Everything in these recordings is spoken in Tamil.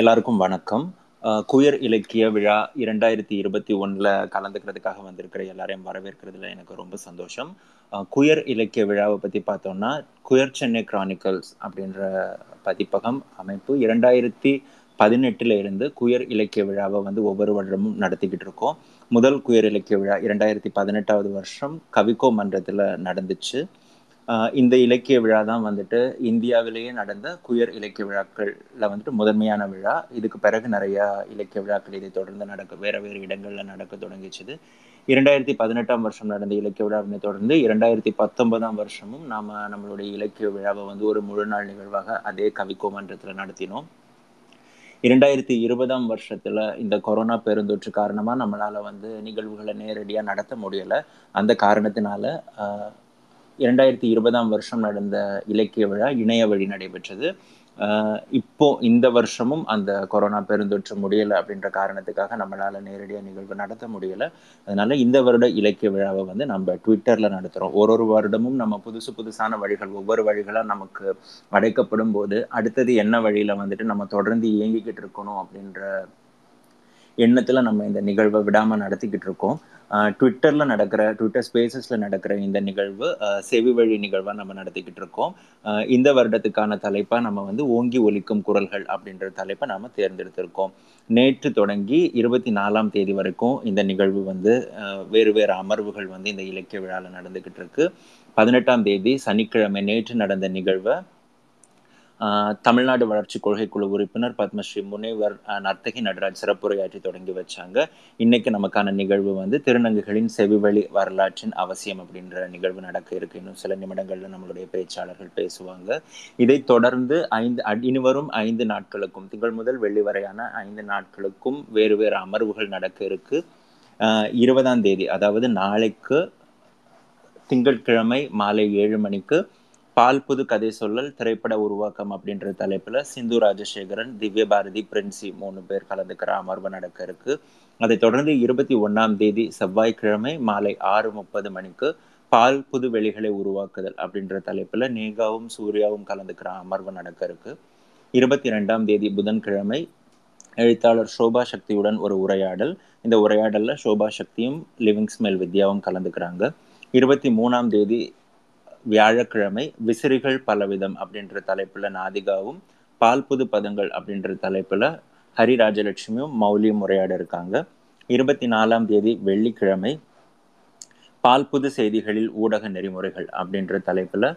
எல்லாருக்கும் வணக்கம். குயர் இலக்கிய விழா 2021 கலந்துக்கிறதுக்காக வந்திருக்கிற எல்லாரையும் வரவேற்கிறதுல எனக்கு ரொம்ப சந்தோஷம். குயர் இலக்கிய விழாவை பற்றி பார்த்தோம்னா, குயர் சென்னை கிரானிக்கல்ஸ் அப்படின்ற பதிப்பகம் அமைப்பு 2018 இருந்து குயர் இலக்கிய விழாவை ஒவ்வொரு வருடமும் நடத்திக்கிட்டு இருக்கோம். முதல் குயர் இலக்கிய விழா 2018 வருஷம் கவிக்கோ மன்றத்தில் நடந்துச்சு. இந்த இலக்கிய விழா தான் இந்தியாவிலேயே நடந்த குயர் இலக்கிய விழாக்களில் முதன்மையான விழா. இதுக்கு பிறகு நிறையா இலக்கிய விழாக்கள் இதை தொடர்ந்து வேறு இடங்களில் நடக்க தொடங்கிச்சுது. 2018 வருஷம் நடந்த இலக்கிய விழாவினை தொடர்ந்து 2019 வருஷமும் நாம் நம்மளுடைய இலக்கிய விழாவை ஒரு முழு நாள் நிகழ்வாக அதே கவிக்கோ மன்றத்தில் நடத்தினோம். 2020 வருஷத்துல இந்த கொரோனா பெருந்தொற்று காரணமா நம்மளால நிகழ்வுகளை நேரடியாக நடத்த முடியலை. அந்த காரணத்தினால 2020 வருஷம் நடந்த இலக்கிய விழா இணைய வழி நடைபெற்றது. இப்போ இந்த வருஷமும் அந்த கொரோனா பெருந்தொற்று முடியலை அப்படின்ற காரணத்துக்காக நம்மளால் நேரடியாக நிகழ்வு நடத்த முடியலை. அதனால இந்த வருட இலக்கிய விழாவை நம்ம ட்விட்டரில் நடத்துகிறோம். ஒரு வருடமும் நம்ம புதுசான வழிகள், ஒவ்வொரு வழிகளாக நமக்கு அடைக்கப்படும் போது அடுத்தது என்ன வழியில் நம்ம தொடர்ந்து இயங்கிக்கிட்டு இருக்கணும் அப்படின்ற எண்ணத்தில் நம்ம இந்த நிகழ்வை விடாமல் நடத்திக்கிட்டு இருக்கோம். ட்விட்டர் ஸ்பேசஸில் நடக்கிற இந்த நிகழ்வு செவி வழி நிகழ்வாக நம்ம நடத்திக்கிட்டு இருக்கோம். இந்த வருடத்துக்கான தலைப்பாக நம்ம ஓங்கி ஒலிக்கும் குரல்கள் அப்படின்ற தலைப்பை நாம் தேர்ந்தெடுத்திருக்கோம். நேற்று தொடங்கி 24ஆம் தேதி வரைக்கும் இந்த நிகழ்வு வேறு அமர்வுகள் இந்த இலக்கிய விழாவில் நடந்துக்கிட்டு இருக்கு. 18ஆம் தேதி சனிக்கிழமை நேற்று நடந்த நிகழ்வை தமிழ்நாடு வளர்ச்சி கொள்கை குழு உறுப்பினர் பத்மஸ்ரீ முனைவர் நர்த்தகி நடராஜ் சிறப்புரையாற்றி தொடங்கி வச்சாங்க. இன்னைக்கு நமக்கான நிகழ்வு திருநங்கைகளின் செவிவழி வரலாற்றின் அவசியம் அப்படின்ற நிகழ்வு நடக்க இருக்கு. இன்னும் சில நிமிடங்கள்ல நம்மளுடைய பேச்சாளர்கள் பேசுவாங்க. இதை தொடர்ந்து இனிவரும் 5 நாட்களுக்கும், திங்கள் முதல் வெள்ளி வரையான 5 நாட்களுக்கும் வேறு அமர்வுகள் நடக்க இருக்கு. 20ஆம் தேதி, அதாவது நாளைக்கு திங்கட்கிழமை மாலை 7 மணிக்கு பால்புது கதை சொல்லல் திரைப்பட உருவாக்கம் அப்படின்ற தலைப்பில் சிந்து ராஜசேகரன், திவ்ய பாரதி, பிரின்சி 3 பேர் கலந்துக்கிற அமர்வு நடக்க இருக்கு. அதை தொடர்ந்து 21ஆம் தேதி செவ்வாய்க்கிழமை மாலை 6:30 மணிக்கு பால் புது வெளிகளை உருவாக்குதல் அப்படின்ற தலைப்பில் நேகாவும் சூர்யாவும் கலந்துக்கிற அமர்வு நடக்க இருக்கு. 22ஆம் தேதி புதன்கிழமை எழுத்தாளர் சோபா சக்தியுடன் ஒரு உரையாடல். இந்த உரையாடலில் சோபா சக்தியும் லிவிங் ஸ்மெல் வித்யாவும் கலந்துக்கிறாங்க. 23ஆம் தேதி வியாழக்கிழமை விசிறிகள் பலவிதம் அப்படின்ற தலைப்பில் நாதிகாவும் பால்புது பதங்கள் அப்படின்ற தலைப்பில் ஹரி ராஜலட்சுமியும் மௌலியும் உரையாட இருக்காங்க. 24ஆம் தேதி வெள்ளிக்கிழமை பால்புது செய்திகளில் ஊடக நெறிமுறைகள் அப்படின்ற தலைப்பில்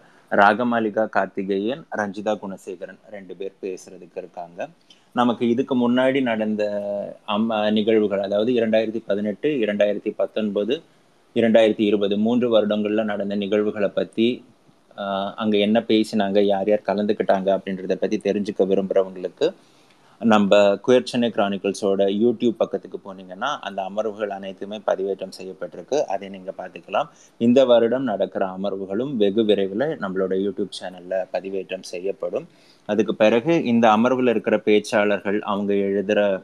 ராகமாலிகா கார்த்திகேயன், ரஞ்சிதா குணசேகரன் 2 பேர் பேசுறதுக்கு இருக்காங்க. நமக்கு இதுக்கு முன்னாடி நடந்த நிகழ்வுகள், அதாவது 2018, 2019, 2020 3 வருடங்கள்ல நடந்த நிகழ்வுகளை பத்தி அங்க என்ன பேசினாங்க, யார் யார் கலந்துக்கிட்டாங்க அப்படின்றத பத்தி தெரிஞ்சுக்க விரும்புறவங்களுக்கு நம்ம குயர் சென்னை கிரானிக்கல்ஸோட யூடியூப் பக்கத்துக்கு போனீங்கன்னா அந்த அமர்வுகள் அனைத்துமே பதிவேற்றம் செய்யப்பட்டிருக்கு. அதை நீங்க பார்த்துக்கலாம். இந்த வருடம் நடக்கிற அமர்வுகளும் வெகு விரைவில் நம்மளோட யூடியூப் சேனல்ல பதிவேற்றம் செய்யப்படும். அதுக்கு பிறகு இந்த அமர்வுல இருக்கிற பேச்சாளர்கள் அவங்க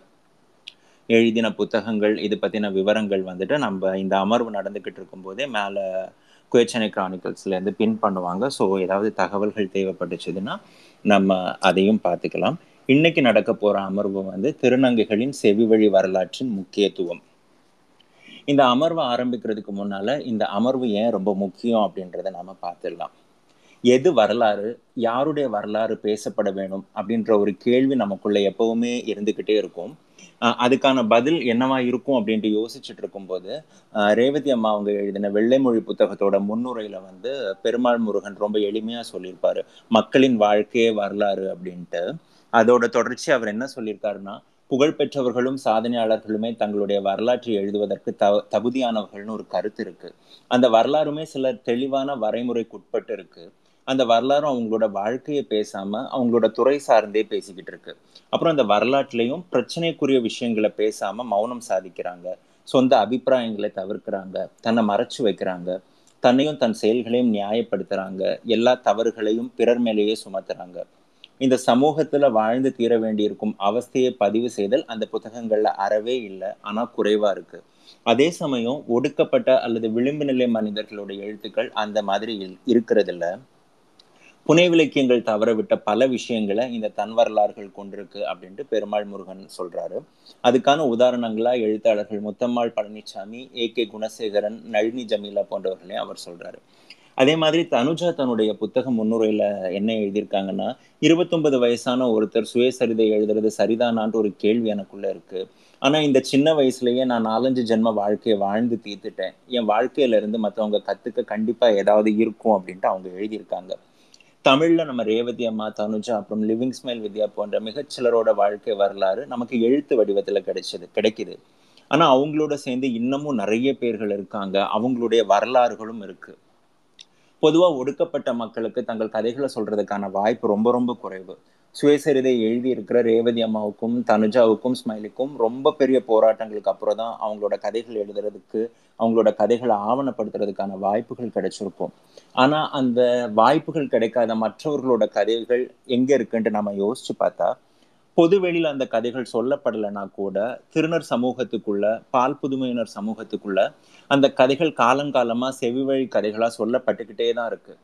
எழுதின புத்தகங்கள் இது பற்றின விவரங்கள் நம்ம இந்த அமர்வு நடந்துக்கிட்டு இருக்கும்போதே மேலே குயர் சென்னை கிரானிக்கல்ஸ்லேருந்து பின் பண்ணுவாங்க. ஸோ ஏதாவது தகவல்கள் தேவைப்பட்டுச்சுன்னா நம்ம அதையும் பார்த்துக்கலாம். இன்றைக்கி நடக்க போகிற அமர்வு திருநங்கைகளின் செவிவழி வரலாற்றின் முக்கியத்துவம். இந்த அமர்வை ஆரம்பிக்கிறதுக்கு முன்னால் இந்த அமர்வு ஏன் ரொம்ப முக்கியம் அப்படின்றத நம்ம பார்த்துடலாம். எது வரலாறு, யாருடைய வரலாறு பேசப்பட வேணும் அப்படின்ற ஒரு கேள்வி நமக்குள்ளே எப்போவுமே இருந்துக்கிட்டே இருக்கும். அதுக்கான பதில் என்னவா இருக்கும் அப்படின்ட்டு யோசிச்சுட்டு இருக்கும்போது ரேவதி அம்மா அவங்க எழுதின வெள்ளைமொழி புத்தகத்தோட முன்னுரையில பெருமாள் முருகன் ரொம்ப எளிமையா சொல்லியிருப்பாரு, மக்களின் வாழ்க்கையே வரலாறு அப்படின்ட்டு. அதோட தொடர்ச்சி அவர் என்ன சொல்லியிருக்காருன்னா, புகழ்பெற்றவர்களும் சாதனையாளர்களுமே தங்களுடைய வரலாற்றை எழுதுவதற்கு தகுதியானவர்கள்னு ஒரு கருத்து இருக்கு. அந்த வரலாறுமே சில தெளிவான வரைமுறைக்குட்பட்டு இருக்கு. அந்த வரலாறும் அவங்களோட வாழ்க்கையை பேசாம அவங்களோட துறை சார்ந்தே பேசிக்கிட்டு இருக்கு. அப்புறம் அந்த வரலாற்றுலையும் பிரச்சனைக்குரிய விஷயங்களை பேசாம மௌனம் சாதிக்கிறாங்க, சொந்த அபிப்பிராயங்களை தவிர்க்கிறாங்க, தன்னை மறைச்சு வைக்கிறாங்க, தன்னையும் தன் செயல்களையும் நியாயப்படுத்துறாங்க, எல்லா தவறுகளையும் பிறர் மேலேயே சுமத்துறாங்க. இந்த சமூகத்துல வாழ்ந்து தீர வேண்டியிருக்கும் அவஸ்தையை பதிவு செய்தல் அந்த புத்தகங்கள்ல அறவே இல்லை, ஆனா குறைவா இருக்கு. அதே சமயம் ஒடுக்கப்பட்ட அல்லது விளிம்பு நிலை மனிதர்களுடைய எழுத்துக்கள் அந்த மாதிரி இருக்கிறது இல்லை. புனைவிலக்கியங்கள் தவறவிட்ட பல விஷயங்களை இந்த தன் வரலாறுகள் கொண்டிருக்கு அப்படின்ட்டு பெருமாள் முருகன் சொல்றாரு. அதுக்கான உதாரணங்களா எழுத்தாளர்கள் முத்தம்மாள் பழனிசாமி, ஏ.கே. குணசேகரன், நளினி ஜமீலா போன்றவர்களையும் அவர் சொல்றாரு. அதே மாதிரி தனுஜா தன்னுடைய புத்தக முன்னுரையில என்ன எழுதியிருக்காங்கன்னா, 29 வயசான ஒருத்தர் சுயசரிதை எழுதுறது சரிதானான்ட்டு ஒரு கேள்வி எனக்குள்ள இருக்கு. ஆனா இந்த சின்ன வயசுலயே நான் 4-5 ஜென்ம வாழ்க்கையை வாழ்ந்து தீர்த்துட்டேன். என் வாழ்க்கையில இருந்து மற்றவங்க கத்துக்க கண்டிப்பா ஏதாவது இருக்கும் அப்படின்ட்டு அவங்க எழுதியிருக்காங்க. தமிழ்ல நம்ம ரேவதி அம்மா, தனுஜா, அப்புறம் லிவிங் ஸ்மைல் வித்யா போன்ற மிகச்சிலரோட வாழ்க்கை வரலாறு நமக்கு எழுத்து வடிவத்துல கிடைக்குது. ஆனா அவங்களோட சேர்ந்து இன்னமும் நிறைய பேர்கள் இருக்காங்க, அவங்களுடைய வரலாறுகளும் இருக்கு. பொதுவா ஒடுக்கப்பட்ட மக்களுக்கு தங்கள் கதைகளை சொல்றதுக்கான வாய்ப்பு ரொம்ப ரொம்ப குறைவு. சுயசரிதை எழுதி இருக்கிற ரேவதி அம்மாவுக்கும் தனுஜாவுக்கும் ஸ்மைலுக்கும் ரொம்ப பெரிய போராட்டங்களுக்கு அப்புறம் தான் அவங்களோட கதைகள் எழுதுறதுக்கு, அவங்களோட கதைகளை ஆவணப்படுத்துறதுக்கான வாய்ப்புகள் கிடைச்சிருக்கும். ஆனா அந்த வாய்ப்புகள் கிடைக்காத மற்றவர்களோட கதைகள் எங்க இருக்குன்ட்டு நம்ம யோசிச்சு பார்த்தா, பொதுவெளியில அந்த கதைகள் சொல்லப்படலைன்னா கூட திருநர் சமூகத்துக்குள்ள, பால் புதுமையினர் சமூகத்துக்குள்ள அந்த கதைகள் காலங்காலமா செவிவழி கதைகளா சொல்லப்பட்டுக்கிட்டே தான் இருக்கு.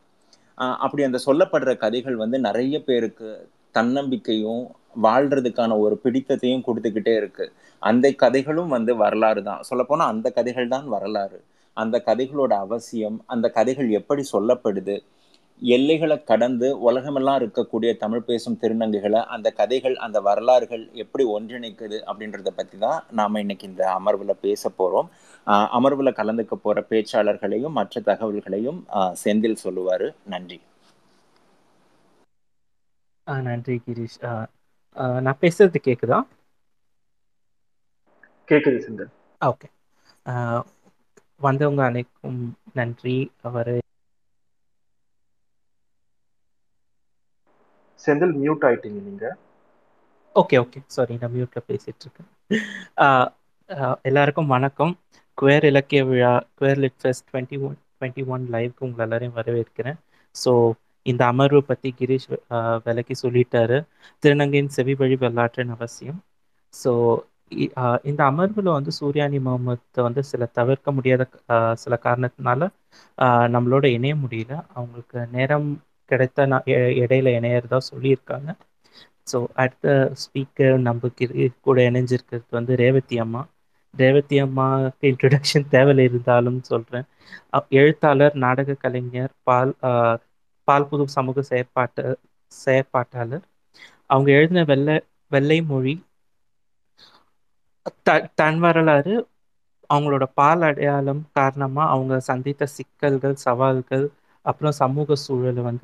அப்படி அந்த சொல்லப்படுற கதைகள் நிறைய பேருக்கு தன்னம்பிக்கையும் வாழ்றதுக்கான ஒரு பிடித்தத்தையும் கொடுத்துக்கிட்டே இருக்கு. அந்த கதைகளும் வரலாறு தான். சொல்லப்போனா அந்த கதைகள் தான் வரலாறு. அந்த கதைகளோட அவசியம், அந்த கதைகள் எப்படி சொல்லப்படுது, எல்லைகளை கடந்து உலகமெல்லாம் இருக்கக்கூடிய தமிழ் பேசும் திருநங்கைகளை அந்த கதைகள், அந்த வரலாறுகள் எப்படி ஒன்றிணைக்குது அப்படின்றத பற்றி தான் நாம் இன்னைக்கு இந்த அமர்வில் பேச போகிறோம். அமர்வில் கலந்துக்க போகிற பேச்சாளர்களையும் மற்ற தகவல்களையும் செந்தில் சொல்லுவார். நன்றி. நன்றி கிரீஷ். நான் பேசுறது கேட்குதா? கேட்குது செந்தில். ஓகே, வந்தவங்க அனைக்கும் நன்றி. அவர் செந்தில் மியூட் ஆயிட்டீங்க நீங்க. ஓகே ஓகே, சாரி, நான் மியூட்ல பேசிட்டு இருக்கேன். எல்லாருக்கும் வணக்கம். குயர் இலக்கிய விழா, குயர் லிட் ஃபெஸ்ட் 2021 லைவ்க்கு உங்களை எல்லாரையும் வரவேற்கிறேன். ஸோ இந்த அமர்வு பற்றி கிரீஷ் விலக்கி சொல்லிட்டாரு. திருநங்கையின் செவி வழி வரலாற்றின் அவசியம். ஸோ இந்த அமர்வில் சூர்யானி முகமது சில தவிர்க்க முடியாத சில காரணத்தினால நம்மளோட இணைய முடியல. அவங்களுக்கு நேரம் கிடைத்த இடையில இணையறதா சொல்லியிருக்காங்க. ஸோ அடுத்த ஸ்பீக்கர் நம்புக்கு கூட இணைஞ்சிருக்கிறது ரேவதி அம்மா. ரேவதி அம்மாவுக்கு இன்ட்ரடக்ஷன் தேவையில்லை, இருந்தாலும் சொல்கிறேன். எழுத்தாளர், நாடக கலைஞர், பால்புது சமூக செயற்பாட்டாளர். அவங்க எழுதின வெள்ளை மொழி, தன் வரலாறு, அவங்களோட பால் அடையாளம் காரணமாக அவங்க சந்தித்த சிக்கல்கள், சவால்கள், அப்புறம் சமூக சூழலை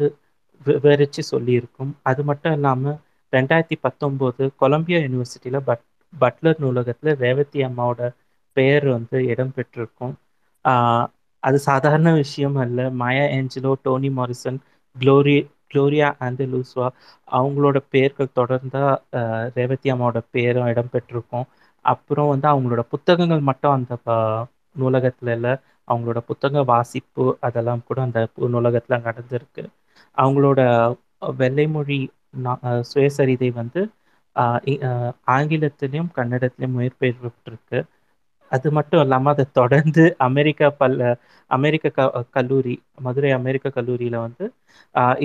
விவரித்து சொல்லியிருக்கும். அது மட்டும் இல்லாமல் 2019 கொலம்பியா யூனிவர்சிட்டியில் பட்லர் நூலகத்தில் ரேவதி அம்மாவோட பெயர் இடம் பெற்றிருக்கும். அது சாதாரண விஷயம் அல்ல. Maya Angelou, Toni Morrison, Gloria Anzaldua அவங்களோட பெயர்கள் தொடர்ந்தால் ரேவதி அம்மாவோட பெயரும் இடம் பெற்றிருக்கும். அப்புறம் அவங்களோட புத்தகங்கள் மட்டும் அந்த நூலகத்தில் இல்லை, அவங்களோட புத்தக வாசிப்பு அதெல்லாம் கூட அந்த நூலகத்தில் நடந்திருக்கு. அவங்களோட வெள்ளைமொழி சுயசரிதை ஆங்கிலத்திலையும் கன்னடத்திலையும் மொழிபெயர் பெற்றிருக்கு. அது மட்டும் இல்லாமல் அதை தொடர்ந்து அமெரிக்க கல்லூரி மதுரை அமெரிக்க கல்லூரியில்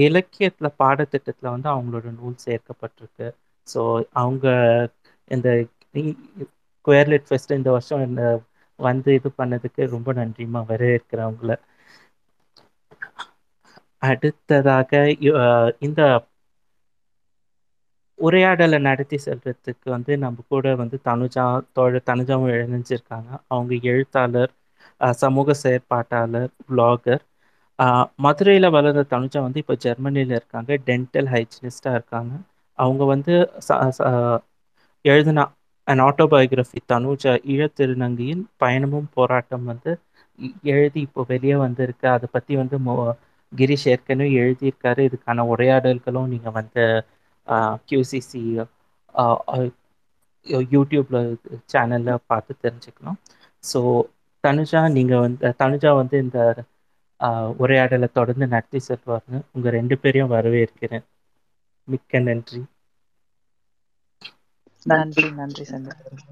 இலக்கியத்தில் பாடத்திட்டத்தில் அவங்களோட நூல் சேர்க்கப்பட்டிருக்கு. ஸோ அவங்க இந்த குயர் லிட் ஃபெஸ்ட் இந்த வருஷம் இது பண்ணதுக்கு ரொம்ப நன்றிமா, வரவேற்கிறவங்கள. அடுத்ததாக இந்த உரையாடலை நடத்தி செல்றதுக்கு நம்ம கூட தனுஜா தோழர் தனுஜாவும் இணைஞ்சிருக்காங்க. அவங்க எழுத்தாளர், சமூக செயற்பாட்டாளர், பிளாகர். மதுரையில் வளர்ந்த தனுஜா இப்போ ஜெர்மனியில் இருக்காங்க. டென்டல் ஹைஜினிஸ்டாக இருக்காங்க. அவங்க எழுதின அண்ட் ஆட்டோபயோகிராஃபி தனுஜா ஈழத்திருநங்கையின் பயணமும் போராட்டம் எழுதி இப்போ வெளியே வந்திருக்கு. அதை பற்றி கிரீஷ் ஏற்கனவே எழுதியிருக்காரு. இதுக்கான உரையாடல்களும் நீங்கள் QCC யூடியூப்ல சேனலில் பார்த்து தெரிஞ்சுக்கலாம். ஸோ தனுஜா இந்த உரையாடலை தொடர்ந்து நடத்தி செல்வாங்க. உங்கள் 2 பேரையும் வரவேற்கிறேன். மிக்க நன்றி. நன்றி நன்றி செந்தில்.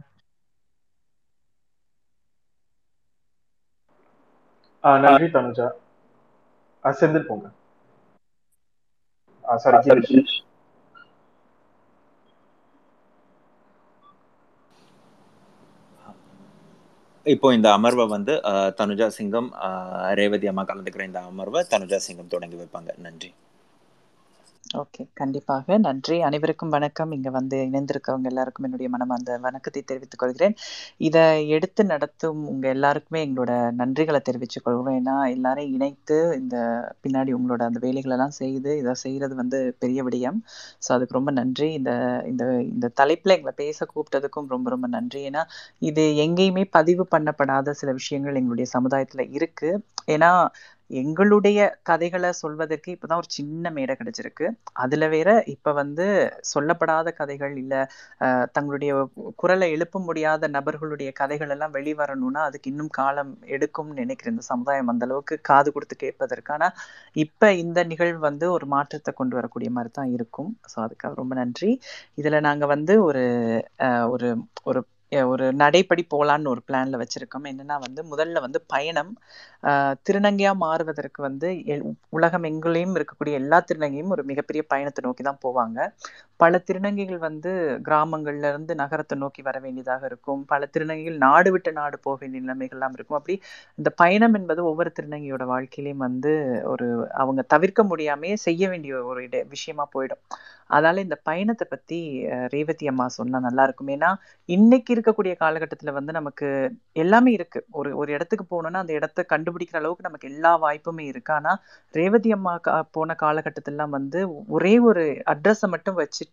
நன்றி தனுஜா. செந்தில் போங்க. சாரி இப்போ இந்த அமர்வை வந்து தனுஜா சிங்கம், ரேவதி அம்மா கலந்துக்கிற இந்த அமர்வை தனுஜா சிங்கம் தொடங்கி வைப்பாங்க. நன்றி. ஓகே, கண்டிப்பாக நன்றி. அனைவருக்கும் வணக்கம். இங்கே வந்து இணைந்திருக்கவங்க எல்லாருக்கும் என்னுடைய மனமார்ந்த வணக்கத்தை தெரிவித்துக் கொள்கிறேன். இதை எடுத்து நடத்தும் உங்கள் எல்லாருக்குமே எங்களோட நன்றிகளை தெரிவித்துக் கொள்கிறோம். ஏன்னா எல்லாரையும் இணைத்து இந்த பின்னாடி உங்களோட அந்த வேலைகளெல்லாம் செய்து இதை செய்கிறது வந்து பெரிய விடயம். ஸோ அதுக்கு ரொம்ப நன்றி. இந்த இந்த இந்த தலைப்பில் எங்களை பேச கூப்பிட்டதுக்கும் ரொம்ப ரொம்ப நன்றி. ஏன்னா இது எங்கேயுமே பதிவு பண்ணப்படாத சில விஷயங்கள் எங்களுடைய சமுதாயத்தில் இருக்குது. ஏன்னா எங்களுடைய கதைகளை சொல்வதற்கு இப்போதான் ஒரு சின்ன மேடை கிடைச்சிருக்கு. அதில் வேற இப்போ வந்து சொல்லப்படாத கதைகள் இல்லை, தங்களுடைய குரலை எழுப்ப முடியாத நபர்களுடைய கதைகள் எல்லாம் வெளிவரணும்னா அதுக்கு இன்னும் காலம் எடுக்கும்னு நினைக்கிறேன். இந்த சமுதாயம் அந்த அளவுக்கு காது கொடுத்து கேட்பதற்கான இப்போ இந்த நிகழ்வு வந்து ஒரு மாற்றத்தை கொண்டு வரக்கூடிய மாதிரி தான் இருக்கும். ஸோ அதுக்காக ரொம்ப நன்றி. இதில் நாங்கள் வந்து ஒரு ஒரு ஒரு ஒரு நடைப்படி போகலான்னு ஒரு பிளான்ல வச்சிருக்கோம். என்னன்னா வந்து முதல்ல வந்து பயணம் திருநங்கையா மாறுவதற்கு வந்து உலகம் எங்களையும் இருக்கக்கூடிய எல்லா திருநங்கையும் ஒரு மிகப்பெரிய பயணத்தை நோக்கி தான் போவாங்க. பல திருநங்கைகள் வந்து கிராமங்கள்ல இருந்து நகரத்தை நோக்கி வர வேண்டியதாக இருக்கும். பல திருநங்கைகள் நாடு விட்டு நாடு போக வேண்டிய நிலைமைகள்லாம் இருக்கும். அப்படி இந்த பயணம் என்பது ஒவ்வொரு திருநங்கையோட வாழ்க்கையிலையும் வந்து ஒரு அவங்க தவிர்க்க முடியாமே செய்ய வேண்டிய ஒரு விஷயமா போயிடும். அதனால இந்த பயணத்தை பத்தி ரேவதி அம்மா சொன்னா நல்லா இருக்கும். ஏன்னா இன்னைக்கு இருக்கக்கூடிய காலகட்டத்துல வந்து நமக்கு எல்லாமே இருக்கு. ஒரு ஒரு இடத்துக்கு போனோம்னா அந்த இடத்தை கண்டுபிடிக்கிற அளவுக்கு நமக்கு எல்லா வாய்ப்புமே இருக்கு. ஆனா ரேவதி அம்மா போன காலகட்டத்திலாம் வந்து ஒரே ஒரு அட்ரஸை மட்டும் வச்சுட்டு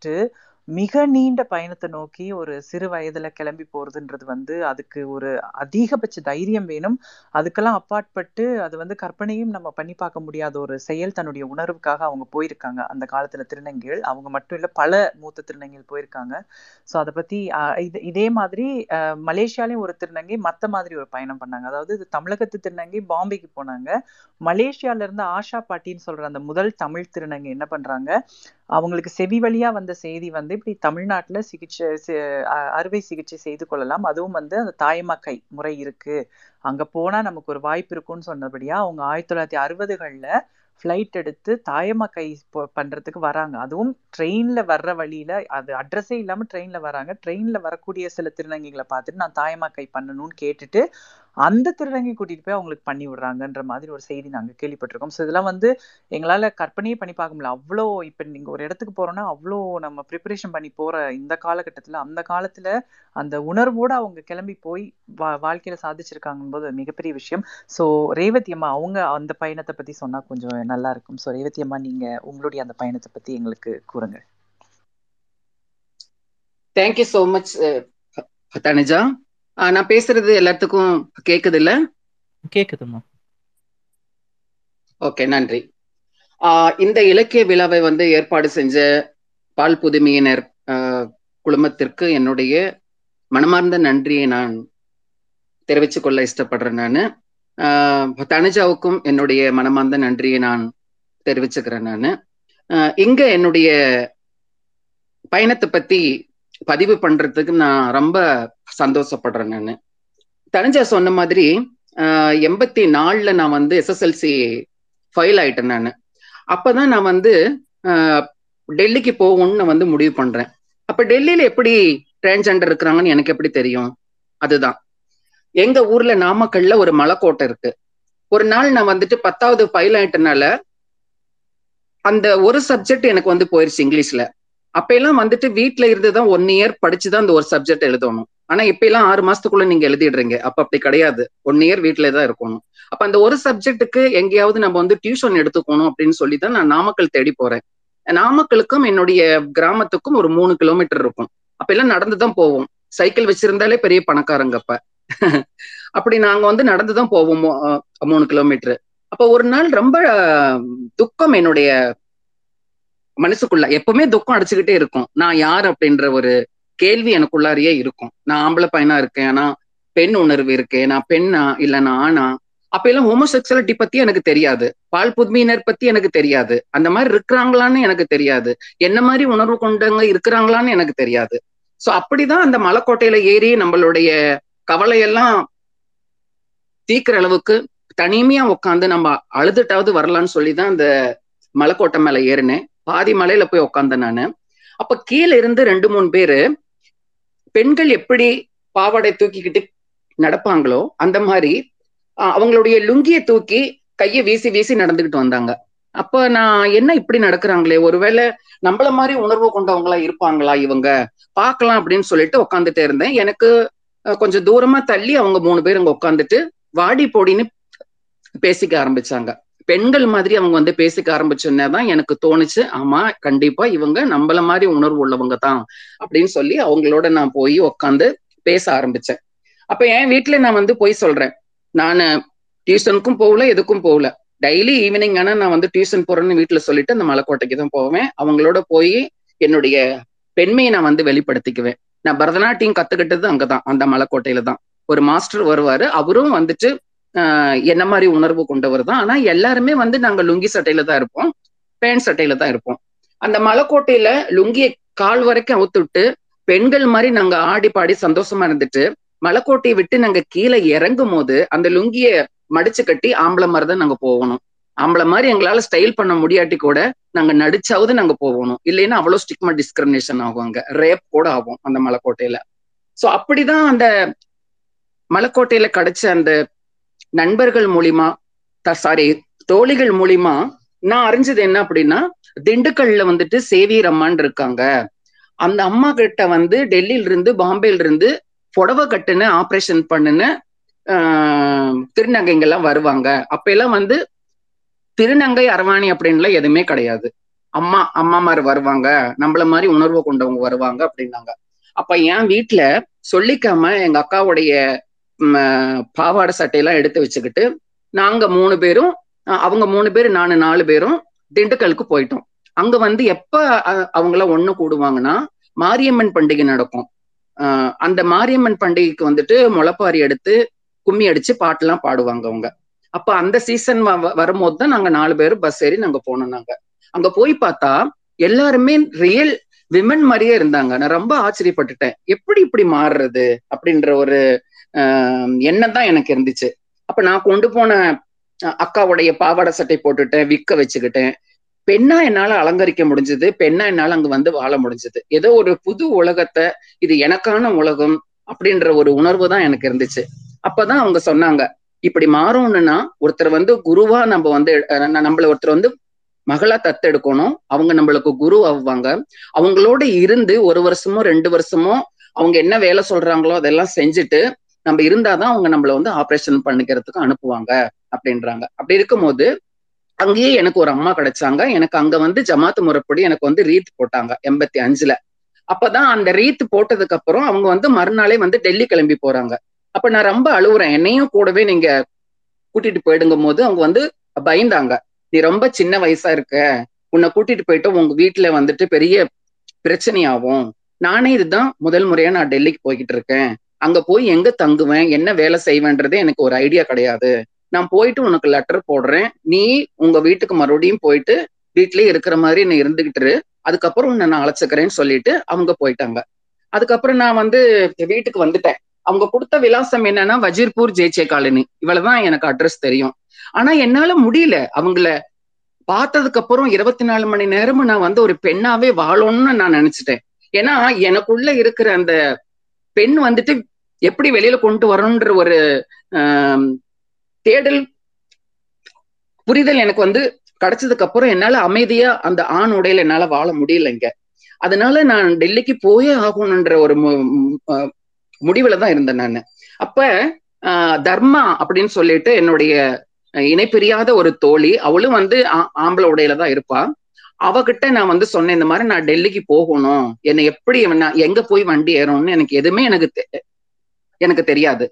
மிக நீண்ட பயணத்தை நோக்கி ஒரு சிறு வயதுல கிளம்பி போறதுன்றது வந்து அதுக்கு ஒரு அதிகபட்ச தைரியம் வேணும். அதுக்கெல்லாம் அப்பாற்பட்டு அது வந்து கற்பனையும் நம்ம பண்ணி பார்க்க முடியாத ஒரு செயல். தன்னுடைய உணர்வுக்காக அவங்க போயிருக்காங்க. அந்த காலத்துல திருநங்கைகள் அவங்க மட்டும் இல்லை, பல மூத்த திருநங்கைகள் போயிருக்காங்க. ஸோ அதை பத்தி இதே மாதிரி மலேசியாலையும் ஒரு திருநங்கை மற்ற மாதிரி ஒரு பயணம் பண்ணாங்க. அதாவது இது தமிழகத்து திருநங்கை பாம்பேக்கு போனாங்க. மலேசியால இருந்து ஆஷா பாட்டின்னு சொல்ற அந்த முதல் தமிழ் திருநங்கை என்ன பண்றாங்க, அவங்களுக்கு செவி வழியா வந்த செய்தி வந்து இப்படி தமிழ்நாட்டில் அறுவை சிகிச்சை செய்து கொள்ளலாம், அதுவும் வந்து அந்த தாய்மாக்கை முறை இருக்கு, அங்க போனா நமக்கு ஒரு வாய்ப்பு இருக்கும்னு சொன்னபடியா அவங்க 1960களில் ஃப்ளைட் எடுத்து தாயமாக்கை பண்றதுக்கு வராங்க. அதுவும் ட்ரெயின்ல வர்ற வழியில, அது அட்ரஸே இல்லாம ட்ரெயின்ல வராங்க. ட்ரெயின்ல வரக்கூடிய சில திருநங்கைகளை பார்த்துட்டு நான் தாயமாக்கை பண்ணணும்னு கேட்டுட்டு அந்த திருநங்கை கூட்டிட்டு போய் அவங்களுக்கு பண்ணி விடுறாங்கன்ற மாதிரி ஒரு செய்தி நாங்க கேள்விப்பட்டிருக்கோம். ஸோ இதெல்லாம் வந்து எங்களால கற்பனையே பண்ணி பார்க்க முடியல. அவ்வளோ இப்ப நீங்க ஒரு இடத்துக்கு போறோம்னா அவ்வளோ நம்ம ப்ரிப்பரேஷன் பண்ணி போற இந்த காலகட்டத்துல அந்த காலத்துல அந்த உணர்வோடு அவங்க கிளம்பி போய் வாழ்க்கையில சாதிச்சிருக்காங்க போது மிகப்பெரிய விஷயம். ஸோ ரேவதி அம்மா அவங்க அந்த பயணத்தை பத்தி சொன்னா கொஞ்சம் நல்லா இருக்கும். ஸோ ரேவதி அம்மா நீங்க உங்களுடைய அந்த பயணத்தை பத்தி எங்களுக்கு கூறுங்க. Thank you so much Tanuja. நான் பேசுறது எல்லாத்துக்கும் கேக்குது இல்ல? கேக்குதுமா? ஓகே, நன்றி. இந்த இலக்கிய விழாவை வந்து ஏற்பாடு செஞ்ச பால் புதுமையினர் குழுமத்திற்கு என்னுடைய மனமார்ந்த நன்றியை நான் தெரிவித்து கொள்ள இஷ்டப்படுறேன். நான் தனுஜாவுக்கும் என்னுடைய மனமார்ந்த நன்றியை நான் தெரிவிச்சுக்கிறேன். நான் இங்க என்னுடைய பயணத்தை பத்தி பதிவு பண்றதுக்கு நான் ரொம்ப சந்தோஷப்படுறேன். நான் தனுஜா சொன்ன மாதிரி 84 நான் வந்து SSLC ஃபைல் ஆயிட்டேன். நான் அப்பதான் நான் வந்து டெல்லிக்கு போகணும்னு வந்து முடிவு பண்றேன். அப்ப டெல்லியில எப்படி டிரான்ஸ்ஜெண்டர் இருக்கிறாங்கன்னு எனக்கு எப்படி தெரியும்? அதுதான் எங்க ஊர்ல நாமக்கல்ல ஒரு மலைக்கோட்டை இருக்கு. ஒரு நாள் நான் வந்துட்டு 10th ஃபைல் ஆயிட்டனால அந்த ஒரு சப்ஜெக்ட் எனக்கு வந்து போயிருச்சு இங்கிலீஷ்ல. அப்ப எல்லாம் வந்துட்டு வீட்டுல இருந்துதான் 1 year படிச்சுதான் அந்த ஒரு சப்ஜெக்ட் எழுதணும். ஆனா இப்ப எல்லாம் 6 மாசத்துக்குள்ள நீங்க எழுதிடுறீங்க. அப்ப அப்படி கிடையாது, 1 year வீட்டுலதான் இருக்கணும். அப்ப அந்த ஒரு சப்ஜெக்டுக்கு எங்கேயாவது நம்ம வந்து டியூஷன் எடுத்துக்கணும் அப்படின்னு சொல்லிதான் நான் நாமக்கல் தேடி போறேன். நாமக்கலுக்கும் என்னுடைய கிராமத்துக்கும் ஒரு 3 kilometers இருக்கும். அப்ப எல்லாம் நடந்துதான் போவோம். சைக்கிள் வச்சிருந்தாலே பெரிய பணக்காரங்க. அப்ப அப்படி நாங்க வந்து நடந்துதான் போவோம் 3 kilometers. அப்ப ஒரு நாள் ரொம்ப துக்கம் என்னுடைய மனசுக்குள்ள எப்பவுமே துக்கம் அடிச்சுக்கிட்டே இருக்கும். நான் யார் அப்படின்ற ஒரு கேள்வி எனக்குள்ளாரியே இருக்கும். நான் ஆம்பளை பையனா இருக்கேன், ஆனா பெண் உணர்வு இருக்கேன், நான் பெண்ணா இல்ல நான் ஆனா. அப்ப எல்லாம் ஹோமோசெக்சுவாலிட்டி பத்தி எனக்கு தெரியாது, பால் புதுமையினர் பத்தி எனக்கு தெரியாது, அந்த மாதிரி இருக்கிறாங்களான்னு எனக்கு தெரியாது, என்ன மாதிரி உணர்வு கொண்டவங்க இருக்கிறாங்களான்னு எனக்கு தெரியாது. சோ அப்படிதான் அந்த மலைக்கோட்டையில ஏறி நம்மளுடைய கவலையெல்லாம் தீக்கிற அளவுக்கு தனிமையா உட்காந்து நம்ம அழுதுட்டாவது வரலான்னு சொல்லிதான் அந்த மலைக்கோட்டை மேல ஏறினேன். பாதி மலையில போய் உக்காந்தேன் நானு. அப்ப கீழே இருந்து 2-3 பேரு பெண்கள் எப்படி பாவாடை தூக்கிக்கிட்டு நடப்பாங்களோ அந்த மாதிரி அவங்களுடைய லுங்கியை தூக்கி கையை வீசி வீசி நடந்துகிட்டு வந்தாங்க. அப்ப நான் என்ன இப்படி நடக்கிறாங்களே, ஒருவேளை நம்மள மாதிரி உணர்வு கொண்டவங்களா இருப்பாங்களா இவங்க, பார்க்கலாம் அப்படின்னு சொல்லிட்டு உக்காந்துட்டே இருந்தேன். எனக்கு கொஞ்சம் தூரமா தள்ளி அவங்க 3 பேர் அங்க உட்காந்துட்டு வாடி போடின்னு பேசிக்க ஆரம்பிச்சாங்க. பெண்கள் மாதிரி அவங்க வந்து பேசிக்க ஆரம்பிச்சோன்னேதான் எனக்கு தோணுச்சு, ஆமா கண்டிப்பா இவங்க நம்மள மாதிரி உணர்வு உள்ளவங்க தான் அப்படின்னு சொல்லி அவங்களோட நான் போய் உக்காந்து பேச ஆரம்பிச்சேன். அப்ப என் வீட்டுல நான் வந்து போய் சொல்றேன், நான் டியூஷனுக்கும் போகல எதுக்கும் போகல, டெய்லி ஈவினிங் ஆனா நான் வந்து டியூஷன் போறேன்னு வீட்டுல சொல்லிட்டு அந்த மலைக்கோட்டைக்கு தான் போவேன். அவங்களோட போய் என்னுடைய பெண்மையை நான் வந்து வெளிப்படுத்திக்குவேன். நான் பரதநாட்டியம் கத்துக்கிட்டது அங்கதான், அந்த மலைக்கோட்டையில தான். ஒரு மாஸ்டர் வருவாரு, அவரும் வந்துட்டு என்ன மாதிரி உணர்வு கொண்டவர் தான். ஆனா எல்லாருமே வந்து நாங்க லுங்கி சட்டையில தான் இருப்போம், பேண்ட் சட்டையில தான் இருப்போம். அந்த மலைக்கோட்டையில லுங்கியை கால் வரைக்கும் அவுத்துட்டு பெண்கள் மாதிரி நாங்க ஆடி பாடி சந்தோஷமா இருந்துட்டு மலைக்கோட்டையை விட்டு நாங்க கீழே இறங்கும் போது அந்த லுங்கிய மடிச்சு கட்டி ஆம்பளை மாதிரி தான் நாங்க போகணும். ஆம்பளை மாதிரி எங்களால ஸ்டைல் பண்ண முடியாட்டி கூட நாங்க நடிச்சாவது நாங்க போகணும். இல்லைன்னா அவ்வளவு ஸ்டிக்மா டிஸ்கிரிமினேஷன் ஆகும், அங்க ரேப் கூட ஆகும் அந்த மலைக்கோட்டையில. சோ அப்படிதான் அந்த மலைக்கோட்டையில கிடைச்ச அந்த நண்பர்கள் மூலியமா தோழிகள் மூலியமா நான் அறிஞ்சது என்ன அப்படின்னா, திண்டுக்கல்ல வந்துட்டு சேவியர் அம்மான் இருக்காங்க. அந்த அம்மா கிட்ட வந்து டெல்லியில இருந்து பாம்பேல இருந்து புடவை கட்டுன்னு ஆப்ரேஷன் பண்ணுன்னு திருநங்கைங்கெல்லாம் வருவாங்க. அப்ப எல்லாம் வந்து திருநங்கை அரவாணி அப்படின்லாம் எதுவுமே கிடையாது. அம்மாமார் வருவாங்க, நம்மள மாதிரி உணர்வு கொண்டவங்க வருவாங்க அப்படின்னாங்க. அப்ப என் வீட்டுல சொல்லிக்காம எங்க அக்காவுடைய பாவாடை சட்டையெல்லாம் எடுத்து வச்சுக்கிட்டு நாங்க 3 பேரும், அவங்க 3 பேர், நான் 4 பேரும் திண்டுக்கலுக்கு போயிட்டோம். அங்க வந்து எப்ப அவங்களாம் ஒண்ணு கூடுவாங்கன்னா மாரியம்மன் பண்டிகை நடக்கும். அந்த மாரியம்மன் பண்டிகைக்கு வந்துட்டு முளைப்பாரி எடுத்து கும்மி அடிச்சு பாட்டெல்லாம் பாடுவாங்க அவங்க. அப்ப அந்த சீசன் வரும்போது தான் நாங்க 4 பேரும் பஸ் ஏறி நாங்க போனோம். நாங்க அங்க போய் பார்த்தா எல்லாருமே ரியல் விமன் மாதிரியே இருந்தாங்க. நான் ரொம்ப ஆச்சரியப்பட்டுட்டேன், எப்படி இப்படி மாறுறது அப்படின்ற ஒரு எண்ணம் தான் எனக்கு இருந்துச்சு. அப்ப நான் கொண்டு போன அக்காவுடைய பாவாடை சட்டை போட்டுட்டேன், விக்க வச்சுக்கிட்டேன். பெண்ணா என்னால அலங்கரிக்க முடிஞ்சது, பெண்ணா என்னால அங்க வந்து வாழ முடிஞ்சது. ஏதோ ஒரு புது உலகத்தை, இது எனக்கான உலகம் அப்படின்ற ஒரு உணர்வு தான் எனக்கு இருந்துச்சு. அப்பதான் அவங்க சொன்னாங்க, இப்படி மாறணும்னா ஒருத்தர் வந்து குருவா நம்ம வந்து நம்மள ஒருத்தர் வந்து மகளா தத்தெடுக்கணும். அவங்க நம்மளுக்கு குரு ஆவாங்க. அவங்களோட இருந்து 1 வருஷமோ 2 வருஷமோ அவங்க என்ன வேலை சொல்றாங்களோ அதெல்லாம் செஞ்சுட்டு நம்ம இருந்தாதான் அவங்க நம்மள வந்து ஆப்ரேஷன் பண்ணிக்கிறதுக்கு அனுப்புவாங்க அப்படின்றாங்க. அப்படி இருக்கும் போது அங்கேயே எனக்கு ஒரு அம்மா கிடைச்சாங்க. எனக்கு அங்க வந்து ஜமாத்து முறைப்படி எனக்கு வந்து ரீத் போட்டாங்க 85ல. அப்பதான் அந்த ரீத் போட்டதுக்கு அப்புறம் அவங்க வந்து மறுநாளே வந்து டெல்லி கிளம்பி போறாங்க. அப்ப நான் ரொம்ப அழுவுறேன், என்னையும் கூடவே நீங்க கூட்டிட்டு போயிடுங்கும் போது அவங்க வந்து பயந்தாங்க. நீ ரொம்ப சின்ன வயசா இருக்க, உன்னை கூட்டிட்டு போயிட்டு உங்க வீட்டுல வந்துட்டு பெரிய பிரச்சனையாகும். நானே இதுதான் முதல் முறையா நான் டெல்லிக்கு போய்கிட்டு இருக்கேன். அங்க போய் எங்க தங்குவேன், என்ன வேலை செய்வேன்றதே எனக்கு ஒரு ஐடியா கிடையாது. நான் போயிட்டு உனக்கு லெட்டர் போடுறேன், நீ உங்க வீட்டுக்கு மறுபடியும் போயிட்டு வீட்லயே இருக்கிற மாதிரி என்னை இருந்துகிட்டு, அதுக்கப்புறம் உன்னை நான் அழைச்சுக்கிறேன்னு சொல்லிட்டு அவங்க போயிட்டாங்க. அதுக்கப்புறம் நான் வந்து வீட்டுக்கு வந்துட்டேன். அவங்க கொடுத்த விலாசம் என்னன்னா வஜீர்பூர் ஜெய்சே காலனி, இவ்வளவுதான் எனக்கு அட்ரஸ் தெரியும். ஆனா என்னால முடியல, அவங்கள பார்த்ததுக்கு அப்புறம் 24 மணி நேரமும் நான் வந்து ஒரு பெண்ணாவே வாழணும்னு நான் நினைச்சிட்டேன். ஏன்னா எனக்குள்ள இருக்கிற அந்த பெண் வந்துட்டு எப்படி வெளியில கொண்டு வரணும்ன்ற ஒரு தேடல் புரிதல் எனக்கு வந்து கிடைச்சதுக்கு அப்புறம் என்னால அமைதியா அந்த ஆண் உடையில என்னால வாழ முடியலைங்க. அதனால நான் டெல்லிக்கு போயே ஆகணும்ன்ற ஒரு முடிவுல தான் இருந்தேன் நான். அப்ப தர்மா அப்படின்னு சொல்லிட்டு என்னுடைய இணைப்பிரியாத ஒரு தோழி, அவளும் வந்து ஆம்பளை உடையில தான் இருப்பா. அவகிட்ட நான் வந்து சொன்னேன், இந்த மாதிரி நான் டெல்லிக்கு போகணும், என்னை எப்படி நான் எங்க போய் வண்டி ஏறணும்னு எனக்கு எதுவுமே எனக்கு தெரியாது.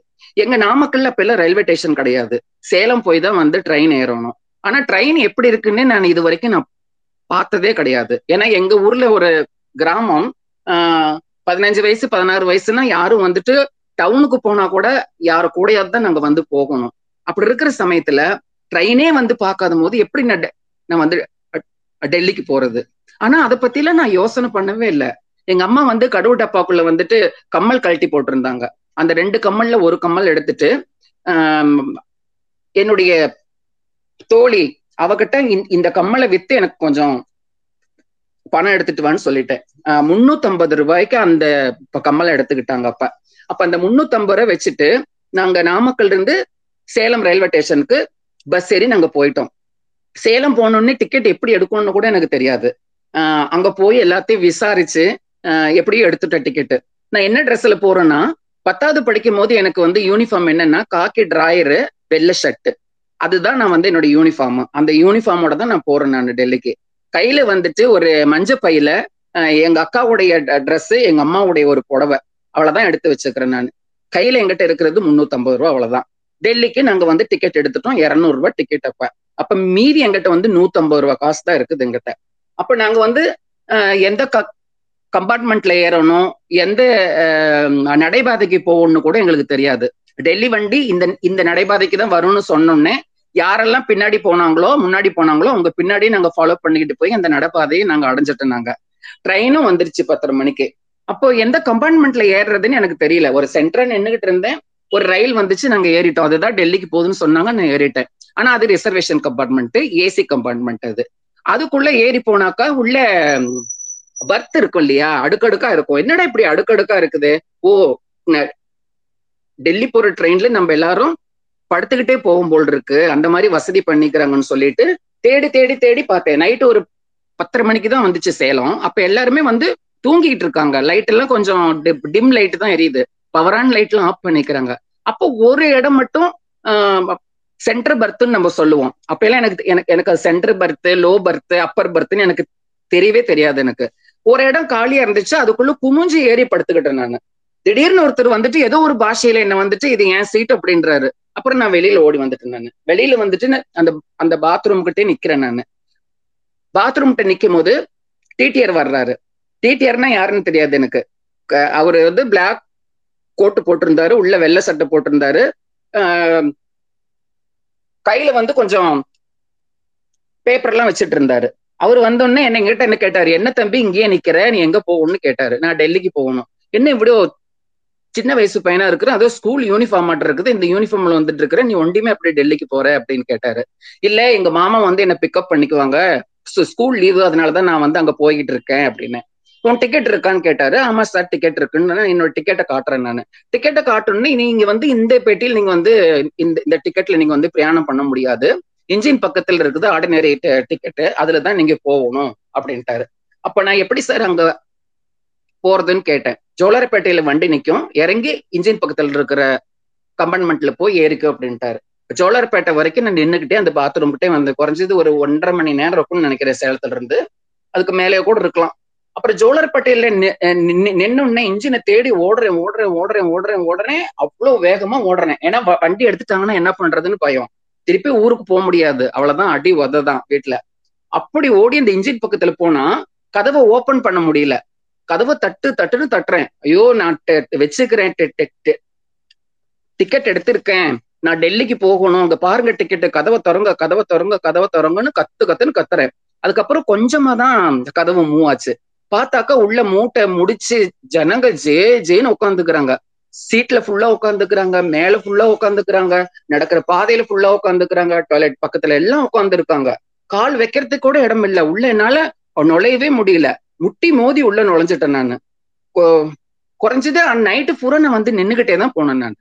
எங்க நாமக்கல்ல அப்ப எல்லாம் ரயில்வே ஸ்டேஷன் கிடையாது, சேலம் போய் தான் வந்து ட்ரெயின் ஏறணும். ஆனா ட்ரெயின் எப்படி இருக்குன்னு நான் இது வரைக்கும் நான் பார்த்ததே கிடையாது. ஏன்னா எங்க ஊர்ல ஒரு கிராமம், 15 வயசு 16 வயசுன்னா யாரும் வந்துட்டு டவுனுக்கு போனா கூட யாரு கூடையாவது தான் நாங்க வந்து போகணும். அப்படி இருக்கிற சமயத்துல ட்ரெயினே வந்து பார்க்காத போது எப்படி நான் வந்து டெல்லிக்கு போறது? ஆனா அதை பத்திலாம் நான் யோசனை பண்ணவே இல்லை. எங்க அம்மா வந்து கடுவு டப்பாக்குள்ள வந்துட்டு கம்மல் கழட்டி போட்டிருந்தாங்க. அந்த 2 கம்மல்ல ஒரு கம்மல் எடுத்துட்டு என்னுடைய தோழி அவகிட்ட இந்த கம்மலை வித்து எனக்கு கொஞ்சம் பணம் எடுத்துட்டு வான்னு சொல்லிட்டேன். 350 ரூபாய்க்கு அந்த கம்மலை எடுத்துக்கிட்டாங்க. அப்ப அந்த 350 ரூபாய் வச்சுட்டு நாங்க நாமக்கல் இருந்து சேலம் ரயில்வே ஸ்டேஷனுக்கு பஸ் ஏறி நாங்க போயிட்டோம். சேலம் போனோடனே டிக்கெட் எப்படி எடுக்கணும்னு கூட எனக்கு தெரியாது. அங்க போய் எல்லாத்தையும் விசாரிச்சு எப்படியும் எடுத்துட்டேன் டிக்கெட்டு. நான் என்ன ட்ரெஸ்ல போறேன்னா, 10ஆவது படிக்கும் போது எனக்கு வந்து யூனிஃபார்ம் என்னன்னா காக்கி டிராயரு வெள்ளை ஷர்ட்டு, அதுதான் நான் வந்து என்னோட யூனிஃபார்ம். அந்த யூனிஃபார்மோட தான் நான் போறேன் நான் டெல்லிக்கு. கையில வந்துட்டு ஒரு மஞ்சள் பையில எங்க அக்காவுடைய ட்ரெஸ், எங்க அம்மாவுடைய ஒரு புடவை, அவ்வளவுதான் எடுத்து வச்சுக்கிறேன் நான். கையில எங்கிட்ட இருக்கிறது 350 ரூபா, அவ்வளவுதான். டெல்லிக்கு நாங்க வந்து டிக்கெட் எடுத்துட்டோம், 200 ரூபா டிக்கெட். அப்ப மீதி எங்கிட்ட வந்து 150 ரூபா காசு தான் இருக்குது எங்கிட்ட. அப்ப நாங்க வந்து எந்த கம்பார்ட்மெண்ட்ல ஏறணும், எந்த நடைபாதைக்கு போகணும்னு கூட எங்களுக்கு தெரியாது. டெல்லி வண்டி இந்த நடைபாதைக்கு தான் வரும்னு சொன்னோன்னே யாரெல்லாம் பின்னாடி போனாங்களோ முன்னாடி போனாங்களோ அவங்க பின்னாடியே நாங்க ஃபாலோ பண்ணிக்கிட்டு போய் அந்த நடைபாதையை நாங்க அடைஞ்சிட்டோம். நாங்க ட்ரெயினும் வந்துருச்சு 10:30 மணிக்கு. அப்போ எந்த கம்பார்ட்மெண்ட்ல ஏறுறதுன்னு எனக்கு தெரியல. ஒரு சென்டரா நின்றுகிட்டு இருந்தேன், ஒரு ரயில் வந்துச்சு, நாங்க ஏறிட்டோம். அதுதான் டெல்லிக்கு போகுதுன்னு சொன்னாங்க, நான் ஏறிட்டேன். ஆனா அது ரிசர்வேஷன் கம்பார்ட்மெண்ட், ஏசி கம்பார்ட்மெண்ட். அதுக்குள்ள ஏறி போனாக்கா உள்ள பர்த் இருக்கும் இல்லையா, அடுக்கடுக்கா இருக்கும். என்னடா இப்படி அடுக்கடுக்கா இருக்குது, ஓ டெல்லி போற ட்ரெயின்ல நம்ம எல்லாரும் படுத்துக்கிட்டே போகும் போல் இருக்கு, அந்த மாதிரி வசதி பண்ணிக்கிறாங்கன்னு சொல்லிட்டு தேடி தேடி தேடி பார்த்தேன். நைட்டு ஒரு 10:30 மணிக்கு தான் வந்துச்சு சேலம். அப்ப எல்லாருமே வந்து தூங்கிக்கிட்டு இருக்காங்க. லைட் எல்லாம் கொஞ்சம் டிம் லைட் தான் எரியுது, பவரான் லைட் எல்லாம் ஆஃப் பண்ணிக்கிறாங்க. அப்போ ஒரு இடம் மட்டும் சென்டர் பர்த்ன்னு நம்ம சொல்லுவோம். அப்ப எல்லாம் எனக்கு centre berth, low berth, upper பர்த்ன்னு எனக்கு தெரியவே தெரியாது. எனக்கு ஒரு இடம் காலியா இருந்துச்சு, அதுக்குள்ள குமிஞ்சு ஏறி படுத்துக்கிட்டேன் நான். திடீர்னு ஒருத்தர் வந்துட்டு ஏதோ ஒரு பாஷையில என்ன வந்துட்டு இது என் சீட் அப்படின்றாரு. அப்புறம் நான் வெளியில ஓடி வந்துட்டேன். நான் வெளியில வந்துட்டு அந்த பாத்ரூம் கிட்டே நிக்கிறேன். நான் பாத்ரூம் கிட்ட நிக்கும் போது டிடிஆர் வர்றாரு. டிடிஆர்னா யாருன்னு தெரியாது எனக்கு. அவரு வந்து பிளாக் கோட்டு போட்டிருந்தாரு, உள்ள வெள்ளை சட்டை போட்டிருந்தாரு, கையில வந்து கொஞ்சம் பேப்பர்லாம் வச்சுட்டு இருந்தாரு. அவர் வந்தோடனே என்கிட்ட என்ன கேட்டாரு, என்ன தம்பி இங்கேயே நிக்கிற, நீ எங்க போகணும்னு கேட்டாரு. நான் டெல்லிக்கு போகணும். என்ன இப்படியோ சின்ன வயசு பையனா இருக்கிற, அதோ ஸ்கூல் யூனிஃபார்ம் மாட்ட இருக்குது, இந்த யூனிஃபார்ம்ல வந்துட்டு இருக்கிற, நீ ஒண்டியுமே அப்படி டெல்லிக்கு போற அப்படின்னு கேட்டாரு. இல்ல எங்க மாமா வந்து என்ன பிக்கப் பண்ணிக்குவாங்க, ஸ்கூல் லீவு, அதனாலதான் நான் வந்து அங்க போய்கிட்டு இருக்கேன் அப்படின்னு. உன் டிக்கெட் இருக்கான்னு கேட்டாரு. ஆமா சார் டிக்கெட் இருக்குன்னு என்னோட டிக்கெட்டை காட்டுறேன். நான் டிக்கெட்டை காட்டணும்னு, நீங்க வந்து இந்த பெட்டியில் நீங்க வந்து இந்த டிக்கெட்ல நீங்க வந்து பிரயாணம் பண்ண முடியாது, இன்ஜின் பக்கத்துல இருக்குது ஆர்டினரி டிக்கெட்டு, அதுலதான் நீங்க போகணும் அப்படின்ட்டாரு. அப்ப நான் எப்படி சார் அங்க போறதுன்னு கேட்டேன். ஜோலார்பேட்டையில வண்டி நிக்கும், இறங்கி இன்ஜின் பக்கத்துல இருக்கிற கம்பார்ட்மெண்ட்ல போய் ஏறிக்கும் அப்படின்ட்டாரு. ஜோலார்பேட்டை வரைக்கும் நான் நின்றுகிட்டே அந்த பாத்ரூம் கிட்டே வந்து குறைஞ்சது ஒரு 1.5 மணி நேரம் இருக்கும்னு நினைக்கிறேன் சேலத்துல இருந்து, அதுக்கு மேலேயே கூட இருக்கலாம். அப்புறம் ஜோலார்பேட்டையில நின்னுன்னே இன்ஜினை தேடி ஓடுறேன். அவ்வளவு வேகமா ஓடுறேன், ஏன்னா வண்டி எடுத்துட்டாங்கன்னா என்ன பண்றதுன்னு பயம், திருப்பி ஊருக்கு போக முடியாது, அவ்வளவுதான் அடி உததான் வீட்டுல. அப்படி ஓடி அந்த இன்ஜின் பக்கத்துல போனா கதவை ஓபன் பண்ண முடியல. கதவை தட்டுன்னு தட்டுறேன். ஐயோ நான் வச்சுக்கிறேன் டிக்கெட் எடுத்திருக்கேன், நான் டெல்லிக்கு போகணும், அங்க பாருங்க டிக்கெட்டு, கதவை திறங்கன்னு கத்துன்னு கத்துறேன். அதுக்கப்புறம் கொஞ்சமா தான் அந்த கதவு மூவ் ஆச்சு. பார்த்தாக்கா உள்ள மூட்டை முடிச்சு ஜனங்க ஜே ஜேன்னு உட்காந்துக்கிறாங்க. சீட்ல ஃபுல்லா உட்காந்துக்கிறாங்க, மேல ஃபுல்லா உட்காந்துக்கிறாங்க, நடக்கிற பாதையில ஃபுல்லா உட்காந்துக்கிறாங்க, டாய்லெட் பக்கத்துல எல்லாம் உட்காந்து இருக்காங்க. கால் வைக்கிறதுக்கு கூட இடம் இல்லை. உள்ள என்னால நுழையவே முடியல, முட்டி மோதி உள்ள நுழைஞ்சிட்டேன். நான் குறைஞ்சது நைட்டு பூரா நான் வந்து நின்றுகிட்டே தான் போனேன். நான்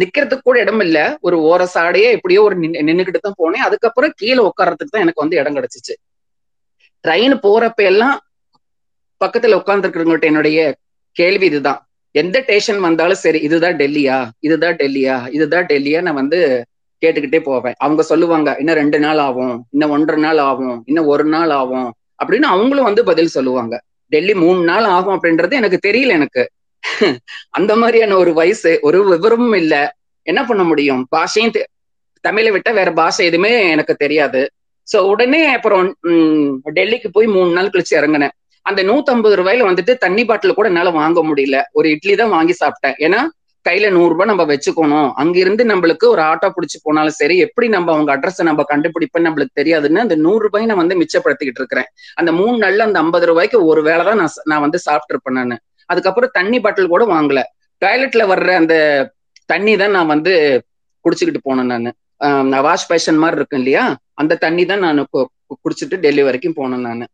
நிக்கிறதுக்கு கூட இடம் இல்லை, ஒரு ஓர சாடையே எப்படியோ ஒரு நின்றுகிட்டு தான் போனேன். அதுக்கப்புறம் கீழே உட்காரத்துக்கு தான் எனக்கு வந்து இடம் கிடைச்சிச்சு. ட்ரெயின் போறப்ப எல்லாம் பக்கத்துல உட்காந்துருக்கிறவங்கள்ட்ட என்னுடைய கேள்வி இதுதான், எந்த ஸ்டேஷன் வந்தாலும் சரி இதுதான் டெல்லியா நான் வந்து கேட்டுக்கிட்டே போவேன். அவங்க சொல்லுவாங்க இன்னும் 2 நாள் ஆகும், இன்னும் 1.5 நாள் ஆகும், இன்னும் 1 நாள் ஆகும் அப்படின்னு அவங்களும் வந்து பதில் சொல்லுவாங்க. டெல்லி 3 நாள் ஆகும் அப்படின்றது எனக்கு தெரியல. எனக்கு அந்த மாதிரியான ஒரு வயசு, ஒரு விவரமும் இல்ல, என்ன பண்ண முடியும், பாஷையும் தமிழை விட்டா வேற பாஷை எதுவுமே எனக்கு தெரியாது. சோ உடனே அப்புறம் டெல்லிக்கு போய் 3 நாள் கழிச்சு இறங்கினேன். அந்த 150 ரூபாயில வந்துட்டு தண்ணி பாட்டில் கூட என்னால வாங்க முடியல, ஒரு இட்லி தான் வாங்கி சாப்பிட்டேன். ஏன்னா கையில 100 ரூபாய் நம்ம வச்சுக்கணும். அங்கிருந்து நம்மளுக்கு ஒரு ஆட்டோ பிடிச்சி போனாலும் சரி, எப்படி நம்ம அவங்க அட்ரஸை நம்ம கண்டுபிடிப்பேன்னு நம்மளுக்கு தெரியாதுன்னு அந்த 100 ரூபாய் நான் வந்து மிச்சப்படுத்திக்கிட்டு இருக்கிறேன். அந்த 3 நாள்ல அந்த 50 ரூபாய்க்கு ஒரு வேளை தான் நான் வந்து சாப்பிட்டுருப்பேன் நான். அதுக்கப்புறம் தண்ணி பாட்டில் கூட வாங்கல, டாய்லெட்ல வர்ற அந்த தண்ணி தான் நான் வந்து குடிச்சுக்கிட்டு போனேன். நான் வாஷ் பேஷன் மாதிரி இருக்கும் இல்லையா, அந்த தண்ணி தான் நான் குடிச்சிட்டு டெல்லி வரைக்கும் போனேன் நான்.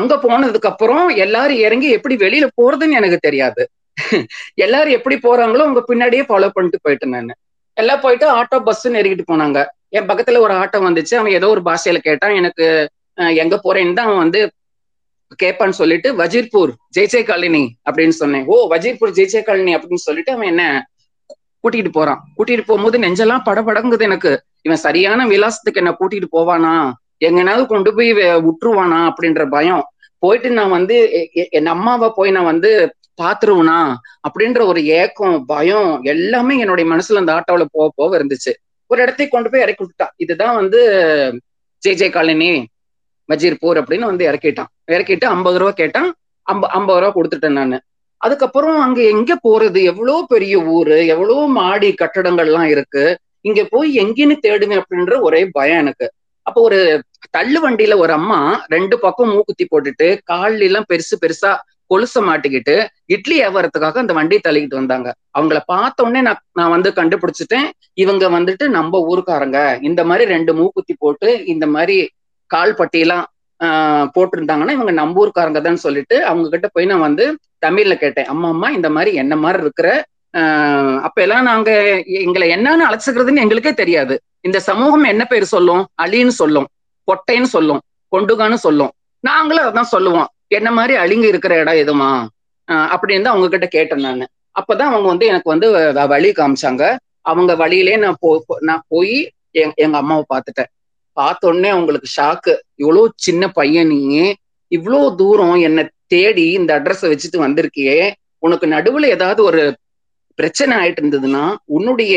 அங்க போனதுக்கு அப்புறம் எல்லாரும் இறங்கி எப்படி வெளியில போறதுன்னு எனக்கு தெரியாது. எல்லாரும் எப்படி போறாங்களோ உங்க பின்னாடியே ஃபாலோ பண்ணிட்டு போயிட்டேன் நான். எல்லாம் போயிட்டு ஆட்டோ பஸ்ஸுன்னு ஏறிக்கிட்டு போனாங்க. என் பக்கத்துல ஒரு ஆட்டோ வந்துச்சு. அவன் ஏதோ ஒரு பாஷையில கேட்டான். எனக்கு எங்க போறேன்னு தான் அவன் வந்து கேட்பான்னு சொல்லிட்டு வஜீர்பூர் ஜெய்சே காலனி அப்படின்னு சொன்னேன். ஓ, வஜீர்பூர் ஜெய்சே காலனி அப்படின்னு சொல்லிட்டு அவன் என்ன கூட்டிகிட்டு போறான். கூட்டிகிட்டு போகும்போது நெஞ்செல்லாம் படபடங்குது எனக்கு. இவன் சரியான விலாசத்துக்கு என்ன கூட்டிகிட்டு போவானா, எங்கனாவது கொண்டு போய் விட்டுருவானா அப்படின்ற பயம். போயிட்டு நான் வந்து என் அம்மாவை போய் நான் வந்து பாத்துருவனா அப்படின்ற ஒரு ஏக்கம், பயம் எல்லாமே என்னுடைய மனசுல அந்த ஆட்டோல போக போக இருந்துச்சு. ஒரு இடத்தையும் கொண்டு போய் இறக்கி விட்டுட்டான். இதுதான் வந்து ஜெய்சே காலனி வஜீர்பூர் அப்படின்னு வந்து இறக்கிட்டான். இறக்கிட்டு 50 ரூபா கேட்டான். 50 ரூபா கொடுத்துட்டேன் நான். அதுக்கப்புறம் அங்க எங்க போறது, எவ்வளோ பெரிய ஊரு, எவ்வளோ மாடி கட்டடங்கள்லாம் இருக்கு, இங்க போய் எங்கேன்னு தேடுவேன் அப்படின்ற ஒரே பயம் எனக்கு. அப்போ ஒரு தள்ளு வண்டியில ஒரு அம்மா ரெண்டு பக்கம் மூக்குத்தி போட்டுட்டு கால்ல எல்லாம் பெருசு பெருசா கொலுச மாட்டிக்கிட்டு இட்லி வியாபாரத்துக்காக அந்த வண்டியை தள்ளிக்கிட்டு வந்தாங்க. அவங்கள பார்த்த உடனே நான் வந்து கண்டுபிடிச்சிட்டேன், இவங்க வந்துட்டு நம்ம ஊருக்காரங்க. இந்த மாதிரி ரெண்டு மூக்குத்தி போட்டு இந்த மாதிரி கால் பட்டியெல்லாம் போட்டிருந்தாங்கன்னா இவங்க நம்ம ஊருக்காரங்க தான் சொல்லிட்டு அவங்க கிட்ட போய் நான் வந்து தமிழ்ல கேட்டேன், அம்மா இந்த மாதிரி என்ன மாதிரி இருக்கிற அப்ப எல்லாம் நாங்க எங்களை என்னன்னு அழைச்சுக்கிறதுன்னு எங்களுக்கே தெரியாது. இந்த சமூகம் என்ன பேர் சொல்லும்? அலின்னு சொல்லும், கொட்டைன்னு சொல்லும், கொண்டுகான்னு சொல்லும். நாங்களும் அதான் சொல்லுவோம். என்ன மாதிரி அழிங்க இருக்கிற இடம் எதுமா அப்படின்னு அவங்க கிட்ட கேட்டேன் நான். அப்பதான் அவங்க வந்து எனக்கு வந்து வழி காமிச்சாங்க. அவங்க வழியிலே நான் போய் எங்க அம்மாவை பார்த்துட்டேன். பார்த்த உடனே அவங்களுக்கு ஷாக்கு. இவ்வளோ சின்ன பையனையே இவ்வளோ தூரம் என்னை தேடி இந்த அட்ரஸை வச்சுட்டு வந்திருக்கியே, உனக்கு நடுவுல ஏதாவது ஒரு பிரச்சனை ஆயிட்டு இருந்ததுன்னா உன்னுடைய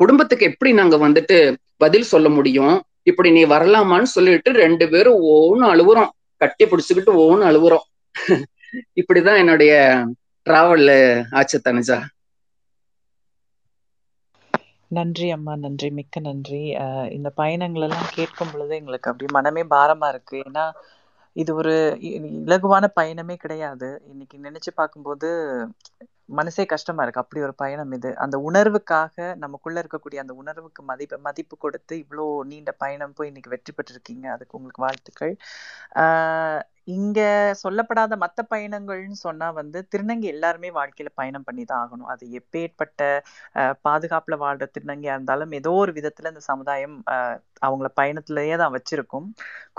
குடும்பத்துக்கு எப்படி நாங்க வந்துட்டு பதில் சொல்ல முடியும், இப்படி நீ வரலாமான்னு சொல்லிட்டு ரெண்டு பேரும் ஒவ்வொன்னு அழுவுறோம், கட்டி பிடிச்சுக்கிட்டு ஒவ்வொன்னு அழுவுறோம். இப்படிதான் என்னுடைய டிராவல் ஆச்சு தனுஜா. நன்றி அம்மா, நன்றி, மிக்க நன்றி. இந்த பயணங்கள் எல்லாம் கேட்கும் பொழுது எங்களுக்கு அப்படி மனமே பாரமா இருக்கு. ஏன்னா இது ஒரு இலகுவான பயணமே கிடையாது. இன்னைக்கு நினைச்சு பார்க்கும்போது மனசே கஷ்டமா இருக்கு. அப்படி ஒரு பயணம் இது. அந்த உணர்வுக்காக, நமக்குள்ள இருக்கக்கூடிய அந்த உணர்வுக்கு மதிப்பு கொடுத்து இவ்வளோ நீண்ட பயணம் போய் இன்னைக்கு வெற்றி பெற்றிருக்கீங்க. அதுக்கு உங்களுக்கு வாழ்த்துக்கள். இங்க சொல்லப்படாத மற்ற பயணங்கள்னு சொன்னா வந்து திருநங்கை எல்லாருமே வாழ்க்கையில பயணம் பண்ணி தான் ஆகணும். அது எப்பேற்பட்ட பாதுகாப்புல வாழ்ற திருநங்கையா இருந்தாலும் ஏதோ ஒரு விதத்துல இந்த சமுதாயம் அவங்கள பயணத்திலேயே தான் வச்சிருக்கும்.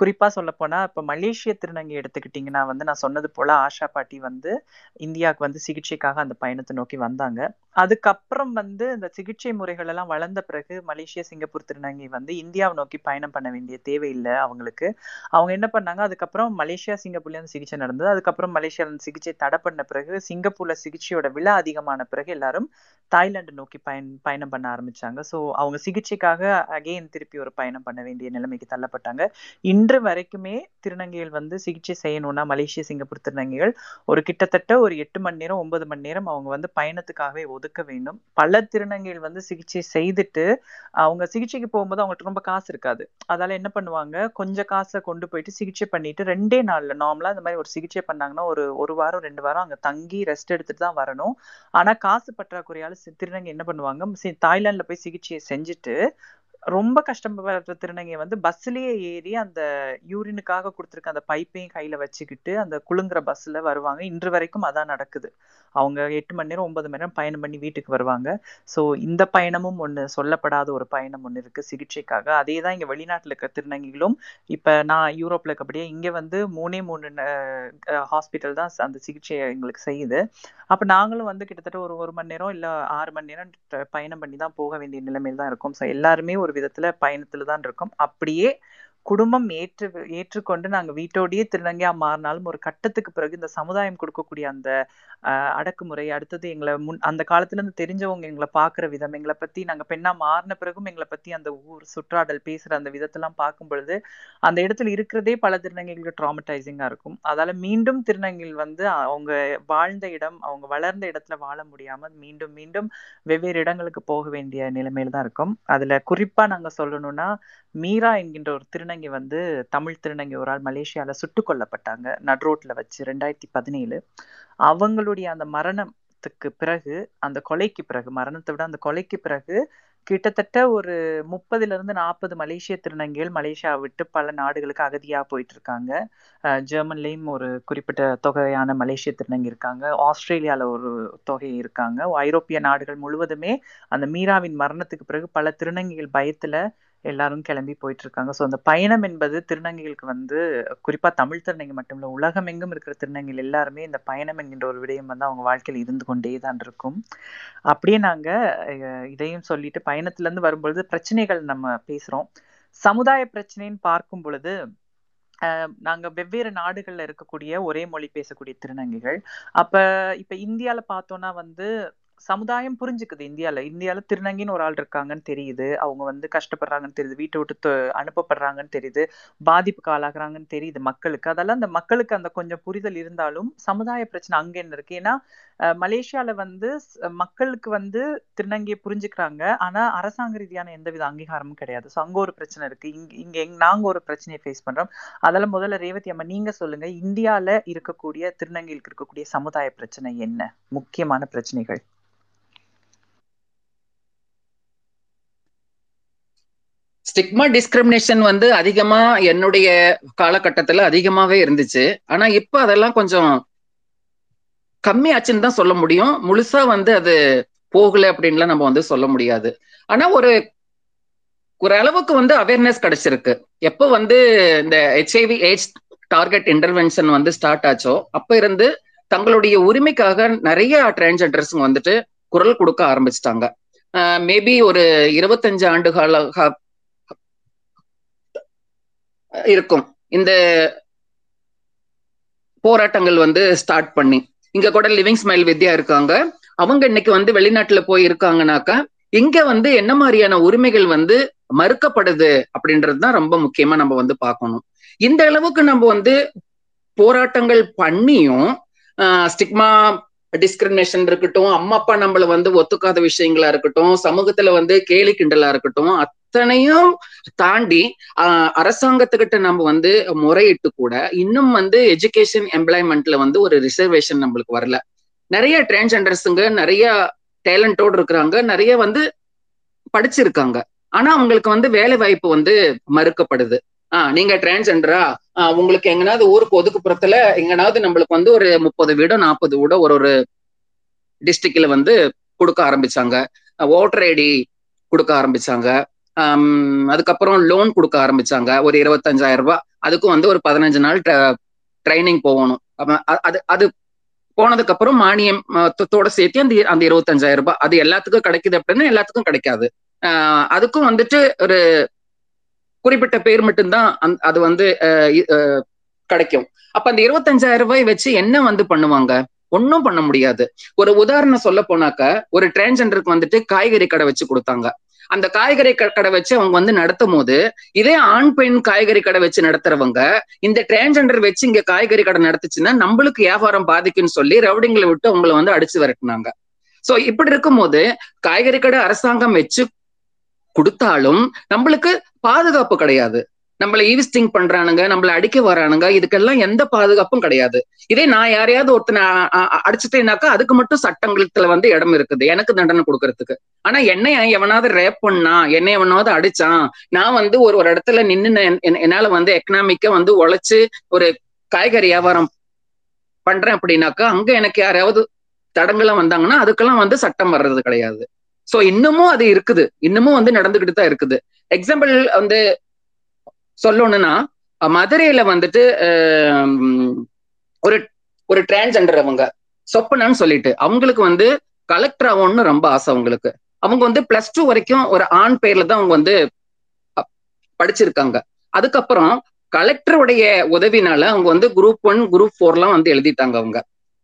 குறிப்பா சொல்ல போனா இப்ப மலேசிய திருநங்கை எடுத்துக்கிட்டீங்கன்னா வந்து நான் சொன்னது போல ஆஷா பாட்டி வந்து இந்தியாவுக்கு வந்து சிகிச்சைக்காக அந்த பயணத்தை நோக்கி வந்தாங்க. அதுக்கப்புறம் வந்து இந்த சிகிச்சை முறைகள் எல்லாம் வளர்ந்த பிறகு மலேசியா, சிங்கப்பூர் திருநங்கை வந்து இந்தியாவை நோக்கி பயணம் பண்ண வேண்டிய தேவையில்லை அவங்களுக்கு. அவங்க என்ன பண்ணாங்க, அதுக்கப்புறம் மலேசியா சிங்கப்பூர்ல இருந்து சிகிச்சை நடந்தது. அதுக்கப்புறம் மலேசியால இருந்து சிகிச்சை தடை பண்ண பிறகு, சிங்கப்பூர்ல சிகிச்சையோட விலை அதிகமான பிறகு எல்லாரும் தாய்லாந்து நோக்கி பயணம் பண்ண ஆரம்பிச்சாங்க. ஸோ அவங்க சிகிச்சைக்காக அகெயின் திருப்பி ஒரு பயணம் பண்ண வேண்டிய நிலைமைக்கு தள்ளப்பட்டாங்க. இன்று வரைக்குமே திருநங்கைகள் வந்து சிகிச்சை செய்யணும்னா மலேசிய, சிங்கப்பூர் திருநங்கைகள் ஒரு கிட்டத்தட்ட ஒரு 8 மணி நேரம் 9 மணி நேரம் அவங்க வந்து பயணத்துக்காகவே ஒதுக்க வேண்டும். பல திருநங்கைகள் வந்து சிகிச்சை செய்துட்டு அவங்க சிகிச்சைக்கு போகும்போது அவங்ககிட்ட ரொம்ப காசு இருக்காது. அதால என்ன பண்ணுவாங்க, கொஞ்சம் காசை கொண்டு போயிட்டு சிகிச்சை பண்ணிட்டு 2 நாள்ல நார்மலா இந்த மாதிரி ஒரு சிகிச்சை பண்ணாங்கன்னா ஒரு வாரம் 2 வாரம் அங்க தங்கி ரெஸ்ட் எடுத்துட்டு தான் வரணும். ஆனா காசு பற்றாக்குறையால திருநங்கை என்ன பண்ணுவாங்க, தாய்லாந்துல போய் சிகிச்சையை செஞ்சுட்டு ரொம்ப கஷ்டப்படுற திருநங்கை வந்து பஸ்லயே ஏறி அந்த யூரினுக்காக கொடுத்துருக்க அந்த பைப்பையும் கையில வச்சுக்கிட்டு அந்த குழுங்குற பஸ்ல வருவாங்க. இன்று வரைக்கும் அதான் நடக்குது. அவங்க 8 மணி நேரம் 9 மணி நேரம் பயணம் பண்ணி வீட்டுக்கு வருவாங்க. ஸோ இந்த பயணமும் ஒன்று, சொல்லப்படாத ஒரு பயணம் ஒன்று இருக்கு சிகிச்சைக்காக. அதே தான் இங்கே வெளிநாட்டில் இருக்க திருநங்கைகளும். இப்போ நான் யூரோப்ல இருக்கப்படியே இங்கே வந்து 3 ஹாஸ்பிட்டல் தான் அந்த சிகிச்சையை எங்களுக்கு செய்யுது. அப்போ நாங்களும் வந்து கிட்டத்தட்ட ஒரு மணி நேரம் இல்லை 6 மணி நேரம் பயணம் பண்ணி தான் போக வேண்டிய நிலைமையில் தான் இருக்கும். ஸோ எல்லாருமே ஒரு விதத்துல பயணத்துல தான் இருக்கும். அப்படியே குடும்பம் ஏற்றுக்கொண்டு நாங்க வீட்டோடயே திருநங்கையா மாறினாலும் ஒரு கட்டத்துக்கு பிறகு இந்த சமுதாயம் கொடுக்கக்கூடிய அந்த அடக்குமுறை, அடுத்தது எங்களை அந்த காலத்துல இருந்து தெரிஞ்சவங்க எங்களை பாக்குற விதம், எங்களை பத்தி நாங்க பெண்ணா மாறின பிறகும் எங்களை பத்தி அந்த ஊர் சுற்றாடல் பேசுற அந்த விதத்தெல்லாம் பார்க்கும் பொழுது அந்த இடத்துல இருக்கிறதே பல திருநங்கைகளுக்கு ட்ராமடைசிங்கா இருக்கும். அதால மீண்டும் திருநங்கைகள் வந்து அவங்க வாழ்ந்த இடம், அவங்க வளர்ந்த இடத்துல வாழ முடியாம மீண்டும் மீண்டும் வெவ்வேறு இடங்களுக்கு போக வேண்டிய நிலைமையில தான் இருக்கும். அதுல குறிப்பா நாங்க சொல்லணும்னா மீரா என்கின்ற ஒரு திருநங்கை வந்து, தமிழ் திருநங்கை ஒரு ஆள் மலேசியால சுட்டு கொல்லப்பட்டாங்க நட்ரோட்ல வச்சு 2017. அவங்களுடைய அந்த மரணத்துக்கு பிறகு, அந்த கொலைக்கு பிறகு, மரணத்தை விட அந்த கொலைக்கு பிறகு கிட்டத்தட்ட ஒரு 30லிருந்து 40 மலேசிய திருநங்கைகள் மலேசியாவை விட்டு பல நாடுகளுக்கு அகதியா போயிட்டு இருக்காங்க. ஜெர்மன்லயும் ஒரு குறிப்பிட்ட தொகையான மலேசிய திருநங்கை இருக்காங்க, ஆஸ்திரேலியால ஒரு தொகை இருக்காங்க. ஐரோப்பிய நாடுகள் முழுவதுமே அந்த மீராவின் மரணத்துக்கு பிறகு பல திருநங்கைகள் பயத்துல எல்லாரும் கிளம்பி போயிட்டு இருக்காங்க. ஸோ அந்த பயணம் என்பது திருநங்கைகளுக்கு வந்து குறிப்பா தமிழ் திருநங்கை மட்டும் இல்லை, உலகமெங்கும் இருக்கிற திருநங்கைகள் எல்லாருமே இந்த பயணம் என்கின்ற ஒரு விடயம் வந்து அவங்க வாழ்க்கையில் இருந்து கொண்டே தான் இருக்கும். அப்படியே நாங்க இதையும் சொல்லிட்டு பயணத்துல இருந்து வரும்பொழுது பிரச்சனைகள் நம்ம பேசுறோம். சமுதாய பிரச்சனைன்னு பார்க்கும் பொழுது நாங்க வெவ்வேறு நாடுகள்ல இருக்கக்கூடிய ஒரே மொழி பேசக்கூடிய திருநங்கைகள், இப்ப இந்தியால பார்த்தோம்னா வந்து சமுதாயம் புரிஞ்சுக்குது. இந்தியால திருநங்கைன்னு ஒரு ஆள் இருக்காங்கன்னு தெரியுது, அவங்க வந்து கஷ்டப்படுறாங்கன்னு தெரியுது, வீட்டை விட்டு அனுப்பப்படுறாங்கன்னு தெரியுது, பாதிப்புக்கு ஆளாகிறாங்கன்னு தெரியுது மக்களுக்கு. அதெல்லாம் அந்த மக்களுக்கு அந்த கொஞ்சம் புரிதல் இருந்தாலும் சமுதாய பிரச்சனை அங்க என்ன இருக்கு? ஏன்னா மலேசியால வந்து மக்களுக்கு வந்து திருநங்கையை புரிஞ்சுக்கிறாங்க, ஆனா அரசாங்க ரீதியான எந்தவித அங்கீகாரமும் கிடையாது. ஸோ அங்க ஒரு பிரச்சனை இருக்கு, இங்க நாங்க ஒரு பிரச்சனையை ஃபேஸ் பண்றோம். அதெல்லாம் முதல்ல ரேவதி அம்மா நீங்க சொல்லுங்க, இந்தியால இருக்கக்கூடிய திருநங்கைகளுக்கு இருக்கக்கூடிய சமுதாய பிரச்சனை என்ன, முக்கியமான பிரச்சனைகள்? ஸ்டிக்மா டிஸ்கிரிமினேஷன் வந்து அதிகமா என்னுடைய காலகட்டத்துல அதிகமாவே இருந்துச்சு. ஆனா இப்ப அதெல்லாம் கொஞ்சம் கம்மியாச்சுன்னு தான் சொல்ல முடியும். முழுசா வந்து அது போகல அப்படின்லாம் நம்ம வந்து சொல்ல முடியாது. ஆனா ஒரு அளவுக்கு வந்து அவேர்னஸ் கிடைச்சிருக்கு. எப்ப வந்து இந்த HIV AIDS டார்கெட் இன்டர்வென்ஷன் வந்து ஸ்டார்ட் ஆச்சோ அப்ப இருந்து தங்களுடைய உரிமைக்காக நிறைய டிரான்ஸ்ஜெண்டர்ஸுங்க வந்துட்டு குரல் கொடுக்க ஆரம்பிச்சிட்டாங்க. மேபி ஒரு 25 ஆண்டு கால இருக்கும் இந்த போராட்டங்கள் வந்து ஸ்டார்ட் பண்ணி. இங்க கூட லிவிங் ஸ்மைல் வித்யா இருக்காங்க, அவங்க இன்னைக்கு வந்து வெளிநாட்டுல போய் இருக்காங்கனாக்கா இங்க வந்து என்ன மாதிரியான உரிமைகள் வந்து மறுக்கப்படுது அப்படின்றதுதான் ரொம்ப முக்கியமா நம்ம வந்து பார்க்கணும். இந்த அளவுக்கு நம்ம வந்து போராட்டங்கள் பண்ணியும் ஸ்டிக்மா டிஸ்கிரிமினேஷன் இருக்கட்டும், அம்மா அப்பா நம்மள வந்து ஒத்துக்காத விஷயங்களா இருக்கட்டும், சமூகத்துல வந்து கேலி கிண்டலா இருக்கட்டும், அத்தனையும் தாண்டி அரசாங்கத்துக்கிட்ட நம்ம வந்து முறையிட்டு கூட இன்னும் வந்து எஜுகேஷன் எம்ப்ளாய்மெண்ட்ல வந்து ஒரு ரிசர்வேஷன் நம்மளுக்கு வரல. நிறைய டிரான்ஸ்ஜெண்டர்ஸுங்க நிறைய டேலண்டோடு இருக்கிறாங்க, நிறைய வந்து படிச்சிருக்காங்க, ஆனா அவங்களுக்கு வந்து வேலை வாய்ப்பு வந்து மறுக்கப்படுது. நீங்க டிரான்ஸ்ஜெண்டரா, உங்களுக்கு எங்கனாவது ஊருக்கு ஒதுக்குப்புறத்துல எங்கனாவது நம்மளுக்கு வந்து ஒரு 30 வீடோ 40 வீடோ ஒரு டிஸ்ட்ரிக்ட்ல வந்து கொடுக்க ஆரம்பிச்சாங்க. ஓட்டர் ஐடி கொடுக்க ஆரம்பிச்சாங்க, அதுக்கப்புறம் லோன் கொடுக்க ஆரம்பிச்சாங்க ஒரு 25,000 ரூபாய். அதுக்கும் வந்து ஒரு 15 நாள் ட்ரைனிங் போகணும். அது போனதுக்கு அப்புறம் மானியத்தோட சேர்த்து அந்த 25,000 ரூபாய் அது எல்லாத்துக்கும் கிடைக்குது அப்படின்னா எல்லாத்துக்கும் கிடைக்காது. அதுக்கும் வந்துட்டு ஒரு குறிப்பிட்ட பேர் மட்டும்தான் அது வந்து கிடைக்கும். அப்ப அந்த 25,000 ரூபாய் வச்சு என்ன வந்து பண்ணுவாங்க? ஒன்னும் பண்ண முடியாது. ஒரு உதாரணம் சொல்ல போனாக்க, ஒரு டிரான்ஸ்ஜெண்டருக்கு வந்துட்டு காய்கறி கடை வச்சு கொடுத்தாங்க. அந்த காய்கறி கடை வச்சு அவங்க வந்து நடத்தும் போது இதே ஆண் பெண் காய்கறி கடை வச்சு நடத்துறவங்க இந்த டிரான்ஸ்ஜெண்டர் வச்சு இங்க காய்கறி கடை நடத்துச்சுன்னா நம்மளுக்கு வியாபாரம் பாதிக்குன்னு சொல்லி ரவுடிங்களை விட்டு அவங்கள வந்து அடிச்சு விரட்டினாங்க. சோ இப்படி இருக்கும்போது காய்கறி கடை அரசாங்கம் வச்சு கொடுத்தாலும் நம்மளுக்கு பாதுகாப்பு கிடையாது. நம்மள ஈவிஸ்டிங் பண்றானுங்க, நம்மள அடிக்க வரானுங்க, இதுக்கெல்லாம் எந்த பாதுகாப்பும் கிடையாது. இதே நான் யாரையாவது ஒருத்தனை அடிச்சுட்டேனாக்கா அதுக்கு மட்டும் சட்டங்களுக்குல வந்து இடம் இருக்குது எனக்கு தண்டனை கொடுக்கறதுக்கு. ஆனா என்னை எவனாவது ரேப் பண்ணா, என்னை எவனாவது அடிச்சான், நான் வந்து ஒரு இடத்துல நின்னு என்னால வந்து எக்கனாமிக்கா வந்து உழைச்சு ஒரு காய்கறி வியாபாரம் பண்றேன் அப்படின்னாக்கா அங்க எனக்கு யாராவது தடங்கெல்லாம் வந்தாங்கன்னா அதுக்கெல்லாம் வந்து சட்டம் வர்றது கிடையாது. சோ இன்னமும் அது இருக்குது, இன்னமும் வந்து நடந்துகிட்டு தான் இருக்குது. எக்ஸாம்பிள் வந்து சொல்லணும்னா, மதுரையில வந்துட்டு ஒரு டிரான்ஸ்ஜெண்டர் அவங்க சொப்பனான்னு சொல்லிட்டு அவங்களுக்கு வந்து கலெக்டர் ஆகும்னு ரொம்ப ஆசை. அவங்களுக்கு அவங்க வந்து +2 வரைக்கும் ஒரு ஆண் பேர்ல தான் அவங்க வந்து படிச்சிருக்காங்க. அதுக்கப்புறம் கலெக்டருடைய உதவினால அவங்க வந்து குரூப் 1, குரூப் 4 எல்லாம் வந்து எழுதிட்டாங்க. அவங்க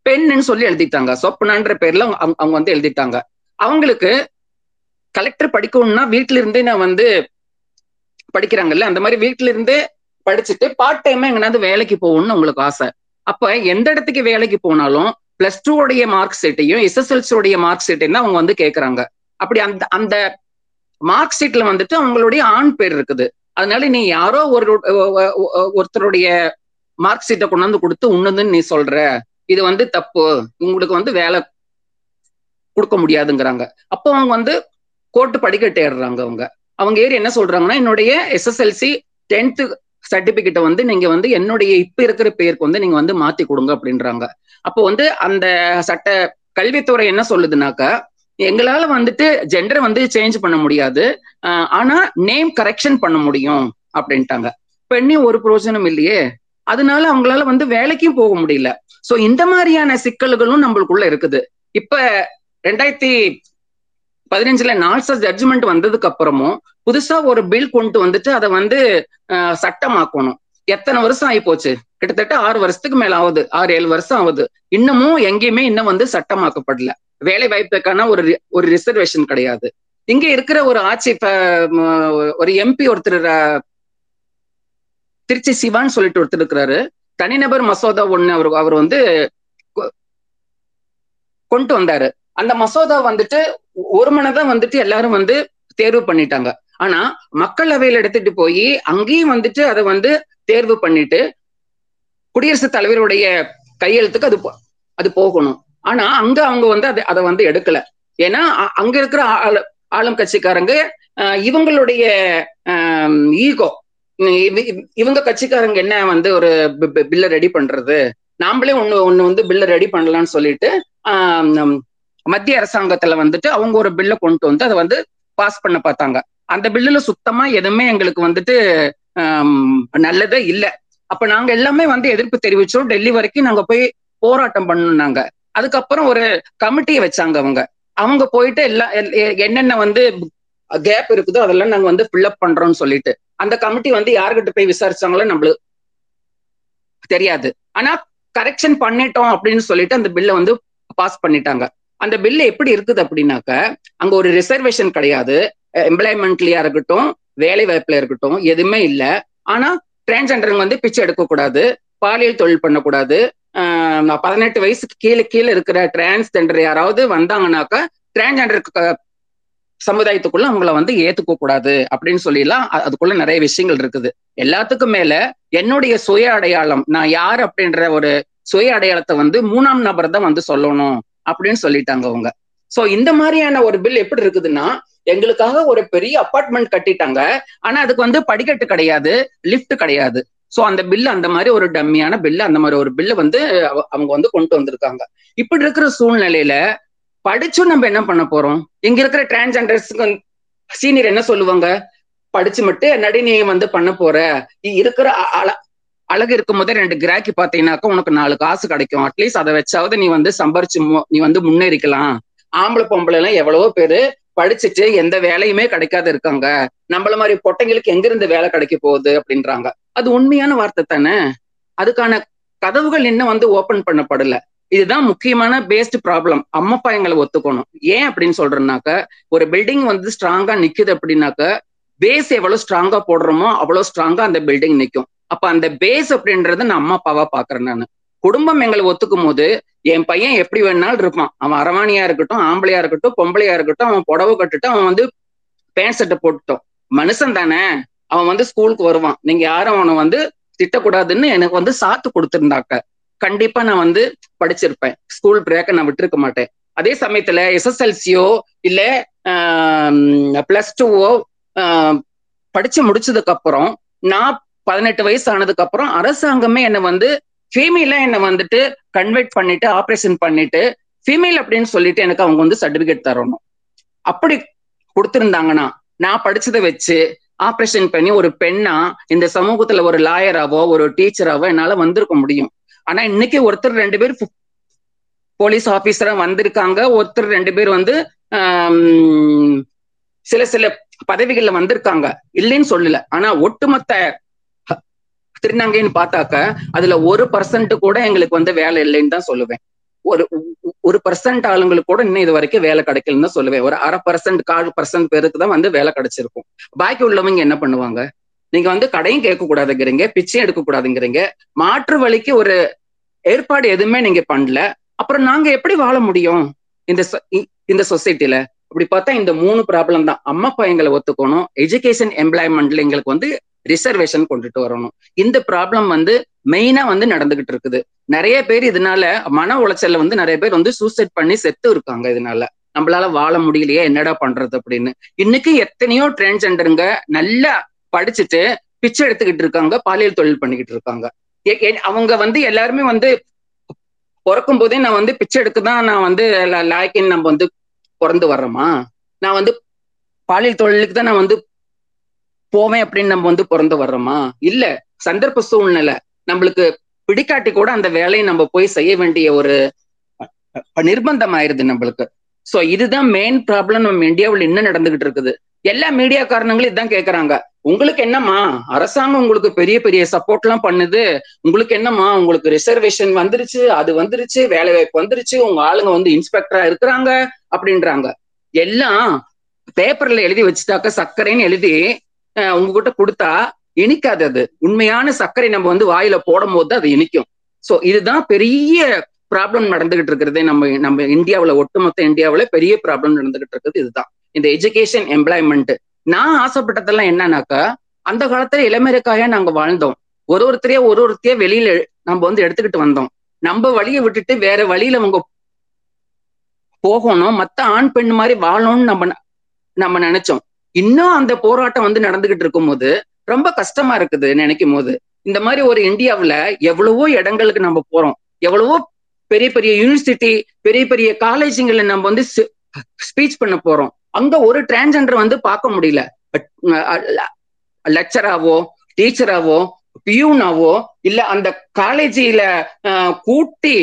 பெண்ணுன்னு சொல்லி எழுதிட்டாங்க, சொப்பனான்ற பேர்ல அவங்க வந்து எழுதிட்டாங்க. அவங்களுக்கு கலெக்டர் படிக்கணும்னா வீட்டுல இருந்தே நான் வந்து படிக்கிறாங்கல்ல, அந்த மாதிரி வீட்டுல இருந்தே படிச்சுட்டு பார்ட் டைமா எங்கனாவது வேலைக்கு போகணும்னு உங்களுக்கு ஆசை. அப்ப எந்த இடத்துக்கு வேலைக்கு போனாலும் +2 உடைய மார்க் ஷீட்டையும் SSLC உடைய மார்க் ஷீட்டையும் தான் அவங்க வந்து கேட்கறாங்க. அப்படி அந்த மார்க் ஷீட்ல வந்துட்டு அவங்களுடைய ஆண் பேர் இருக்குது. அதனால நீ யாரோ ஒருத்தருடைய மார்க் ஷீட்டை கொண்டாந்து கொடுத்து உண்ணுதுன்னு நீ சொல்ற, இது வந்து தப்பு, உங்களுக்கு வந்து வேலை கொடுக்க முடியாதுங்கிறாங்க. அப்போ அவங்க வந்து கோர்ட்டு படிக்கட்டு ஏறுறாங்க. அவங்க அவங்க ஏறி என்ன சொல்றாங்கன்னா, என்னுடைய SSLC 10th சர்டிபிகேட்டை வந்து நீங்க வந்து என்னுடைய இப்ப இருக்கிற பேருக்கு வந்து நீங்க வந்து மாத்தி கொடுங்க அப்படின்றாங்க. அப்போ வந்து அந்த சட்ட கல்வித்துறை என்ன சொல்லுதுனாக்கா, எங்களால வந்துட்டு ஜெண்டர் வந்து சேஞ்ச் பண்ண முடியாது, ஆனா நேம் கரெக்ஷன் பண்ண முடியும் அப்படின்ட்டாங்க. பெண்ணே ஒரு பிரோஜனம் இல்லையே, அதனால அவங்களால வந்து வேலைக்கும் போக முடியல. சோ இந்த மாதிரியான சிக்கல்களும் நம்மளுக்குள்ள இருக்குது. இப்ப 2015 நால்சஸ் ஜட்ஜ்மெண்ட் வந்ததுக்கு அப்புறமும் புதுசா ஒரு பில் கொண்டு வந்துட்டு அதை வந்து சட்டமாக்கணும். எத்தனை வருஷம் ஆகி போச்சு? கிட்டத்தட்ட 6 வருஷத்துக்கு மேல ஆகுது, 6-7 வருஷம் ஆகுது. இன்னமும் எங்கேயுமே இன்னும் வந்து சட்டமாக்கப்படல. வேலை வாய்ப்புக்கான ஒரு ரிசர்வேஷன் கிடையாது. இங்க இருக்கிற ஒரு ஆட்சி, இப்ப ஒரு MP ஒருத்தர் திருச்சி சிவான்னு சொல்லிட்டு ஒருத்தர் இருக்கிறாரு, தனிநபர் மசோதா ஒண்ணு அவர் வந்து கொண்டு வந்தாரு. அந்த மசோதா வந்துட்டு ஒரு மனதான் வந்துட்டு எல்லாரும் வந்து தேர்வு பண்ணிட்டாங்க. ஆனா மக்களவையில எடுத்துட்டு போய் அங்கேயும் வந்துட்டு அதை வந்து தேர்வு பண்ணிட்டு குடியரசுத் தலைவருடைய கையெழுத்துக்கு அது போகணும். ஆனா அங்க அவங்க வந்து அதை வந்து எடுக்கல. ஏன்னா அங்க இருக்கிற ஆளும் கட்சிக்காரங்க இவங்களுடைய ஈகோ, இவங்க கட்சிக்காரங்க என்ன வந்து ஒரு பில்ல ரெடி பண்றது, நாமளே ஒண்ணு வந்து பில்ல ரெடி பண்ணலாம்னு சொல்லிட்டு மத்திய அரசாங்கத்துல வந்துட்டு அவங்க ஒரு பில்ல கொண்டு வந்து அதை வந்து பாஸ் பண்ண பார்த்தாங்க. அந்த பில்லுல சுத்தமா எதுவுமே எங்களுக்கு வந்துட்டு நல்லதே இல்லை. அப்ப நாங்க எல்லாமே வந்து எதிர்ப்பு தெரிவிச்சோம். டெல்லி வரைக்கும் நாங்க போய் போராட்டம் பண்ணோம்னாங்க. அதுக்கப்புறம் ஒரு கமிட்டியை வச்சாங்க. அவங்க போயிட்டு எல்லாம் என்னென்ன வந்து கேப் இருக்குதோ அதெல்லாம் நாங்க வந்து ஃபில் அப் பண்றோம்னு சொல்லிட்டு அந்த கமிட்டி வந்து யாருக்கிட்ட போய் விசாரிச்சாங்களோ நம்மளுக்கு தெரியாது. ஆனா கரெக்ஷன் பண்ணிட்டோம் அப்படின்னு சொல்லிட்டு அந்த பில்லை வந்து பாஸ் பண்ணிட்டாங்க. அந்த பில்லு எப்படி இருக்குது அப்படின்னாக்க, அங்க ஒரு ரிசர்வேஷன் கிடையாது, எம்ப்ளாய்மெண்ட்லயா இருக்கட்டும் வேலை வாய்ப்புல இருக்கட்டும் எதுவுமே இல்லை. ஆனா டிரான்ஸ்ஜெண்டருங்க வந்து பிச்சை எடுக்கக்கூடாது, பாலியல் தொழில் பண்ணக்கூடாது, 18 வயசுக்கு கீழே இருக்கிற டிரான்ஸ்ஜெண்டர் யாராவது வந்தாங்கன்னாக்கா டிரான்ஸ்ஜெண்டர் சமுதாயத்துக்குள்ள அவங்கள வந்து ஏத்துக்க கூடாது அப்படின்னு சொல்லிலாம் அதுக்குள்ள நிறைய விஷயங்கள் இருக்குது. எல்லாத்துக்கும் மேல என்னுடைய சுய அடையாளம், நான் யார் அப்படின்ற ஒரு சுய அடையாளத்தை வந்து 3ஆம் நபர் தான் வந்து சொல்லணும் அப்படின்னு சொல்லிட்டாங்க அவங்க. சோ இந்த மாதிரியான ஒரு பில் எப்படி இருக்குதுன்னா, எங்களுக்காக ஒரு பெரிய அபார்ட்மெண்ட் கட்டிட்டாங்க. ஆனா அதுக்கு வந்து படிக்கட்டு கிடையாது, லிஃப்ட் கிடையாது. சோ அந்த பில்லு, அந்த மாதிரி ஒரு டம்மியான பில்லு, அந்த மாதிரி ஒரு பில்லு வந்து அவங்க வந்து கொண்டு வந்திருக்காங்க. இப்படி இருக்கிற சூழ்நிலையில படிச்சும் நம்ம என்ன பண்ண போறோம்? இங்க இருக்கிற டிரான்ஸ்ஜெண்டர்ஸ்க்கு சீனியர் என்ன சொல்லுவாங்க, படிச்சு மட்டும் என்னடி நீ வந்து பண்ண போற, இருக்கிற அழகு இருக்கும் போதே 2 கிராக்கி பாத்தீங்கன்னாக்கா உனக்கு 4 காசு கிடைக்கும், அட்லீஸ்ட் அதை வச்சாவது நீ வந்து சம்பாரிச்சு நீ வந்து முன்னேறிக்கலாம். ஆம்பளை பொம்பளை எல்லாம் எவ்வளவோ பேரு படிச்சுட்டு எந்த வேலையுமே கிடைக்காத இருக்காங்க, நம்மள மாதிரி பொட்டைங்களுக்கு எங்கிருந்து வேலை கிடைக்க போகுது அப்படின்றாங்க. அது உண்மையான வார்த்தை தானே? அதுக்கான கதவுகள் இன்னும் வந்து ஓபன் பண்ணப்படல. இதுதான் முக்கியமான பேஸ்ட் ப்ராப்ளம். அம்மா அப்பா எங்களை ஒத்துக்கணும். ஏன் அப்படின்னு சொல்றேன்னாக்க, ஒரு பில்டிங் வந்து ஸ்ட்ராங்கா நிக்குது அப்படின்னாக்க பேஸ் எவ்வளவு ஸ்ட்ராங்கா போடுறோமோ அவ்வளவு ஸ்ட்ராங்கா அந்த பில்டிங் நிக்கும். அப்ப அந்த பேஸ் அப்படின்றது நான் அம்மா அப்பாவா பாக்குறேன். நான் குடும்பம் எங்களை ஒத்துக்கும் போது என் பையன் எப்படி வேணாலும் இருப்பான், அவன் அரவாணியா இருக்கட்டும், ஆம்பளையா இருக்கட்டும், பொம்பளையா இருக்கட்டும், அவன் புடவை கட்டுட்டும், அவன் வந்து பேண்ட் சட்டை போட்டுட்டோம், மனுஷன் தானே, அவன் வந்து ஸ்கூலுக்கு வருவான், நீங்க யாரும் அவனை வந்து திட்டக்கூடாதுன்னு எனக்கு வந்து சாத்து கொடுத்துருந்தாக்க கண்டிப்பா நான் வந்து படிச்சிருப்பேன், ஸ்கூல் பிரேக்கை நான் விட்டுருக்க மாட்டேன். அதே சமயத்துல SSLCயோ இல்ல +2ஓ படிச்சு முடிச்சதுக்கு அப்புறம் நான் 18 வயசு ஆனதுக்கு அப்புறம் அரசாங்கமே என்னை வந்து ஃபீமேலா என்னை வந்துட்டு கன்வெர்ட் பண்ணிட்டு ஆப்ரேஷன் பண்ணிட்டு ஃபீமேல் அப்படின்னு சொல்லிட்டு எனக்கு அவங்க வந்து சர்டிபிகேட் தரணும். அப்படி கொடுத்துருந்தாங்கன்னா நான் படிச்சதை வச்சு ஆப்ரேஷன் பண்ணி ஒரு பெண்ணா இந்த சமூகத்துல ஒரு லாயராவோ ஒரு டீச்சராவோ என்னால வந்திருக்க முடியும். ஆனா இன்னைக்கு ஒருத்தர் 2 பேர் போலீஸ் ஆபீசரா வந்திருக்காங்க, ஒருத்தர் 2 பேர் வந்து சில பதவிகள்ல வந்திருக்காங்க, இல்லைன்னு சொல்லல. ஆனா ஒட்டுமொத்த திருநங்கைன்னு பார்த்தாக்க அதுல 1% கூட எங்களுக்கு வந்து வேலை இல்லைன்னு தான் சொல்லுவேன். ஒரு 1% ஆளுங்களுக்கு கூட இன்னும் இது வரைக்கும் வேலை கிடைக்கலன்னு தான் சொல்லுவேன். ஒரு 0.5% 4% பேருக்கு தான் வந்து வேலை கிடைச்சிருக்கும். பாக்கி உள்ளவங்க என்ன பண்ணுவாங்க? நீங்க வந்து கடையும் கேட்க கூடாதுங்கிறீங்க, பிச்சையும் எடுக்க கூடாதுங்கிறீங்க, மாற்று வழிக்கு ஒரு ஏற்பாடு எதுவுமே நீங்க பண்ணல. அப்புறம் நாங்க எப்படி வாழ முடியும் இந்த சொசைட்டில? அப்படி பார்த்தா இந்த 3 ப்ராப்ளம் தான். அம்மா அப்பா எங்களை ஒத்துக்கணும், எஜுகேஷன் எம்ப்ளாய்மெண்ட்ல எங்களுக்கு வந்து ரிசர்வேஷன் கொண்டுட்டு வரணும். இந்த ப்ராப்ளம் வந்து மெயினா வந்து நடந்துகிட்டு இருக்குது. நிறைய பேர் இதனால மன உளைச்சல்ல வந்து நிறைய பேர் வந்து சூசைட் பண்ணி செத்து இருக்காங்க. இதனால நம்மளால வாழ முடியலையே என்னடா பண்றது அப்படின்னு இன்னைக்கு எத்தனையோ டிரான்ஸ்ஜெண்டருங்க நல்லா படிச்சுட்டு பிச்சை எடுத்துக்கிட்டு இருக்காங்க, பாலியல் தொழில் பண்ணிக்கிட்டு இருக்காங்க. அவங்க எல்லாருமே பிறக்கும் போதே நான் பிச்சை எடுக்கதான் நான் லாய்க்குன்னு நம்ம பிறந்து வர்றோமா? நான் பாலியல் தொழிலுக்கு தான் நான் போவேன் அப்படின்னு நம்ம பிறந்து வர்றோமா? இல்ல, சந்தர்ப்ப சூழ்நிலை நம்மளுக்கு பிடிக்காட்டி கூட அந்த வேலையை நம்ம போய் செய்ய வேண்டிய ஒரு நிர்பந்தம் ஆயிருது நம்மளுக்கு. சோ இதுதான் மெயின் ப்ராப்ளம் நம்ம இந்தியாவில் இன்னும் நடந்துகிட்டு இருக்குது. எல்லா மீடியா காரணங்களும் இதுதான் கேட்கறாங்க, உங்களுக்கு என்னம்மா அரசாங்கம் உங்களுக்கு பெரிய பெரிய சப்போர்ட் எல்லாம் பண்ணுது, உங்களுக்கு என்னம்மா உங்களுக்கு ரிசர்வேஷன் வந்துருச்சு, அது வந்துருச்சு, வேலை வாய்ப்பு வந்துருச்சு, உங்க ஆளுங்க இன்ஸ்பெக்டரா இருக்கிறாங்க அப்படின்றாங்க. எல்லாம் பேப்பர்ல எழுதி வச்சுட்டாக்க சர்க்கரைன்னு எழுதி உங்ககிட்ட கொடுத்தா இனிக்காது. அது உண்மையான சர்க்கரை நம்ம வாயில போடும் போது அது இனிக்கும். சோ இதுதான் பெரிய ப்ராப்ளம் நடந்துகிட்டு இருக்கிறது நம்ம இந்தியாவில், ஒட்டுமொத்த இந்தியாவில் பெரிய ப்ராப்ளம் நடந்துகிட்டு இருக்குது இதுதான். இந்த எஜுகேஷன், எம்ப்ளாய்மெண்ட், நான் ஆசைப்பட்டதெல்லாம் என்னன்னாக்கா, அந்த காலத்துல இளமறைக்காயா நாங்க வாழ்ந்தோம். ஒரு ஒருத்தரையா வெளியில நம்ம எடுத்துக்கிட்டு வந்தோம். நம்ம வழியை விட்டுட்டு வேற வழியில அவங்க போகணும், மத்த ஆண் பெண் மாதிரி வாழணும்னு நம்ம நினைச்சோம். இன்னும் அந்த போராட்டம் நடந்துகிட்டு இருக்கும் போது ரொம்ப கஷ்டமா இருக்குது நினைக்கும் போது. இந்த மாதிரி ஒரு இந்தியாவுல எவ்வளவோ இடங்களுக்கு நம்ம போறோம், எவ்வளவோ பெரிய பெரிய யூனிவர்சிட்டி, பெரிய பெரிய காலேஜுங்களை நம்ம ஸ்பீச் பண்ண போறோம். அங்க ஒரு டிரான்ஸ்ஜெண்டர் பார்க்க முடியல, லெக்சராவோ டீச்சராவோ பியூனாவோ இல்ல அந்த காலேஜில கூட்டி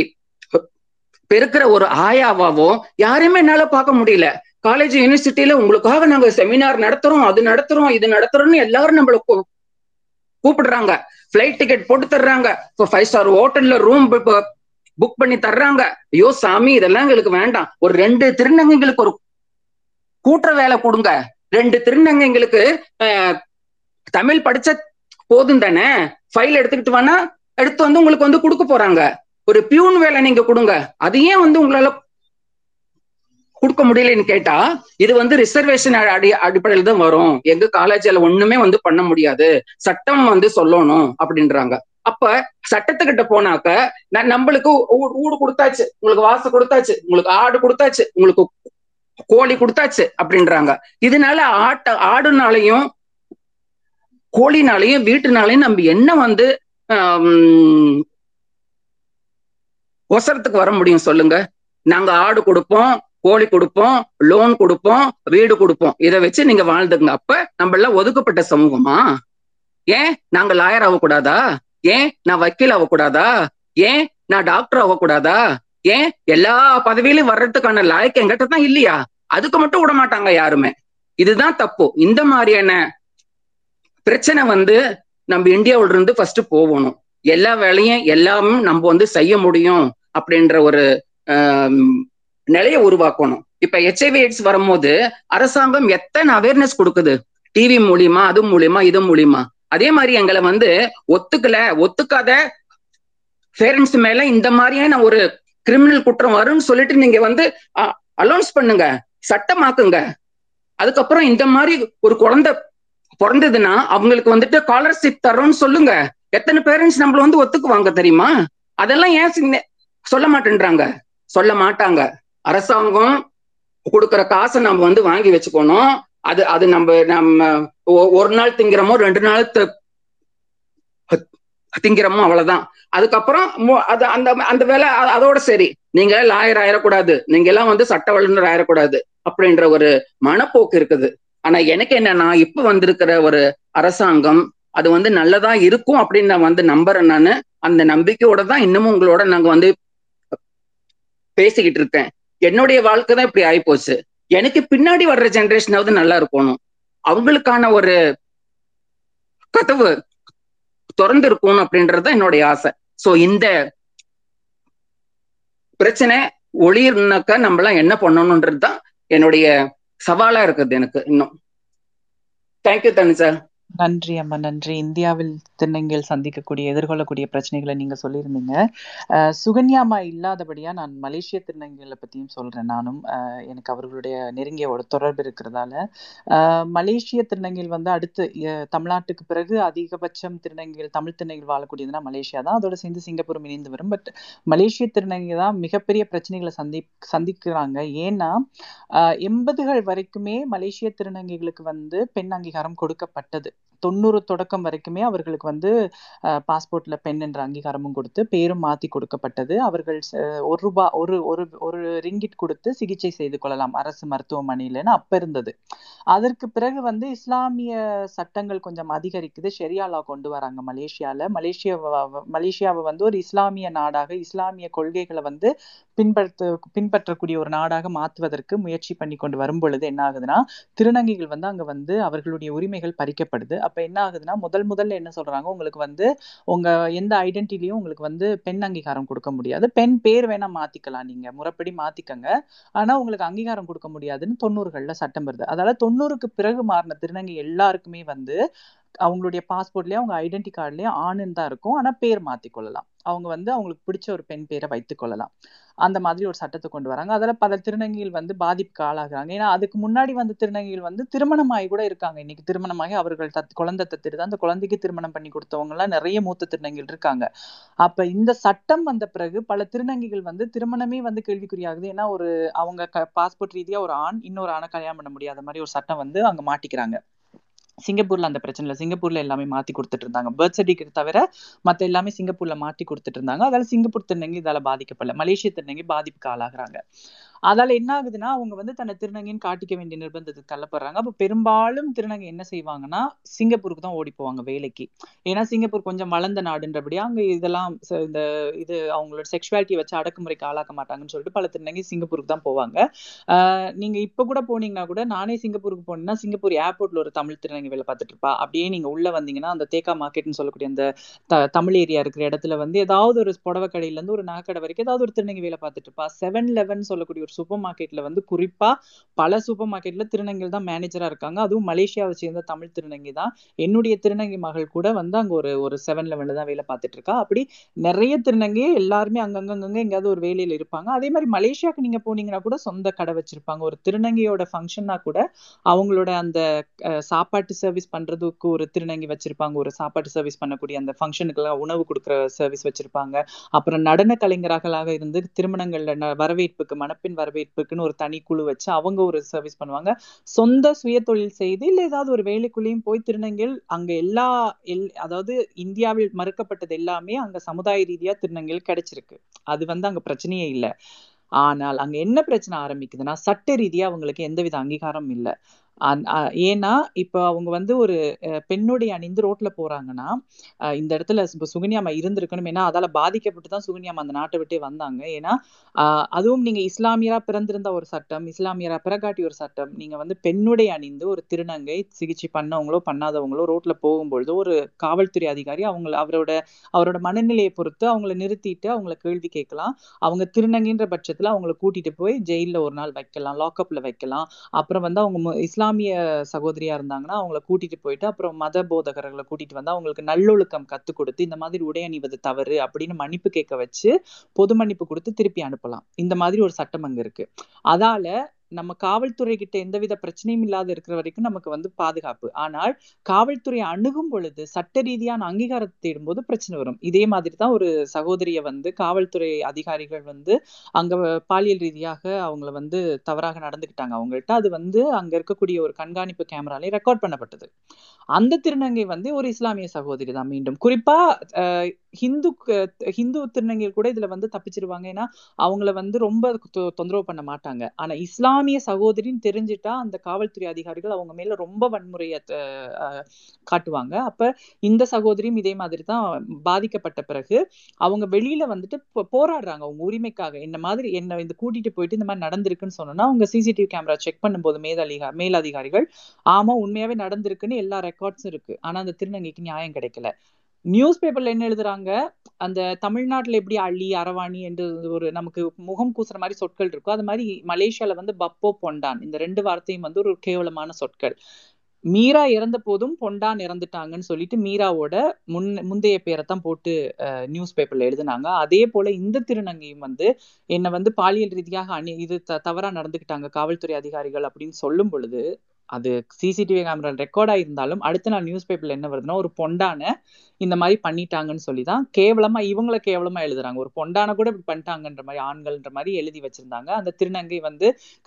பெருக்கிற ஒரு ஆயாவாவோ யாரையுமே என்னால பார்க்க முடியல. காலேஜ் யூனிவர்சிட்டியில உங்களுக்காக நாங்க செமினார் நடத்துறோம், அது நடத்துறோம், இது நடத்துறோம்னு எல்லாரும் நம்மள கூப்பிடுறாங்க, பிளைட் டிக்கெட் போட்டு தர்றாங்க, 5 ஸ்டார் ஹோட்டல்ல ரூம் புக் பண்ணி தர்றாங்க. ஐயோ சாமி, இதெல்லாம் எங்களுக்கு வேண்டாம், ஒரு 2 திருநங்கைகளுக்கு ஒரு கூட்டுற வேலை கொடுங்க, 2 திருநங்கைகளுக்கு தமிழ் படிச்ச போதும் தானே, ஃபைல் எடுத்துக்கிட்டு வேணா எடுத்து உங்களுக்கு கொடுக்க போறாங்க, ஒரு பியூன் வேலை நீங்க கொடுங்க, அது ஏன் உங்களால கொடுக்க முடியலன்னு கேட்டா, இது ரிசர்வேஷன் அடிப்படையில தான் வரும், எங்க காலேஜ்ல ஒண்ணுமே பண்ண முடியாது, சட்டம் சொல்லணும் அப்படின்றாங்க. அப்ப சட்டத்துக்கிட்ட போனாக்க, நம்மளுக்கு ஊடு கொடுத்தாச்சு, உங்களுக்கு வாசு கொடுத்தாச்சு, உங்களுக்கு ஆடு கொடுத்தாச்சு, உங்களுக்கு கோழி கொடுத்தாச்சு அப்படின்றாங்க. இதனால ஆடுனாலையும் கோழினாலையும் வீட்டுனாலையும் நம்ம என்ன ஒசரத்துக்கு வர முடியும் சொல்லுங்க? நாங்க ஆடு கொடுப்போம், கோழி கொடுப்போம், லோன் கொடுப்போம், வீடு கொடுப்போம், இதை வச்சு நீங்க வாழ்ந்துங்க. அப்ப நம்ம எல்லாம் ஒதுக்கப்பட்ட சமூகமா? ஏன் நாங்க லாயர் ஆகக்கூடாதா? ஏன் நான் வக்கீல் ஆகக்கூடாதா? ஏன் நான் டாக்டர் ஆகக்கூடாதா? ஏன் எல்லா பதவியிலும் வர்றதுக்கான லாயக்கு எங்கிட்ட தான் இல்லையா? அதுக்கு மட்டும் விட மாட்டாங்க யாருமே. இதுதான் தப்பு. இந்த மாதிரியான பிரச்சனை நம்ம இந்தியாவில இருந்து ஃபர்ஸ்ட் போகணும். எல்லா வேலையும் எல்லாமும் நம்ம செய்ய முடியும் அப்படின்ற ஒரு நிலைய உருவாக்கணும். இப்ப HIV AIDS வரும்போது அரசாங்கம் எத்தனை அவேர்னஸ் கொடுக்குது, டிவி மூலியமா, அது மூலியமா, இது மூலியமா. அதே மாதிரி எங்களை ஒத்துக்காத பேரண்ட்ஸ் மேல இந்த மாதிரியான ஒரு கிரிமினல் குற்றம் வரும்னு சொல்லிட்டு நீங்க அலௌன்ஸ் பண்ணுங்க, சட்டமாக்குங்க. அதுக்கப்புறம் இந்த மாதிரி ஒரு குழந்தை பிறந்ததுன்னா அவங்களுக்கு ஸ்காலர்ஷிப் தரோம்னு சொல்லுங்க. எத்தனை பேரண்ட்ஸ் நம்மள ஒத்துக்குவாங்க தெரியுமா? அதெல்லாம் ஏன் சொல்ல மாட்டேன்றாங்க? சொல்ல மாட்டாங்க. அரசாங்கம் கொடுக்குற காசை நம்ம வாங்கி வச்சுக்கணும். அது அது நம்ம ஒரு நாள் திங்கிறோமோ, 2 நாள் திங்கிறோமோ, அவ்வளவுதான். அதுக்கப்புறம் அந்த வேலை அதோட சரி. நீங்க லாயர் ஆயிடக்கூடாது, நீங்க எல்லாம் சட்ட வல்லுநர் ஆயிடக்கூடாது அப்படின்ற ஒரு மனப்போக்கு இருக்குது. ஆனா எனக்கு என்னன்னா, இப்ப வந்திருக்கிற ஒரு அரசாங்கம் அது நல்லதா இருக்கும் அப்படின்னு நான் நம்புறேன். நான் அந்த நம்பிக்கையோட தான் இன்னமும் உங்களோட நாங்க பேசிக்கிட்டு இருக்கேன். என்னுடைய வாழ்க்கை தான் இப்படி ஆயிப்போச்சு. எனக்கு பின்னாடி வர்ற ஜென்ரேஷனாவது நல்லா இருக்கணும், அவங்களுக்கான ஒரு கதவு திறந்து இருக்கணும் அப்படின்றதுதான் என்னுடைய ஆசை. சோ இந்த பிரச்சனை ஒளியிருந்தாக்கா நம்மளாம் என்ன பண்ணணும்ன்றது தான் என்னுடைய சவாலா இருக்குது எனக்கு இன்னும். தேங்க்யூ தனி சார். நன்றி அம்மா, நன்றி. இந்தியாவில் திருநங்கைகள் சந்திக்கக்கூடிய எதிர்கொள்ளக்கூடிய பிரச்சனைகளை நீங்க சொல்லியிருந்தீங்க. சுகன்யாமா இல்லாதபடியா நான் மலேசிய திருநங்கைகளை பத்தியும் சொல்றேன். நானும் எனக்கு அவர்களுடைய நெருங்கிய தொடர்பு இருக்கிறதால மலேசிய திருநங்கைகள் வந்து அடுத்து தமிழ்நாட்டுக்கு பிறகு அதிகபட்சம் திருநங்கைகள், தமிழ் திருநங்கைகள் வாழக்கூடியதுன்னா மலேசியா தான். அதோட சேர்ந்து சிங்கப்பூரும் இணைந்து வரும். பட் மலேசிய திருநங்கை தான் மிகப்பெரிய பிரச்சனைகளை சந்திக்கிறாங்க. ஏன்னா 80கள் வரைக்குமே மலேசிய திருநங்கைகளுக்கு வந்து பெண் அங்கீகாரம் கொடுக்கப்பட்டது. 90 தொடக்கம் வரைக்குமே அவர்களுக்கு வந்து பாஸ்போர்ட்ல பெண் என்ற அங்கீகாரமும் கொடுத்து பேரும் மாத்தி கொடுக்கப்பட்டது. அவர்கள் ஒரு ரிங்கிட் கொடுத்து சிகிச்சை செய்து கொள்ளலாம் அரசு மருத்துவமனையிலன்னு அப்ப இருந்தது. அதற்கு பிறகு வந்து இஸ்லாமிய சட்டங்கள் கொஞ்சம் அதிகரிக்குது, ஷெரியா லா கொண்டு வராங்க மலேசியால. மலேசியாவை வந்து ஒரு இஸ்லாமிய நாடாக, இஸ்லாமிய கொள்கைகளை வந்து பின்பற்றக்கூடிய ஒரு நாடாக மாற்றுவதற்கு முயற்சி பண்ணி கொண்டு வரும் பொழுது என்ன ஆகுதுன்னா திருநங்கைகள் வந்து அங்க வந்து அவர்களுடைய உரிமைகள் பறிக்கப்படுது. அப்ப என்ன ஆகுதுன்னா முதல்ல என்ன சொல்றாங்க, உங்களுக்கு வந்து உங்க எந்த ஐடென்டிட்டியும் உங்களுக்கு வந்து பெண் அங்கீகாரம் கொடுக்க முடியாது. பெண் பேர் வேணா மாத்திக்கலாம், நீங்க முறைப்படி மாத்திக்கங்க, ஆனா உங்களுக்கு அங்கீகாரம் கொடுக்க முடியாதுன்னு 90கள்ல சட்டம் வருது. அதால 90க்கு பிறகு மாறின திருநங்கை எல்லாருக்குமே வந்து அவங்களுடைய பாஸ்போர்ட்லயே அவங்க ஐடென்டி கார்டுலயே ஆணுன்னு தான் இருக்கும், ஆனா பேர் மாத்திக்கொள்ளலாம். அவங்க வந்து அவங்களுக்கு பிடிச்ச ஒரு பெண் பேரை வைத்துக் கொள்ளலாம். அந்த மாதிரி ஒரு சட்டத்தை கொண்டு வராங்க. அதில் பல திருநங்கைகள் வந்து பாதிப்புக்கு ஆளாகிறாங்க. ஏன்னா அதுக்கு முன்னாடி வந்து திருநங்கைகள் வந்து திருமணமாகி கூட இருக்காங்க. இன்னைக்கு திருமணமாகி அவர்கள் குழந்தை தத்துட்டு அந்த குழந்தைக்கு திருமணம் பண்ணி கொடுத்தவங்க எல்லாம் நிறைய மூத்த திருநங்கைகள் இருக்காங்க. அப்ப இந்த சட்டம் வந்த பிறகு பல திருநங்கைகள் வந்து திருமணமே வந்து கேள்விக்குறியாகுது. ஏன்னா ஒரு அவங்க பாஸ்போர்ட் ரீதியா ஒரு ஆண் இன்னொரு ஆணை கல்யாணம் பண்ண முடியாத மாதிரி ஒரு சட்டம் வந்து அவங்க மாட்டிக்கிறாங்க. சிங்கப்பூர்ல அந்த பிரச்சனை இல்லை, சிங்கப்பூர்ல எல்லாமே மாத்தி கொடுத்துட்டு இருந்தாங்க. பர்த் சர்டிஃபிகேட் தவிர மற்ற எல்லாமே சிங்கப்பூர்ல மாத்தி கொடுத்துட்டு இருந்தாங்க. அதால சிங்கப்பூர் திருநங்கை இதால பாதிக்கப்படல, மலேசிய திருநங்கை பாதிப்புக்கு ஆளாகிறாங்க. அதால என்ன ஆகுதுன்னா அவங்க வந்து தன்னை திருநங்கைன்னு காட்டிக்க வேண்டிய நிர்பந்தத்துக்கு தள்ளப்படுறாங்க. அப்ப பெரும்பாலும் திருநங்கை என்ன செய்வாங்கன்னா சிங்கப்பூருக்கு தான் ஓடி போவாங்க வேலைக்கு. ஏன்னா சிங்கப்பூர் கொஞ்சம் வளர்ந்த நாடுன்றபடியா அங்க இதெல்லாம் இது அவங்களோட செக்ஷுவாலிட்டியை வச்சு அடக்குமுறைக்கு ஆளாக்க மாட்டாங்கன்னு சொல்லிட்டு பல திருநங்கை சிங்கப்பூருக்கு தான் போவாங்க. நீங்க இப்ப கூட போனீங்கன்னா கூட, நானே சிங்கப்பூருக்கு போனேன்னா சிங்கப்பூர் ஏர்போர்ட்ல ஒரு தமிழ் திருநங்கை வேலை பார்த்துட்டு இருப்பா. அப்படியே நீங்க உள்ள வந்தீங்கன்னா அந்த தேக்கா மார்க்கெட்னு சொல்லக்கூடிய அந்த தமிழ் ஏரியா இருக்கிற இடத்துல வந்து ஏதாவது ஒரு புடவை கடையில இருந்து ஒரு நகைக்கடை வரைக்கும் ஏதாவது ஒரு திருநங்கை வேலை பார்த்துட்டு இருப்பா. 7-Eleven சொல்லக்கூடிய சூப்பர் மார்க்கெட்ல வந்து குறிப்பா பல சூப்பர் மார்க்கெட்ல திருநங்கைகள் தான் மேனேஜரா இருக்காங்க. அதுவும் மலேசியாவை சேர்ந்த தமிழ் திருநங்கை தான். என்னுடைய திருநங்கை மகள் கூட வந்து அங்க ஒரு 7-Elevenல தான் வேலை பார்த்துட்டு இருக்கா. அப்படி நிறைய திருநங்கையே எல்லாருமே அங்கங்க எங்கேயாவது ஒரு வேலையில இருப்பாங்க. அதே மாதிரி மலேசியாவுக்கு நீங்க போனீங்கன்னா கூட சொந்த கடை வச்சிருப்பாங்க. ஒரு திருநங்கையோட ஃபங்க்ஷன்னா கூட அவங்களோட அந்த சாப்பாட்டு சர்வீஸ் பண்றதுக்கு ஒரு திருநங்கை வச்சிருப்பாங்க. ஒரு சாப்பாட்டு சர்வீஸ் பண்ணக்கூடிய அந்த ஃபங்க்ஷனுக்குலாம் உணவு கொடுக்குற சர்வீஸ் வச்சிருப்பாங்க. அப்புறம் நடன கலைஞர்களாக இருந்து திருமணங்கள்ல வரவேற்புக்கு, மணப்பெண் வரவேற்புக்குன்னு ஒரு தனி குழு வச்சு அவங்க ஒரு சர்வீஸ் பண்ணுவாங்க. சொந்த சுய தொழில் செய்து இல்ல ஏதாவது ஒரு வேலைக்குள்ளேயும் போய் திருநங்கைகள் அங்க அதாவது இந்தியாவில் மறுக்கப்பட்டது எல்லாமே அங்க சமுதாய ரீதியா திருநங்கைகள் கிடைச்சிருக்கு. அது வந்து அங்க பிரச்சனையே இல்லை. ஆனால் அங்க என்ன பிரச்சனை ஆரம்பிக்குதுன்னா சட்ட ரீதியா அவங்களுக்கு எந்தவித அங்கீகாரம் இல்லை. ஏன்னா இப்போ அவங்க வந்து ஒரு பெண்ணுடைய அணிந்து ரோட்ல போறாங்கன்னா இந்த இடத்துல சுகன்யாமா இருந்திருக்கணும். ஏன்னா அதால பாதிக்கப்பட்டு தான் சுகன்யாமா அந்த நாட்டை விட்டே வந்தாங்க. ஏன்னா அதுவும் நீங்க இஸ்லாமியரா பிறந்திருந்த ஒரு சட்டம், இஸ்லாமியரா பிறகாட்டி ஒரு சட்டம், நீங்க வந்து பெண்ணுடைய அணிந்து ஒரு திருநங்கை சிகிச்சை பண்ணவங்களோ பண்ணாதவங்களோ ரோட்ல போகும்பொழுது ஒரு காவல்துறை அதிகாரி அவரோட மனநிலையை பொறுத்து அவங்கள நிறுத்திட்டு அவங்கள கேள்வி கேட்கலாம். அவங்க திருநங்கைன்ற பட்சத்துல அவங்கள கூட்டிட்டு போய் ஜெயில ஒரு நாள் வைக்கலாம், லாக்அப்ல வைக்கலாம். அப்புறம் வந்து அவங்க இஸ்லாமிய சகோதரியா இருந்தாங்கன்னா அவங்களை கூட்டிட்டு போயிட்டு அப்புறம் மத போதகர்களை கூட்டிட்டு வந்து அவங்களுக்கு நல்லொழுக்கம் கத்து கொடுத்து இந்த மாதிரி உடை அணிவது தவறு அப்படின்னு மன்னிப்பு கேட்க வச்சு பொது மன்னிப்பு கொடுத்து திருப்பி அனுப்பலாம். இந்த மாதிரி ஒரு சட்டம் அங்க இருக்கு. அதால நம்ம காவல்துறை கிட்ட எந்தவித பிரச்சனையும் இல்லாத இருக்கிற வரைக்கும் நமக்கு வந்து பாதுகாப்பு. ஆனால் காவல்துறை அணுகும் பொழுது சட்ட ரீதியான அங்கீகாரத்தை தேடும்போது பிரச்சனை வரும். இதே மாதிரி தான் ஒரு சகோதரியை வந்து காவல்துறை அதிகாரிகள் வந்து அங்க பாலியல் ரீதியாக அவங்கள வந்து தவறாக நடந்துக்கிட்டாங்க அவங்கள்ட்ட. அது வந்து அங்க இருக்கக்கூடிய ஒரு கண்காணிப்பு கேமராலே ரெக்கார்ட் பண்ணப்பட்டது. அந்த திருநங்கை வந்து ஒரு இஸ்லாமிய சகோதரி தான். மீண்டும் குறிப்பா ஹிந்து திருநங்கைகள் கூட இதுல வந்து தப்பிச்சிருவாங்க. ஏன்னா அவங்கள வந்து ரொம்ப தொந்தரவு பண்ண மாட்டாங்க. ஆனா இஸ்லாமிய சகோதரின்னு தெரிஞ்சிட்டா அந்த காவல்துறை அதிகாரிகள் அவங்க மேல ரொம்ப வன்முறையை காட்டுவாங்க. அப்ப இந்த சகோதரியும் இதே மாதிரி தான் பாதிக்கப்பட்ட பிறகு அவங்க வெளியில வந்துட்டு போராடுறாங்க அவங்க உரிமைக்காக. என்ன இந்த கூட்டிட்டு போயிட்டு இந்த மாதிரி நடந்திருக்குன்னு சொன்னோம்னா அவங்க சிசிடிவி கேமரா செக் பண்ணும்போது மேலதிகாரிகள் ஆமா உண்மையாவே நடந்திருக்குன்னு எல்லா ரெக்கார்ட்ஸும் இருக்கு. ஆனா அந்த திருநங்கைக்கு நியாயம் கிடைக்கல. நியூஸ் பேப்பர்ல என்ன எழுதுறாங்க, அந்த தமிழ்நாட்டுல எப்படி அள்ளி அரவாணி என்று ஒரு நமக்கு முகம் கூசுற மாதிரி சொற்கள் இருக்கோ அது மாதிரி மலேசியால வந்து பப்போ பொண்டான் இந்த 2 வார்த்தையும் வந்து ஒரு கேவலமான சொற்கள். மீரா இறந்த போதும் பொண்டான் இறந்துட்டாங்கன்னு சொல்லிட்டு மீராவோட முந்தைய பேரைத்தான் போட்டு நியூஸ் பேப்பர்ல எழுதினாங்க. அதே போல இந்த திருநங்கையும் என்னை பாலியல் ரீதியாக இது தவறா நடந்துக்கிட்டாங்க காவல்துறை அதிகாரிகள் அப்படின்னு சொல்லும் பொழுது, அது சிசிடிவி கேமரா ரெக்கார்டா இருந்தாலும் அடுத்த நாள் நியூஸ் பேப்பர்ல என்ன வருதுன்னா ஒரு பொண்டான இந்த மாதிரி பண்ணிட்டாங்கன்னு சொல்லிதான் கேவலமா இவங்களை கேவலமா எழுதுறாங்க. ஒரு பொண்டான கூட இப்படி பண்ணிட்டாங்கன்ற மாதிரி ஆண்கள்ன்ற மாதிரி எழுதி வச்சிருந்தாங்க. அந்த திருநங்கை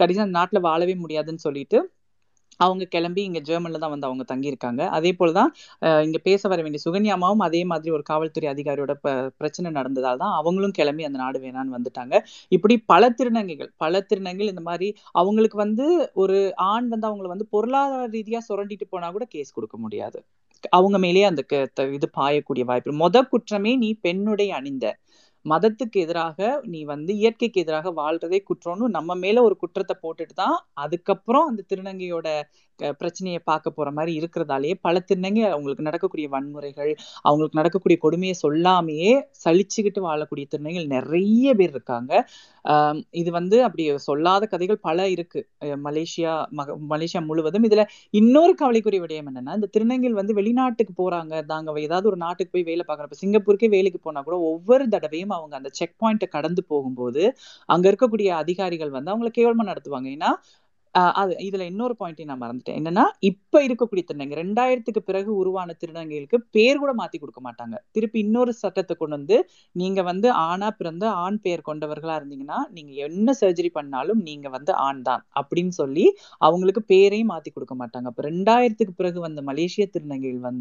கடைசி அந்த நாட்டுல வாழவே முடியாதுன்னு சொல்லிட்டு அவங்க கிளம்பி இங்க ஜெர்மன்ல தான் அவங்க தங்கியிருக்காங்க. அதே போலதான் இங்க பேச வர வேண்டிய சுகன்யாமாவும் அதே மாதிரி ஒரு காவல்துறை அதிகாரியோட பிரச்சனை நடந்ததால் தான் அவங்களும் கிளம்பி அந்த நாடு வேணான்னு வந்துட்டாங்க. இப்படி பல திருநங்கைகள் இந்த மாதிரி அவங்களுக்கு ஒரு ஆண் அவங்களை பொருளாதார ரீதியா சுரண்டிட்டு போனா கூட கேஸ் கொடுக்க முடியாது. அவங்க மேலேயே அந்த இது பாயக்கூடிய வாய்ப்பு. குற்றமே நீ பெண்ணுடைய அணிந்த மதத்துக்கு எதிராக நீ இயற்கைக்கு எதிராக வாழ்றதே குற்றம்னு நம்ம மேல ஒரு குற்றத்தை போட்டுட்டு தான் அதுக்கப்புறம் அந்த திருநங்கையோட பிரச்சனையை பார்க்க போற மாதிரி இருக்கிறதாலேயே பல திருநங்கை அவங்களுக்கு நடக்கக்கூடிய வன்முறைகள், அவங்களுக்கு நடக்கக்கூடிய கொடுமையை சொல்லாமையே சலிச்சுக்கிட்டு வாழக்கூடிய திருநங்கைகள் நிறைய பேர் இருக்காங்க. இது அப்படி சொல்லாத கதைகள் பல இருக்கு மலேசியா முழுவதும். இதுல இன்னொரு கவலைக்குரிய விடயம் என்னன்னா, இந்த திருநங்கைகள் வெளிநாட்டுக்கு போறாங்க. தாங்க ஏதாவது ஒரு நாட்டுக்கு போய் வேலை பார்க்குறப்ப சிங்கப்பூருக்கே வேலைக்கு போனா கூட ஒவ்வொரு தடவையும் அவங்க அந்த செக் பாயிண்ட்டை கடந்து போகும்போது அங்க இருக்கக்கூடிய அதிகாரிகள் அவங்களை கேவலமா நடத்துவாங்க. ஏன்னா இதுல இன்னொரு பாயிண்ட் நான் மறந்துட்டேன் என்னன்னா, இப்ப இருக்கக்கூடிய திருநங்கை 2000 பிறகு உருவான திருநங்கைகளுக்கு பேர் கூட மாத்தி கொடுக்க மாட்டாங்க. திருப்பி இன்னொரு சட்டத்தை கொண்டு நீங்க ஆணா பிறந்த ஆண் பெயர் கொண்டவர்களா இருந்தீங்கன்னா நீங்க என்ன சர்ஜரி பண்ணாலும் நீங்க ஆண் தான் அப்படின்னு சொல்லி அவங்களுக்கு பேரையும் மாத்தி கொடுக்க மாட்டாங்க. அப்ப 2000 பிறகு மலேசிய திருநங்கைகள்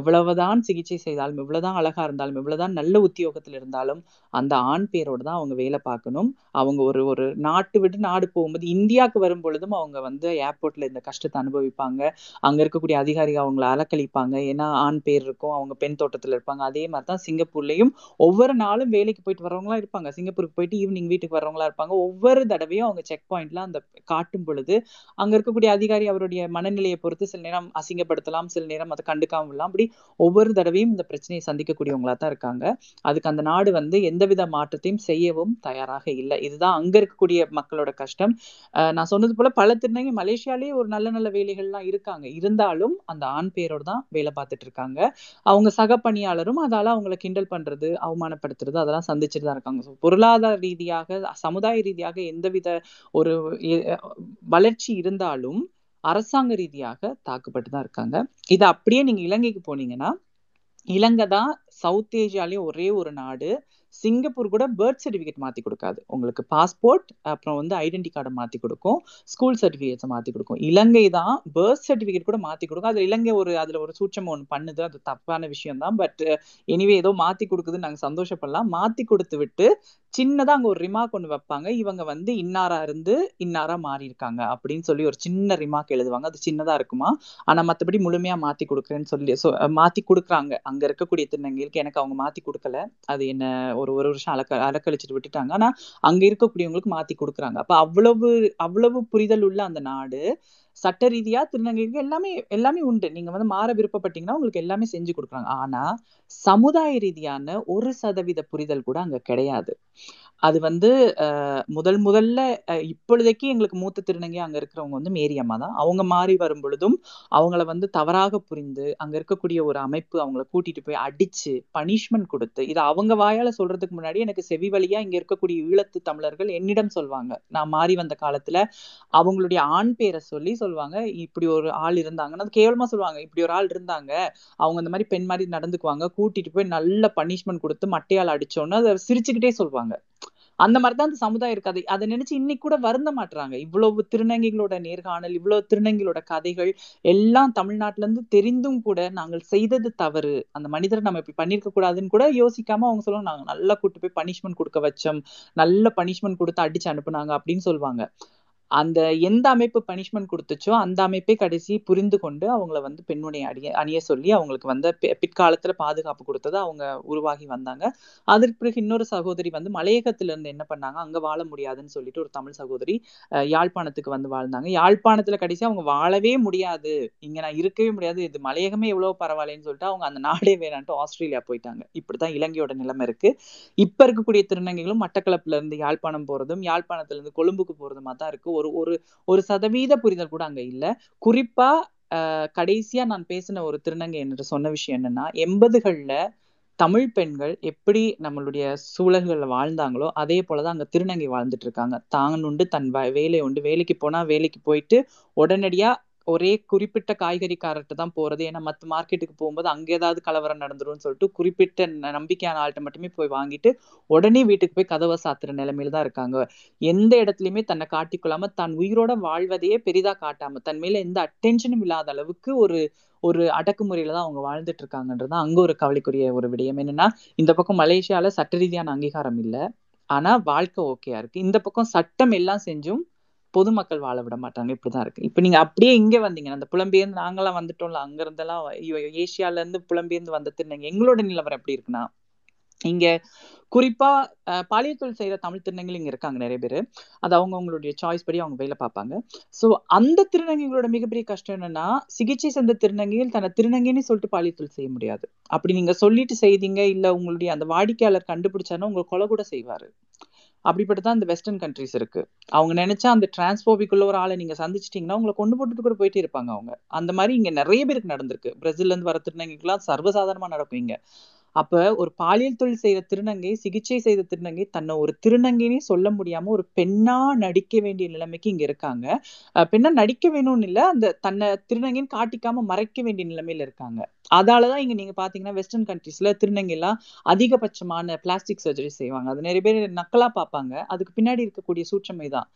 எவ்வளவுதான் சிகிச்சை செய்தாலும், எவ்வளவுதான் அழகா இருந்தாலும், எவ்வளவுதான் நல்ல உத்தியோகத்தில் இருந்தாலும் அந்த ஆண் பெயரோட தான் அவங்க வேலை பார்க்கணும். அவங்க ஒரு நாட்டு விட்டு நாடு போகும்போது இந்தியாவுக்கு வரும்பொழுது அவங்க ஏர்போர்ட்ல இந்த கஷ்டத்தை அனுபவிப்பாங்க. அங்க இருக்கக்கூடிய அதிகாரிகள் அவங்களை அலக்களிப்பாங்க. ஏன்னா ஆண் பேர் இருக்கும், அவங்க பெண் தோட்டத்துல இருப்பாங்க. அதே மாதிரிதான் சிங்கப்பூர்லயும் ஒவ்வொரு நாளும் வேலைக்கு போயிட்டு வரவங்களா இருப்பாங்க, சிங்கப்பூருக்கு போயிட்டு ஈவினிங் வீட்டுக்கு வரவங்களா இருப்பாங்க. ஒவ்வொரு தடவையும் அவங்க செக் பாயிண்ட்ல அந்த காட்டும் பொழுது அங்க இருக்கக்கூடிய அதிகாரி அவருடைய மனநிலையை பொறுத்து சில நேரம் அசிங்கப்படுத்தலாம், சில நேரம் அதை கண்டுக்காம விடலாம். அப்படி ஒவ்வொரு தடவையும் இந்த பிரச்சனையை சந்திக்கக்கூடியவங்களா தான் இருக்காங்க. அதுக்கு அந்த நாடு எந்தவித மாற்றத்தையும் செய்யவும் தயாராக இல்லை. இதுதான் அங்க இருக்கக்கூடிய மக்களோட கஷ்டம். நான் சொன்னது போல பல திருநங்கை மலேசியாலேயே ஒரு நல்ல நல்ல வேலைகள்லாம் இருக்காங்க. இருந்தாலும் அந்த ஆண் பேரோடு தான் வேலை பார்த்துட்டு இருக்காங்க. அவங்க சக பணியாளரும் அதால அவங்களை கிண்டல் பண்றது, அவமானப்படுத்துறது அதெல்லாம் சந்திச்சுட்டு தான் இருக்காங்க. பொருளாதார ரீதியாக, சமுதாய ரீதியாக எந்தவித ஒரு வளர்ச்சி இருந்தாலும் அரசாங்க ரீதியாக தாக்கப்பட்டு தான் இருக்காங்க. இதை அப்படியே நீங்க இலங்கைக்கு போனீங்கன்னா, இலங்கை தான் சவுத் ஏசியாலேயே ஒரே ஒரு நாடு. சிங்கப்பூர் கூட பர்த் சர்டிஃபிகேட் மாற்றி கொடுக்காது. உங்களுக்கு பாஸ்போர்ட் அப்புறம் ஐடென்டி கார்டை மாற்றி கொடுக்கும், ஸ்கூல் சர்டிஃபிகேட்ஸை மாற்றி கொடுக்கும். இலங்கை தான் பர்த் சர்டிஃபிகேட் கூட மாற்றி கொடுக்கும். அது இலங்கை அதில் ஒரு சூட்சம் ஒன்று பண்ணுது. அது தப்பான விஷயம் தான், பட் எனிவே ஏதோ மாற்றி கொடுக்குதுன்னு நாங்கள் சந்தோஷப்படலாம். மாற்றி கொடுத்து விட்டு சின்னதாக அங்கே ஒரு ரிமார்க் ஒன்று வைப்பாங்க. இவங்க இன்னாரா இருந்து இன்னாரா மாறி இருக்காங்க அப்படின்னு சொல்லி ஒரு சின்ன ரிமார்க் எழுதுவாங்க. அது சின்னதாக இருக்குமா, ஆனால் மற்றபடி முழுமையாக மாற்றி கொடுக்குறேன்னு சொல்லி மாற்றி கொடுக்குறாங்க. அங்கே இருக்கக்கூடிய திருநங்கைகளுக்கு எனக்கு அவங்க மாற்றி கொடுக்கல, அது என்ன ஒரு வருஷம் அலக்கழிச்சுட்டு விட்டுட்டாங்க. ஆனா அங்க இருக்கக்கூடியவங்களுக்கு மாத்தி கொடுக்குறாங்க. அப்ப அவ்வளவு புரிதல் உள்ள அந்த நாடு. சட்ட ரீதியா திருநங்கைக்கு எல்லாமே உண்டு. நீங்க மாற விருப்பப்பட்டீங்கன்னா உங்களுக்கு எல்லாமே செஞ்சு கொடுக்குறாங்க. ஆனா சமுதாய ரீதியான 1% புரிதல் கூட அங்க கிடையாது. அது முதல்ல இப்பொழுதைக்கு எங்களுக்கு மூத்த திருநங்கை அங்க இருக்கிறவங்க மேரி அம்மா தான். அவங்க மாறி வரும் பொழுதும் அவங்கள தவறாக புரிந்து அங்க இருக்கக்கூடிய ஒரு அமைப்பு அவங்களை கூட்டிட்டு போய் அடிச்சு பனிஷ்மெண்ட் கொடுத்து, இது அவங்க வாயால சொல்றதுக்கு முன்னாடி எனக்கு செவி வழியா இங்க இருக்கக்கூடிய ஈழத்து தமிழர்கள் என்னிடம் சொல்வாங்க. நான் மாறி வந்த காலத்துல அவங்களுடைய ஆண் பேரை சொல்லி சொல்லுவாங்க, இப்படி ஒரு ஆள் இருந்தாங்கன்னா கேவலமா சொல்லுவாங்க, இப்படி ஒரு ஆள் இருந்தாங்க, அவங்க அந்த மாதிரி பெண் மாதிரி நடந்துக்குவாங்க, கூட்டிட்டு போய் நல்ல பனிஷ்மெண்ட் கொடுத்து மட்டையால் அடிச்சோன்னு அதை சிரிச்சுக்கிட்டே சொல்லுவாங்க. அந்த மாதிரிதான் அந்த சமுதாயம் இருக்காது. அதை நினைச்சு இன்னைக்கு கூட வருந்த மாட்டுறாங்க. இவ்வளவு திருநங்கைகளோட நேர்காணல், இவ்வளவு திருநங்கைகளோட கதைகள் எல்லாம் தமிழ்நாட்டுல இருந்து தெரிந்தும் கூட நாங்கள் செய்தது தவறு, அந்த மனிதரை நம்ம இப்படி பண்ணிருக்க கூடாதுன்னு கூட யோசிக்காம அவங்க சொல்லுவாங்க. நாங்க நல்லா கூட்டு போய் பனிஷ்மெண்ட் கொடுக்க வச்சோம், நல்ல பனிஷ்மெண்ட் கொடுத்து அடிச்சு அனுப்புனாங்க அப்படின்னு சொல்லுவாங்க. அந்த எந்த அமைப்பு பனிஷ்மெண்ட் கொடுத்துச்சோ அந்த அமைப்பை கடைசி புரிந்து கொண்டு அவங்கள பெண்ணுடைய அணிய சொல்லி அவங்களுக்கு பிற்காலத்துல பாதுகாப்பு கொடுத்தது. அவங்க உருவாகி வந்தாங்க. அதற்கு பிறகு இன்னொரு சகோதரி மலையகத்துல இருந்து என்ன பண்ணாங்க, அங்க வாழ முடியாதுன்னு சொல்லிட்டு ஒரு தமிழ் சகோதரி யாழ்ப்பாணத்துக்கு வாழ்ந்தாங்க. யாழ்ப்பாணத்துல கடைசி அவங்க வாழவே முடியாது, இங்க நான் இருக்கவே முடியாது, இது மலையகமே எவ்வளவு பரவாயில்லன்னு சொல்லிட்டு அவங்க அந்த நாடே வேணான்ட்டு ஆஸ்திரேலியா போயிட்டாங்க. இப்படிதான் இலங்கையோட நிலைமை இருக்கு. இப்ப இருக்கக்கூடிய திருநங்கைகளும் மட்டக்களப்புல இருந்து யாழ்ப்பாணம் போறதும் யாழ்ப்பாணத்துல இருந்து கொழும்புக்கு போறதுமா தான் இருக்கு. ஒரு 1% புரிதல் கூட அங்க இல்ல. குறிப்பா கடைசியா நான் பேசின ஒரு திருநங்கை என்று சொன்ன விஷயம் என்னன்னா, 80களில் தமிழ் பெண்கள் எப்படி நம்மளுடைய சூழல்களில் வாழ்ந்தாங்களோ அதே போலதான் அங்கே திருநங்கை வாழ்ந்துட்டு இருக்காங்க. தான் உண்டு தன் வேலை உண்டு, வேலைக்கு போனா வேலைக்கு போயிட்டு உடனடியா ஒரே குறிப்பிட்ட காய்கறிக்காரர்கிட்ட தான் போறது. ஏன்னா மற்ற மார்க்கெட்டுக்கு போகும்போது அங்கே ஏதாவது கலவரம் நடந்துரும்னு சொல்லிட்டு குறிப்பிட்ட நம்பிக்கையான ஆள்கிட்ட மட்டுமே போய் வாங்கிட்டு உடனே வீட்டுக்கு போய் கதவை சாத்துற நிலைமையில தான் இருக்காங்க. எந்த இடத்துலையுமே தன்னை காட்டிக்கொள்ளாம தான் உயிரோட வாழ்வதையே பெரிதா காட்டாம தன் மேல எந்த அட்டென்ஷனும் இல்லாத அளவுக்கு ஒரு அடக்குமுறையில தான் அவங்க வாழ்ந்துட்டு இருக்காங்கன்றதான் அங்க ஒரு கவலைக்குரிய ஒரு விடயம். என்னன்னா, இந்த பக்கம் மலேசியால சட்ட ரீதியான அங்கீகாரம் இல்லை, ஆனா வாழ்க்கை ஓகேயா இருக்கு. இந்த பக்கம் சட்டம் எல்லாம் செஞ்சும் பொதுமக்கள் வாழ விட மாட்டாங்க. இப்படிதான் இருக்கு. இப்ப நீங்க அப்படியே இங்க வந்தீங்கன்னா, அந்த புலம்பெயர்ந்து நாங்கெல்லாம் வந்துட்டோம்ல, அங்க இருந்தெல்லாம் ஏசியால இருந்து புலம்பெயர்ந்து வந்தது, நாங்க எங்களோட நிலவரம் எப்படி இருக்குன்னா, இங்க குறிப்பா பாலியத்தொழில் செய்யற தமிழ் திருநங்கைகள் இங்க இருக்காங்க நிறைய பேரு. அது அவங்களுடைய சாய்ஸ் படி அவங்க வேலை பார்ப்பாங்க. சோ அந்த திருநங்கைகளோட மிகப்பெரிய கஷ்டம் என்னன்னா, சிகிச்சை சென்ற திருநங்கைகள் தன்னை திருநங்கைன்னு சொல்லிட்டு பாலியத்தொழில் செய்ய முடியாது. அப்படி நீங்க சொல்லிட்டு செய்தீங்க இல்ல, உங்களுடைய அந்த வாடிக்கையாளர் கண்டுபிடிச்சாருன்னா உங்களை கொலை கூட செய்வாரு. அப்படிப்பட்டதான் இந்த வெஸ்டர்ன் கண்ட்ரிஸ் இருக்கு. அவங்க நினைச்சா அந்த டிரான்ஸ்போபிக்குள்ள ஒரு ஆளை நீங்க சந்திச்சிட்டீங்கன்னா உங்களை கொண்டு போட்டுட்டு கூட போயிட்டே இருப்பாங்க அவங்க. அந்த மாதிரி இங்க நிறைய பேருக்கு நடந்திருக்கு. பிரேசில்ல இருந்து வர திருநங்கைக்குலாம் சர்வசாதாரணமா நடக்குங்க. அப்ப ஒரு பாலியல் தொழில் செய்யற திருநங்கை, சிகிச்சை செய்த திருநங்கை தன்னை ஒரு திருநங்கைன்னு சொல்ல முடியாம ஒரு பெண்ணா நடிக்க வேண்டிய நிலைமைக்கு இங்க இருக்காங்க. பெண்ணா நடிக்க வேணும்னு இல்ல, அந்த தன்னை திருநங்கைன்னு காட்டிக்காம மறைக்க வேண்டிய நிலைமையில இருக்காங்க. அதாலதான் இங்க நீங்க பாத்தீங்கன்னா வெஸ்டர்ன் கண்ட்ரீஸ்ல திருநங்கை எல்லாம் அதிகபட்சமான பிளாஸ்டிக் சர்ஜரி செய்வாங்க. அது நிறைய பேர் நக்கலா பார்ப்பாங்க. அதுக்கு பின்னாடி இருக்கக்கூடிய சூட்சமை தான்.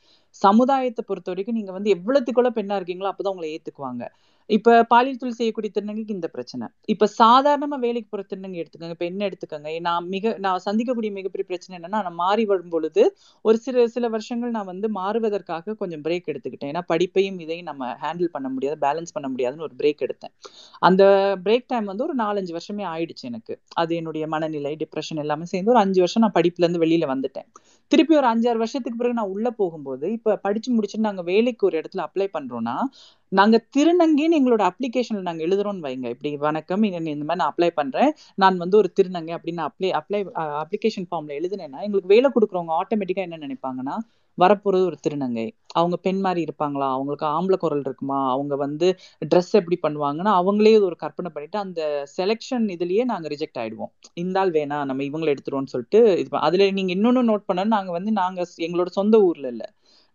சமுதாயத்தை பொறுத்த வரைக்கும் நீங்க எவ்வளவுக்குள்ள பெண்ணா இருக்கீங்களோ அப்பதான் உங்களை ஏத்துக்குவாங்க. இப்ப பாலியல் தொழில் செய்யக்கூடிய திருநங்கைக்கு இந்த பிரச்சனை. இப்ப சாதாரணமா வேலைக்கு போற திருநங்கை எடுத்துக்கோங்க, பெண்ணை எடுத்துக்கோங்க. நான் சந்திக்கக்கூடிய மிகப்பெரிய பிரச்சனை என்னன்னா, நான் மாறி வரும் பொழுது ஒரு சில வருஷங்கள் நான் மாறுவதற்காக கொஞ்சம் பிரேக் எடுத்துக்கிட்டேன். ஏன்னா படிப்பையும் இதையும் நம்ம ஹேண்டில் பண்ண முடியாது, பேலன்ஸ் பண்ண முடியாதுன்னு ஒரு பிரேக் எடுத்தேன். அந்த பிரேக் டைம் ஒரு 4-5 வருஷமே ஆயிடுச்சு எனக்கு. அது என்னுடைய மனநிலை, டிப்ரெஷன் எல்லாமே சேர்ந்து ஒரு 5 வருஷம் நான் படிப்புல இருந்து வெளியில வந்துட்டேன். திருப்பி ஒரு 5-6 வருஷத்துக்கு பிறகு நான் உள்ள போகும்போது, இப்ப படிச்சு முடிச்சுட்டு நாங்க வேலைக்கு ஒரு இடத்துல அப்ளை பண்றோம்னா, நாங்க திருநங்கைன்னு எங்களோட அப்ளிகேஷன்ல நாங்க எழுதுறோம்னு வைங்க. இப்படி வணக்கம், இந்த மாதிரி நான் அப்ளை பண்றேன், நான் ஒரு திருநங்கை அப்படின்னு அப்ளிகேஷன் ஃபார்ம்ல எழுதுனேன்னா, எங்களுக்கு வேலை கொடுக்குறவங்க ஆட்டோமேட்டிக்கா என்ன நினைப்பாங்கன்னா, வரப்போறது ஒரு திருநங்கை, அவங்க பெண் மாதிரி இருப்பாங்களா, அவங்களுக்கு ஆம்பளை குரல் இருக்குமா, அவங்க ட்ரெஸ் எப்படி பண்ணுவாங்கன்னா அவங்களே ஒரு கற்பனை பண்ணிட்டு அந்த செலெக்ஷன் இதுலயே நாங்க ரிஜெக்ட் ஆயிடுவோம். இந்தால் வேணா, நம்ம இவங்களை எடுத்துருவோம்னு சொல்லிட்டு இது. அதுல நீங்க இன்னொன்னு நோட் பண்ணணும், நாங்க நாங்க எங்களோட சொந்த ஊர்ல இல்ல,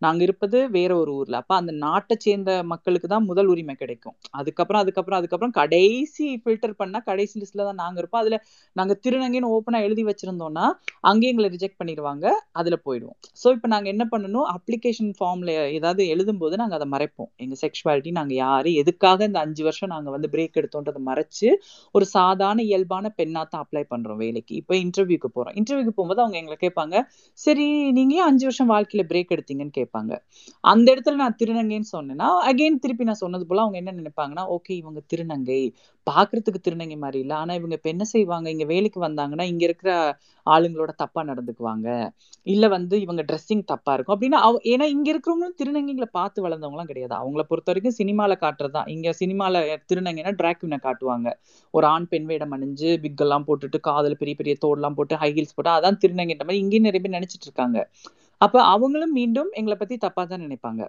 நாங்க இருப்பது வேற ஒரு ஊர்ல. அப்ப அந்த நாட்டை சேர்ந்த மக்களுக்கு தான் முதல் உரிமை கிடைக்கும். அதுக்கப்புறம் கடைசி ஃபில்டர் பண்ணா கடைசி லிஸ்ட்ல தான் நாங்க இருப்போம். அதுல நாங்க திருநங்கைன்னு ஓப்பனா எழுதி வச்சிருந்தோம்னா அங்கேயே எங்களை ரிஜெக்ட் பண்ணிடுவாங்க, அதுல போயிடுவோம். சோ இப்ப நாங்க என்ன பண்ணணும், அப்ளிகேஷன் ஃபார்ம்ல ஏதாவது எழுதும் போது நாங்க அதை மறைப்போம். எங்க செக்ஷுவாலிட்டி, நாங்க யாரு, எதுக்காக இந்த 5 வருஷம் நாங்க பிரேக் எடுத்தோன்றதை மறைச்சு ஒரு சாதாரண இயல்பான பெண்ணா தான் அப்ளை பண்றோம் வேலைக்கு. இப்ப இன்டர்வியூக்கு போறோம். இன்டர்வியூக்கு போகும்போது அவங்க எங்களை கேட்பாங்க, சரி நீங்க 5 வருஷம் வாழ்க்கையில பிரேக் எடுத்தீங்கன்னு கேட்பாங்க. அந்த இடத்துல நான் திருநங்கைன்னு சொன்னேன்னா, அகைன் திருப்பி நான் சொன்னது போல அவங்க என்ன நினைப்பாங்கன்னா, ஓகே இவங்க திருநங்கை, பாக்குறதுக்கு திருநங்கை மாதிரி இல்ல, ஆனா இவங்க இப்ப என்ன செய்வாங்க, இங்க வேலைக்கு வந்தாங்கன்னா இங்க இருக்கிற ஆளுங்களோட தப்பா நடந்துக்குவாங்க, இல்ல இவங்க ட்ரெஸ்ஸிங் தப்பா இருக்கும் அப்படின்னா. ஏன்னா இங்க இருக்கிறவங்களும் திருநங்கைகளை பார்த்து வளர்ந்தவங்க எல்லாம் கிடையாது. அவங்களை பொறுத்த வரைக்கும் சினிமால காட்டுறதுதான். இங்க சினிமால திருநங்கைன்னா டிராக்யூனை காட்டுவாங்க, ஒரு ஆண் பெண் வேடம் அணிஞ்சு பிக் எல்லாம் போட்டுட்டு காதல் பெரிய பெரிய தோடெல்லாம் போட்டு ஹை ஹீல்ஸ் போட்டு, அதான் திருநங்கைன்ற மாதிரி இங்கேயும் நிறைய பேர் நினைச்சிட்டு இருக்காங்க. அப்ப அவங்களும் மீண்டும் எங்களை பத்தி தப்பா தான் நினைப்பாங்க.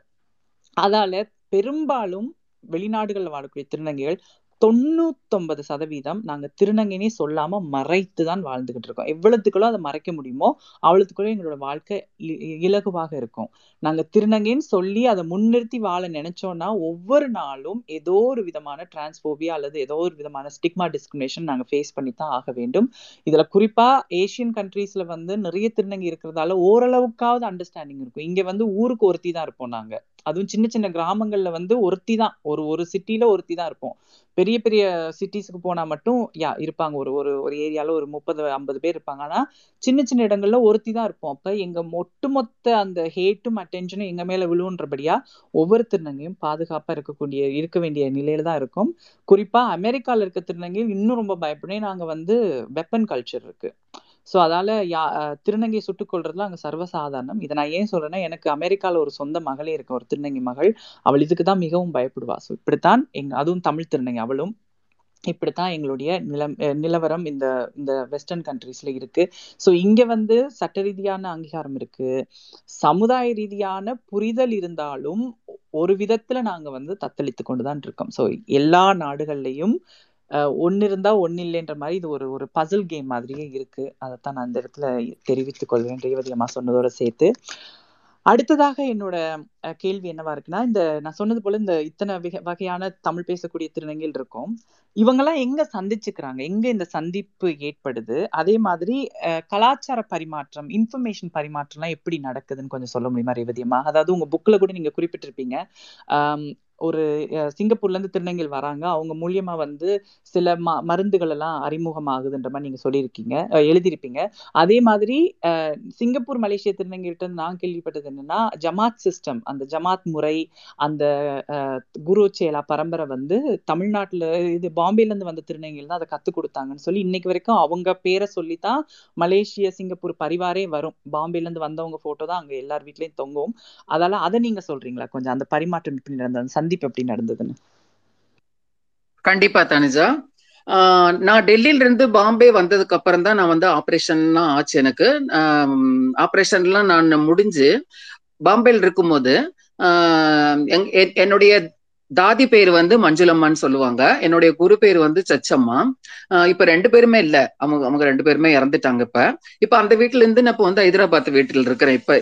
அதால பெரும்பாலும் வெளிநாடுகள்ல வாழக்கூடிய திருநங்கைகள் 99% நாங்க திருநங்கைனே சொல்லாம மறைத்து தான் வாழ்ந்துகிட்டு இருக்கோம். எவ்வளவுக்குள்ள அதை மறைக்க முடியுமோ அவ்வளவுக்குள்ள எங்களோட வாழ்க்கை இலகுவாக இருக்கும். நாங்க திருநங்கைன்னு சொல்லி அதை முன்னிறுத்தி வாழ நினைச்சோம்னா ஒவ்வொரு நாளும் ஏதோ ஒரு விதமான டிரான்ஸ்போபியா அல்லது ஏதோ ஒரு விதமான ஸ்டிக்மா, டிஸ்கிரிமினேஷன் நாங்க ஃபேஸ் பண்ணித்தான் ஆக வேண்டும். இதுல குறிப்பா ஏசியன் கண்ட்ரீஸ்ல நிறைய திருநங்கை இருக்கிறதால ஓரளவுக்காவது அண்டர்ஸ்டாண்டிங் இருக்கும். இங்க ஊருக்கு ஒருத்தி தான் இருப்போம் நாங்க. அதுவும் சின்ன சின்ன கிராமங்கள்ல ஒருத்தி தான், ஒரு சிட்டில ஒருத்தி தான் இருப்போம். பெரிய பெரிய சிட்டிஸ்க்கு போனா மட்டும் இருப்பாங்க, ஒரு ஒரு ஏரியால ஒரு 30-50 பேர் இருப்பாங்க. ஆனா சின்ன சின்ன இடங்கள்ல ஒருத்தி தான் இருப்போம். அப்ப எங்க ஒட்டுமொத்த அந்த ஹேட்டும் அட்டென்ஷனும் எங்க மேல விழுன்றபடியா ஒவ்வொரு திருநங்கையும் பாதுகாப்பா இருக்க வேண்டிய நிலையில தான் இருக்கும். குறிப்பா அமெரிக்கால இருக்க திருநங்கையும் இன்னும் ரொம்ப பயப்படணும். நாங்க வெப்பன் கல்ச்சர் இருக்கு. ஸோ அதால திருநங்கையை சுட்டுக் கொள்றதுல அங்கே சர்வசாதாரணம். இதை நான் ஏன் சொல்றேன்னா, எனக்கு அமெரிக்காவில் ஒரு சொந்த மகளே இருக்க, ஒரு திருநங்கை மகள். அவள் இதுக்கு தான் மிகவும் பயப்படுவா. ஸோ இப்படித்தான் அதுவும் தமிழ் திருநங்கை, அவளும் இப்படித்தான் எங்களுடைய நிலவரம் இந்த வெஸ்டர்ன் கண்ட்ரீஸ்ல இருக்கு. ஸோ இங்க சட்ட ரீதியான அங்கீகாரம் இருக்கு, சமுதாய ரீதியான புரிதல் இருந்தாலும் ஒரு விதத்துல நாங்க வந்து தத்தளித்து கொண்டுதான் இருக்கோம். ஸோ எல்லா நாடுகள்லையும் ஒன்னு இருந்தா ஒன்னு இல்லைன்ற மாதிரி இது ஒரு ஒரு பசில் கேம் மாதிரியே இருக்கு. அதைத்தான் நான் இந்த இடத்துல தெரிவித்துக் கொள்வேன் ரேவதி அம்மா சொன்னதோட சேர்த்து. அடுத்ததாக என்னோட கேள்வி என்னவா இருக்குன்னா, இந்த நான் சொன்னது போல இந்த இத்தனை வகையான தமிழ் பேசக்கூடிய திருநங்கைகள் இருக்கும், இவங்கெல்லாம் எங்க சந்திச்சுக்கிறாங்க, எங்க இந்த சந்திப்பு ஏற்படுது, அதே மாதிரி கலாச்சார பரிமாற்றம் இன்ஃபர்மேஷன் பரிமாற்றம்லாம் எப்படி நடக்குதுன்னு கொஞ்சம் சொல்ல முடியுமா ரேவதி அம்மா? அதாவது உங்க புக்ல கூட நீங்க குறிப்பிட்டிருப்பீங்க, ஒரு சிங்கப்பூர்ல இருந்து திருநங்கைகள் வராங்க, அவங்க மூலியமா வந்து சில மருந்துகள் எல்லாம் அறிமுகமாகுதுன்ற மாதிரி நீங்க சொல்லியிருக்கீங்க, எழுதியிருப்பீங்க. அதே மாதிரி சிங்கப்பூர் மலேசிய திருநங்கைகிட்ட நான் கேள்விப்பட்டது என்னன்னா, ஜமாத் சிஸ்டம், அந்த ஜமாத் முறை, அந்த குரு சேலா பரம்பரை வந்து தமிழ்நாட்டுல இது பாம்பேல இருந்து வந்த திருநங்கைகள் தான் அதை கத்துக் கொடுத்தாங்கன்னு சொல்லி இன்னைக்கு வரைக்கும் அவங்க பேரை சொல்லித்தான் மலேசிய சிங்கப்பூர் பரிவாரே வரும். பாம்பேல இருந்து வந்தவங்க போட்டோ தான் அங்க எல்லார் வீட்லயும் தொங்கும். அதால அதை நீங்க சொல்றீங்களா கொஞ்சம், அந்த பரிமாற்றம் இப்படி நடந்தது, சந்திப்பு எப்படி நடந்ததுன்னு? கண்டிப்பா தனுஜா, நான் டெல்லியில இருந்து பாம்பே வந்ததுக்கு அப்புறம் தான் நான் வந்து ஆப்ரேஷன்லாம் ஆச்சு. எனக்கு ஆப்ரேஷன்லாம் நான் முடிஞ்சு பாம்பேல இருக்கும்போது என்னுடைய தாதி பேர் வந்து மஞ்சுளம்மான்னு சொல்லுவாங்க, என்னுடைய குரு பேர் வந்து சச்சம்மா. இப்ப ரெண்டு பேருமே இல்ல, அவங்க அவங்க ரெண்டு பேருமே இறந்துட்டாங்க. இப்ப அந்த வீட்டுல இருந்து நான் இப்ப வந்து ஹைதராபாத் வீட்டுல இருக்கிறேன். இப்ப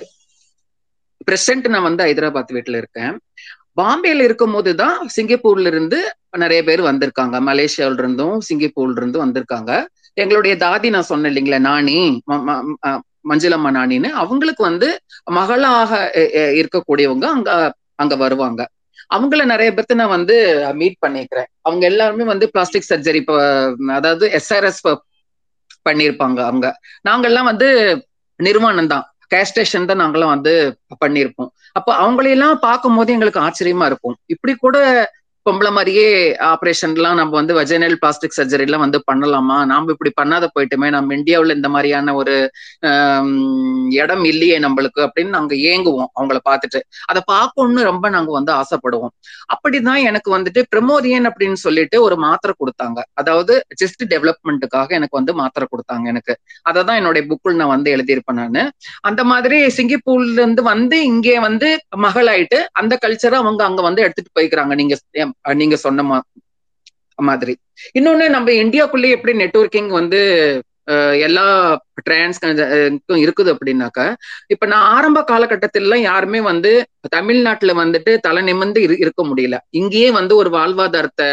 பிரசன்ட் நான் வந்து ஹைதராபாத் வீட்டுல இருக்கேன். பாம்பேல இருக்கும் போதுதான் சிங்கப்பூர்ல இருந்து நிறைய பேர் வந்திருக்காங்க, மலேசியாவில இருந்தும் சிங்கப்பூர்ல இருந்தும் வந்திருக்காங்க. எங்களுடைய தாதி நான் சொன்னேன் இல்லைங்களா, நாணி மஞ்சளம்மா நாணின்னு, அவங்களுக்கு வந்து மகளாக இருக்கக்கூடியவங்க அங்க அங்க வருவாங்க. அவங்கள நிறைய பேர்த்து நான் வந்து மீட் பண்ணிக்கிறேன். அவங்க எல்லாருமே வந்து பிளாஸ்டிக் சர்ஜரி, அதாவது SRS பண்ணியிருப்பாங்க. அவங்க நாங்கெல்லாம் வந்து நிர்வாணம் தான், கேஸ்டேஷன் தான் நாங்களாம் வந்து பண்ணியிருப்போம். அப்ப அவங்களையெல்லாம் பார்க்கும் போது எங்களுக்கு ஆச்சரியமா இருக்கும். இப்படி கூட பொம்பளை மாதிரியே ஆப்ரேஷன்லாம் நம்ம வந்து வெஜினல் பிளாஸ்டிக் சர்ஜரி எல்லாம் வந்து பண்ணலாமா, நாம இப்படி பண்ணாத போயிட்டுமே, நம்ம இந்தியாவில் இந்த மாதிரியான ஒரு இடம் இல்லையே நம்மளுக்கு அப்படின்னு நாங்க ஏங்குவோம். அவங்கள பார்த்துட்டு அதை பார்க்கணும்னு ரொம்ப நாங்க வந்து ஆசைப்படுவோம். அப்படிதான் எனக்கு வந்துட்டு பிரமோதியன் அப்படின்னு சொல்லிட்டு ஒரு மாத்திரை கொடுத்தாங்க, அதாவது ஜஸ்ட் டெவலப்மெண்ட்டுக்காக எனக்கு வந்து மாத்திரை கொடுத்தாங்க. எனக்கு அதை தான் என்னுடைய புக்குள் நான் வந்து எழுதியிருப்பேன். நான் அந்த மாதிரி சிங்கப்பூர்ல இருந்து வந்து இங்கே வந்து மகளாயிட்டு அந்த கல்ச்சரை அவங்க அங்க வந்து எடுத்துட்டு போய்க்கிறாங்க. நீங்க சொன்ன மாதிரி இன்னொன்னு, நம்ம இந்தியாக்குள்ளேயே எப்படி நெட்வொர்க்கிங் வந்து எல்லா டிரான்ஸ்க்கும் இருக்குது அப்படின்னாக்க, இப்ப நான் ஆரம்ப காலகட்டத்திலாம் யாருமே வந்து தமிழ்நாட்டுல வந்துட்டு தலை நிமிர்ந்து இருக்க முடியல. இங்கேயே வந்து ஒரு வாழ்வாதாரத்தை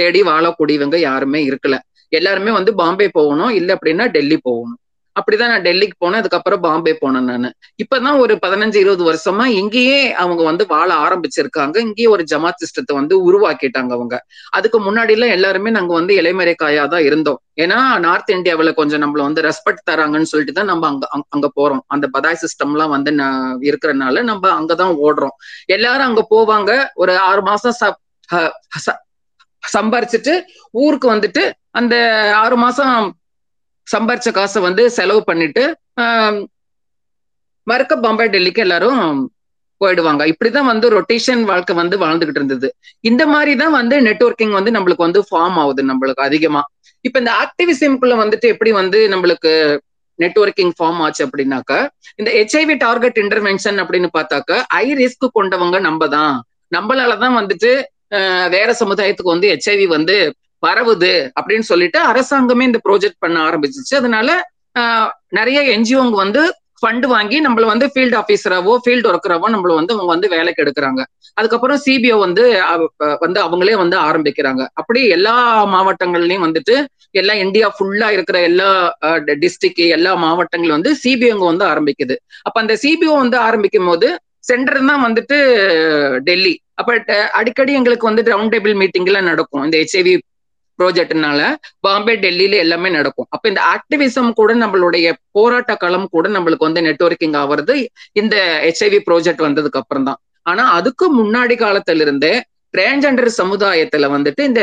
தேடி வாழக்கூடியவங்க யாருமே இருக்கல. எல்லாருமே வந்து பாம்பே போகணும், இல்லை அப்படின்னா டெல்லி போகணும். அப்படிதான் நான் டெல்லிக்கு போனேன், அதுக்கப்புறம் பாம்பே போனேன். நான் இப்பதான் ஒரு 15-20 வருஷமா இங்கேயே அவங்க வந்து வாழ ஆரம்பிச்சிருக்காங்க. இங்கேயே ஒரு ஜமாத் சிஸ்டத்தை வந்து உருவாக்கிட்டாங்க அவங்க. அதுக்கு முன்னாடி எல்லாம் எல்லாருமே நாங்க வந்து இலைமறை காயா தான் இருந்தோம். ஏன்னா நார்த் இந்தியாவில கொஞ்சம் நம்மள வந்து ரெஸ்பெக்ட் தராங்கன்னு சொல்லிட்டு தான் நம்ம அங்க அங்க போறோம். அந்த பதாய் சிஸ்டம் எல்லாம் வந்து இருக்கிறதுனால நம்ம அங்கதான் ஓடுறோம். எல்லாரும் அங்க போவாங்க, ஒரு 6 மாசம் சம்பாரிச்சுட்டு ஊருக்கு வந்துட்டு அந்த 6 மாசம் சம்பாரிச்ச காசை வந்து செலவு பண்ணிட்டு மறுக்க பாம்பே டெல்லிக்கு எல்லாரும் போயிடுவாங்க. இப்படிதான் வந்து ரொட்டேஷன் வாழ்க்கை வந்து வாழ்ந்துகிட்டு இருந்தது. இந்த மாதிரிதான் வந்து நெட்வொர்க்கிங் வந்து நம்மளுக்கு வந்து ஃபார்ம் ஆகுது நம்மளுக்கு அதிகமா. இப்ப இந்த ஆக்டிவிசம்குள்ள வந்துட்டு எப்படி வந்து நம்மளுக்கு நெட்வொர்க்கிங் ஃபார்ம் ஆச்சு அப்படின்னாக்க, இந்த HIV டார்கெட் இன்டர்வென்ஷன் அப்படின்னு பார்த்தாக்க, ஹை ரிஸ்க் கொண்டவங்க நம்ம தான், நம்மளாலதான் வந்துட்டு வேற சமுதாயத்துக்கு வந்து HIV வந்து பரவுது அப்படின்னு சொல்லிட்டு அரசாங்கமே இந்த ப்ராஜெக்ட் பண்ண ஆரம்பிச்சிச்சு. அதனால நிறைய NGOங்க வந்து ஃபண்ட் வாங்கி நம்மள வந்து ஃபீல்டு ஆஃபீஸராவோ ஃபீல்டு ஒர்க்கராவோ நம்மள வந்து அவங்க வந்து வேலைக்கு எடுக்கிறாங்க. அதுக்கப்புறம் CBO வந்து அவங்களே வந்து ஆரம்பிக்கிறாங்க. அப்படி எல்லா மாவட்டங்கள்லயும் வந்துட்டு எல்லா இந்தியா ஃபுல்லா இருக்கிற எல்லா டிஸ்ட்ரிக்ட் எல்லா மாவட்டங்களும் வந்து CBOங்க வந்து ஆரம்பிக்குது. அப்ப அந்த CBO வந்து ஆரம்பிக்கும் போது சென்டர் தான் வந்துட்டு டெல்லி. அப்ப அடிக்கடி எங்களுக்கு வந்து ரவுண்ட் டேபிள் மீட்டிங் எல்லாம் நடக்கும். இந்த HIV ப்ராஜெக்ட்னால பாம்பே டெல்லியில எல்லாமே நடக்கும். அப்ப இந்த ஆக்டிவிசம் கூட நம்மளுடைய போராட்ட களம் கூட நம்மளுக்கு வந்து நெட்வொர்க்கிங் ஆகுறது இந்த HIV ப்ராஜெக்ட் வந்ததுக்கு அப்புறம் தான். ஆனா அதுக்கு முன்னாடி காலத்துல இருந்தே டிரான்ஸ்ஜெண்டர் சமுதாயத்துல வந்துட்டு இந்த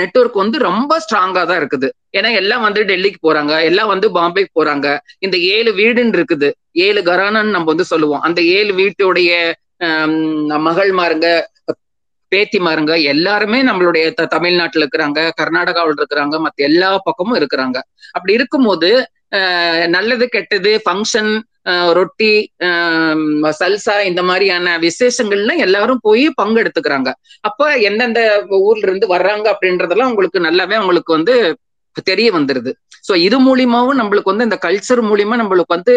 நெட்வொர்க் வந்து ரொம்ப ஸ்ட்ராங்கா தான் இருக்குது. ஏன்னா எல்லாம் வந்து டெல்லிக்கு போறாங்க, எல்லாம் வந்து பாம்பேக்கு போறாங்க. இந்த 7 வீடுன்னு இருக்குது, 7 கரானான்னு நம்ம வந்து சொல்லுவோம். அந்த 7 வீட்டுடைய மகள் மாருங்க பேத்திமாருங்க எல்லாருமே நம்மளுடைய தமிழ்நாட்டுல இருக்கிறாங்க, கர்நாடகாவில் இருக்கிறாங்க, மற்ற எல்லா பக்கமும் இருக்கிறாங்க. அப்படி இருக்கும்போது நல்லது கெட்டது ஃபங்க்ஷன் ரொட்டி, சல்சா, இந்த மாதிரியான விசேஷங்கள்ல எல்லாரும் போய் பங்கெடுத்துக்கிறாங்க. அப்ப எந்தெந்த ஊர்ல இருந்து வர்றாங்க அப்படின்றதெல்லாம் உங்களுக்கு நல்லாவே அவங்களுக்கு வந்து தெரிய வந்துருது. சோ இது மூலியமாவும் நம்மளுக்கு வந்து இந்த கல்ச்சர் மூலியமா நம்மளுக்கு வந்து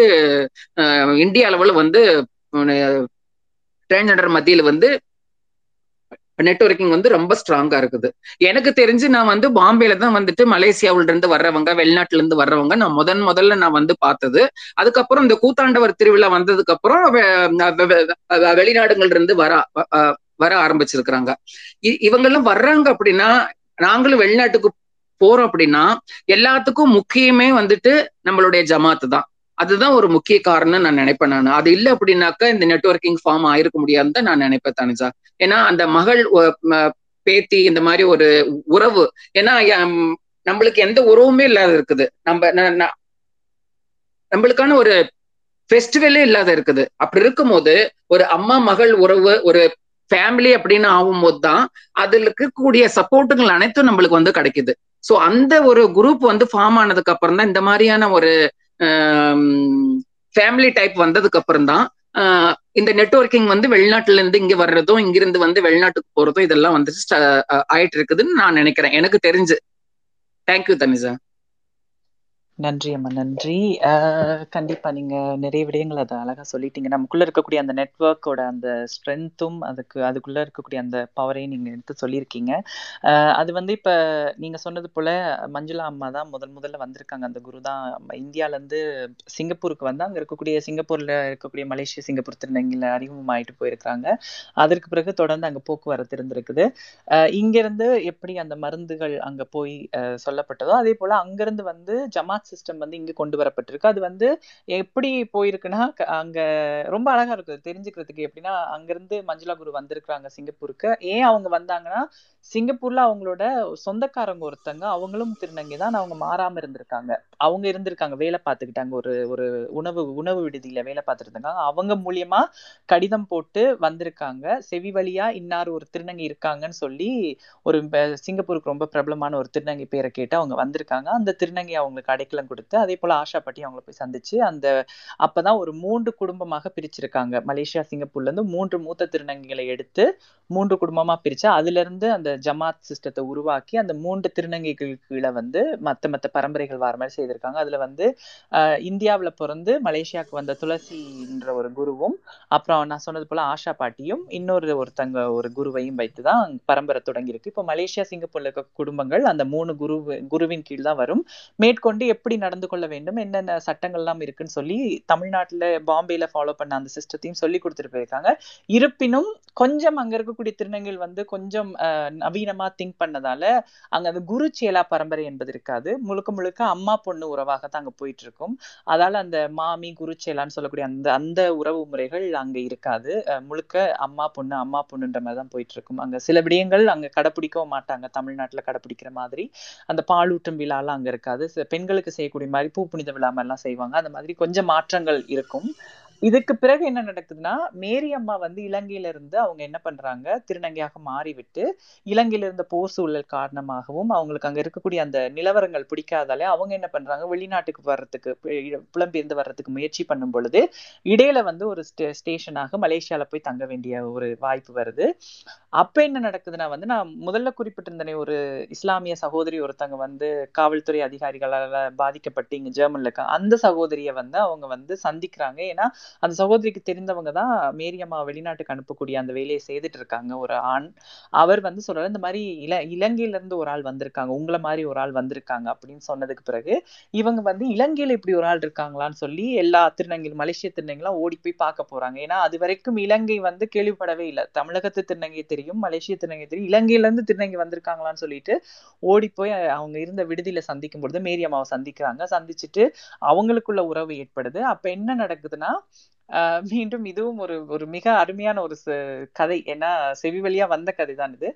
இந்திய அளவுல வந்து டிரான்ஸ்ஜெண்டர் மத்தியில வந்து நெட்வொர்க்கிங் வந்து ரொம்ப ஸ்ட்ராங்கா இருக்குது. எனக்கு தெரிஞ்சு நான் வந்து பாம்பேல தான் வந்துட்டு மலேசியாவில இருந்து வர்றவங்க, வெளிநாட்டுல இருந்து வர்றவங்க நான் முதல்ல நான் வந்து பார்த்தது. அதுக்கப்புறம் இந்த கூத்தாண்டவர் திருவிழா வந்ததுக்கு அப்புறம் வெளிநாடுகள்ல இருந்து வர ஆரம்பிச்சிருக்கிறாங்க. இவங்கெல்லாம் வர்றாங்க அப்படின்னா, நாங்களும் வெளிநாட்டுக்கு போறோம் அப்படின்னா எல்லாத்துக்கும் முக்கியமே வந்துட்டு நம்மளுடைய ஜமாத்து தான். அதுதான் ஒரு முக்கிய காரணம் நான் நினைப்பேன். நான் அது இல்லை அப்படின்னாக்கா இந்த நெட்வொர்க்கிங் ஃபார்ம் ஆயிருக்க முடியாதுன்னு தான் நான் நினைப்பேன் தானுஜா. ஏன்னா அந்த மகள் பேத்தி இந்த மாதிரி ஒரு உறவு, ஏன்னா நம்மளுக்கு எந்த உறவுமே இல்லாத இருக்குது, நம்மளுக்கான ஒரு ஃபெஸ்டிவலே இல்லாத இருக்குது. அப்படி இருக்கும்போது ஒரு அம்மா மகள் உறவு, ஒரு ஃபேமிலி அப்படின்னு ஆகும்போது தான் அதுல இருக்கக்கூடிய சப்போர்ட்டுகள் அனைத்தும் நம்மளுக்கு வந்து கிடைக்குது. ஸோ அந்த ஒரு குரூப் வந்து ஃபார்ம் ஆனதுக்கு அப்புறம் தான், இந்த மாதிரியான ஒரு ஃபேமிலி டைப் வந்ததுக்கு அப்புறம் தான் இந்த நெட்வொர்க்கிங் வந்து வெளிநாட்டுல இருந்து இங்க வர்றதும் இங்கிருந்து வந்து வெளிநாட்டுக்கு போறதும் இதெல்லாம் வந்துட்டு ஆயிட்டு இருக்குதுன்னு நான் நினைக்கிறேன், எனக்கு தெரிஞ்சு. தேங்க்யூ தனிஷா. நன்றி அம்மா, நன்றி. கண்டிப்பா நீங்க நிறைய விடயங்கள் அதை அழகா சொல்லிட்டீங்க. நமக்குள்ள இருக்கக்கூடிய அந்த நெட்வொர்க்கோட அந்த ஸ்ட்ரென்த்தும் அதுக்குள்ள இருக்கக்கூடிய அந்த பவரையும் நீங்க எடுத்து சொல்லியிருக்கீங்க. அது வந்து இப்ப நீங்க சொன்னது போல மஞ்சுளா அம்மா தான் முதல்ல வந்திருக்காங்க. அந்த குரு தான் இந்தியால இருந்து சிங்கப்பூருக்கு வந்து அங்க இருக்கக்கூடிய சிங்கப்பூர்ல இருக்கக்கூடிய மலேசியா சிங்கப்பூர் திருநங்கையில அறிமுகமாயிட்டு போயிருக்காங்க. அதற்கு பிறகு தொடர்ந்து அங்க போக்குவரத்து இருந்திருக்குது. இங்கிருந்து எப்படி அந்த மருந்துகள் அங்க போய் சொல்லப்பட்டதோ அதே போல அங்கிருந்து வந்து ஜமா சிஸ்டம் வந்து இங்க கொண்டு வரப்பட்டிருக்கு. அது வந்து எப்படி போயிருக்குன்னா அங்க ரொம்ப அழகா இருக்குது தெரிஞ்சுக்கிறதுக்கு. எப்படின்னா அங்கிருந்து மஞ்சுளா குரு வந்திருக்கிறாங்க சிங்கப்பூருக்கு. ஏன் அவங்க வந்தாங்கன்னா, சிங்கப்பூர்ல அவங்களோட சொந்தக்காரங்க ஒருத்தங்க அவங்களும் திருநங்கை தான், அவங்க மாறாம இருந்திருக்காங்க, அவங்க இருந்திருக்காங்க, வேலை பார்த்துக்கிட்டாங்க, ஒரு உணவு விடுதியில வேலை பார்த்துட்டு இருந்தாங்க. அவங்க மூலியமா கடிதம் போட்டு வந்திருக்காங்க. செவி வழியா இன்னார் ஒரு திருநங்கை இருக்காங்கன்னு சொல்லி ஒரு சிங்கப்பூருக்கு ரொம்ப பிரபலமான ஒரு திருநங்கை பேரை கேட்டு அவங்க வந்திருக்காங்க. அந்த திருநங்கை அவங்களுக்கு அடைக்கலம் கொடுத்து அதே போல ஆஷா பட்டி அவங்களை போய் சந்திச்சு அந்த அப்பதான் ஒரு 3 குடும்பமாக பிரிச்சிருக்காங்க. மலேசியா சிங்கப்பூர்ல இருந்து 3 மூத்த திருநங்கைகளை எடுத்து 3 குடும்பமா பிரிச்சு அதுல இருந்து அந்த ஜமாத் சிஸ்டத்தை உருவாக்கி அந்த 3 திருநங்கைகள் கீழே வந்து மற்ற பரம்பரைகள் வர மாதிரி செய்திருக்காங்க. அதுல வந்து இந்தியாவில பிறந்து மலேசியாவுக்கு வந்த துளசின்ற ஒரு குருவும், அப்புறம் நான் சொன்னது போல ஆஷா பாட்டியும் இன்னொரு ஒரு குருவையும் வைத்துதான் பரம்பரை தொடங்கி இருக்கு. இப்போ மலேசியா சிங்கப்பூர்ல இருக்க குடும்பங்கள் அந்த 3 குருவின் கீழ் தான் வரும். மேற்கொண்டு எப்படி நடந்து கொள்ள வேண்டும், என்னென்ன சட்டங்கள்லாம் இருக்குன்னு சொல்லி தமிழ்நாட்டுல பாம்பேல ஃபாலோ பண்ண அந்த சிஸ்டத்தையும் சொல்லி கொடுத்துட்டு போயிருக்காங்க. இருப்பினும் கொஞ்சம் அங்க இருக்கக்கூடிய திருநங்கைகள் வந்து கொஞ்சம் நவீனமா திங்க் பண்ணதால அங்க அந்த குரு சேலா பரம்பரை என்பது இருக்காது. முழுக்க அம்மா பொண்ணு உறவாகத்தான் அங்க போயிட்டு இருக்கும். அதால அந்த மாமி குரு சேலான்னு சொல்லக்கூடிய அந்த உறவு முறைகள் அங்க இருக்காது. முழுக்க அம்மா பொண்ணுன்ற மாதிரிதான் போயிட்டு இருக்கும். அங்க சில விடயங்கள் அங்க கடைப்பிடிக்கவும் மாட்டாங்க. தமிழ்நாட்டுல கடைப்பிடிக்கிற மாதிரி அந்த பாலூட்டும் விழாலாம் அங்க இருக்காது. பெண்களுக்கு செய்யக்கூடிய மாதிரி பூ புனித விழாம எல்லாம் செய்வாங்க. அந்த மாதிரி கொஞ்சம் மாற்றங்கள் இருக்கும். இதுக்கு பிறகு என்ன நடக்குதுன்னா, மேரி அம்மா வந்து இலங்கையில இருந்து அவங்க என்ன பண்றாங்க, திருநங்கையாக மாறிவிட்டு இலங்கையில இருந்த போர் சூழல் காரணமாகவும் அவங்களுக்கு அங்க இருக்கக்கூடிய அந்த நிலவரங்கள் பிடிக்காதாலே அவங்க என்ன பண்றாங்க, வெளிநாட்டுக்கு வர்றதுக்கு புலம்பெயர்ந்து வர்றதுக்கு முயற்சி பண்ணும் பொழுது இடையில வந்து ஒரு ஸ்டேஷனாக மலேசியால போய் தங்க வேண்டிய ஒரு வாய்ப்பு வருது. அப்ப என்ன நடக்குதுன்னா வந்து நான் முதல்ல குறிப்பிட்டிருந்தேனே, ஒரு இஸ்லாமிய சகோதரி ஒருத்தங்க வந்து காவல்துறை அதிகாரிகளால் பாதிக்கப்பட்டு இங்க ஜெர்மன்ல இருக்க அந்த சகோதரியை வந்து அவங்க வந்து சந்திக்கிறாங்க. ஏன்னா அந்த சகோதரிக்கு தெரிந்தவங்க தான் மேரியம்மா வெளிநாட்டுக்கு அனுப்பக்கூடிய அந்த வேலையை செய்துட்டு இருக்காங்க ஒரு ஆண். அவர் வந்து சொல்றாரு, இந்த மாதிரி இலங்கையில இருந்து ஒரு ஆள் வந்திருக்காங்க, உங்களை மாதிரி ஒரு ஆள் வந்திருக்காங்க அப்படின்னு சொன்னதுக்கு பிறகு இவங்க வந்து இலங்கையில இப்படி ஒரு ஆள் இருக்காங்களான்னு சொல்லி எல்லா திருநங்கை மலேசிய திருநங்கைலாம் ஓடி போய் பார்க்க போறாங்க. ஏன்னா அது வரைக்கும் இலங்கை வந்து கேள்விப்படவே இல்லை. தமிழகத்து திருநங்கை தெரியும், மலேசிய திருநங்கை தெரியும், இலங்கையில இருந்து திருநங்கை வந்திருக்காங்களான்னு சொல்லிட்டு ஓடி போய் அவங்க இருந்த விடுதியில சந்திக்கும் பொழுது மேரியம்மாவை சந்திக்கிறாங்க. சந்திச்சுட்டு அவங்களுக்குள்ள உறவு ஏற்படுது. அப்ப என்ன நடக்குதுன்னா, மீண்டும் இதுவும் ஒரு மிக அருமையான ஒரு கதை. ஏன்னா செவி வழியா வந்த கதை தான் இது.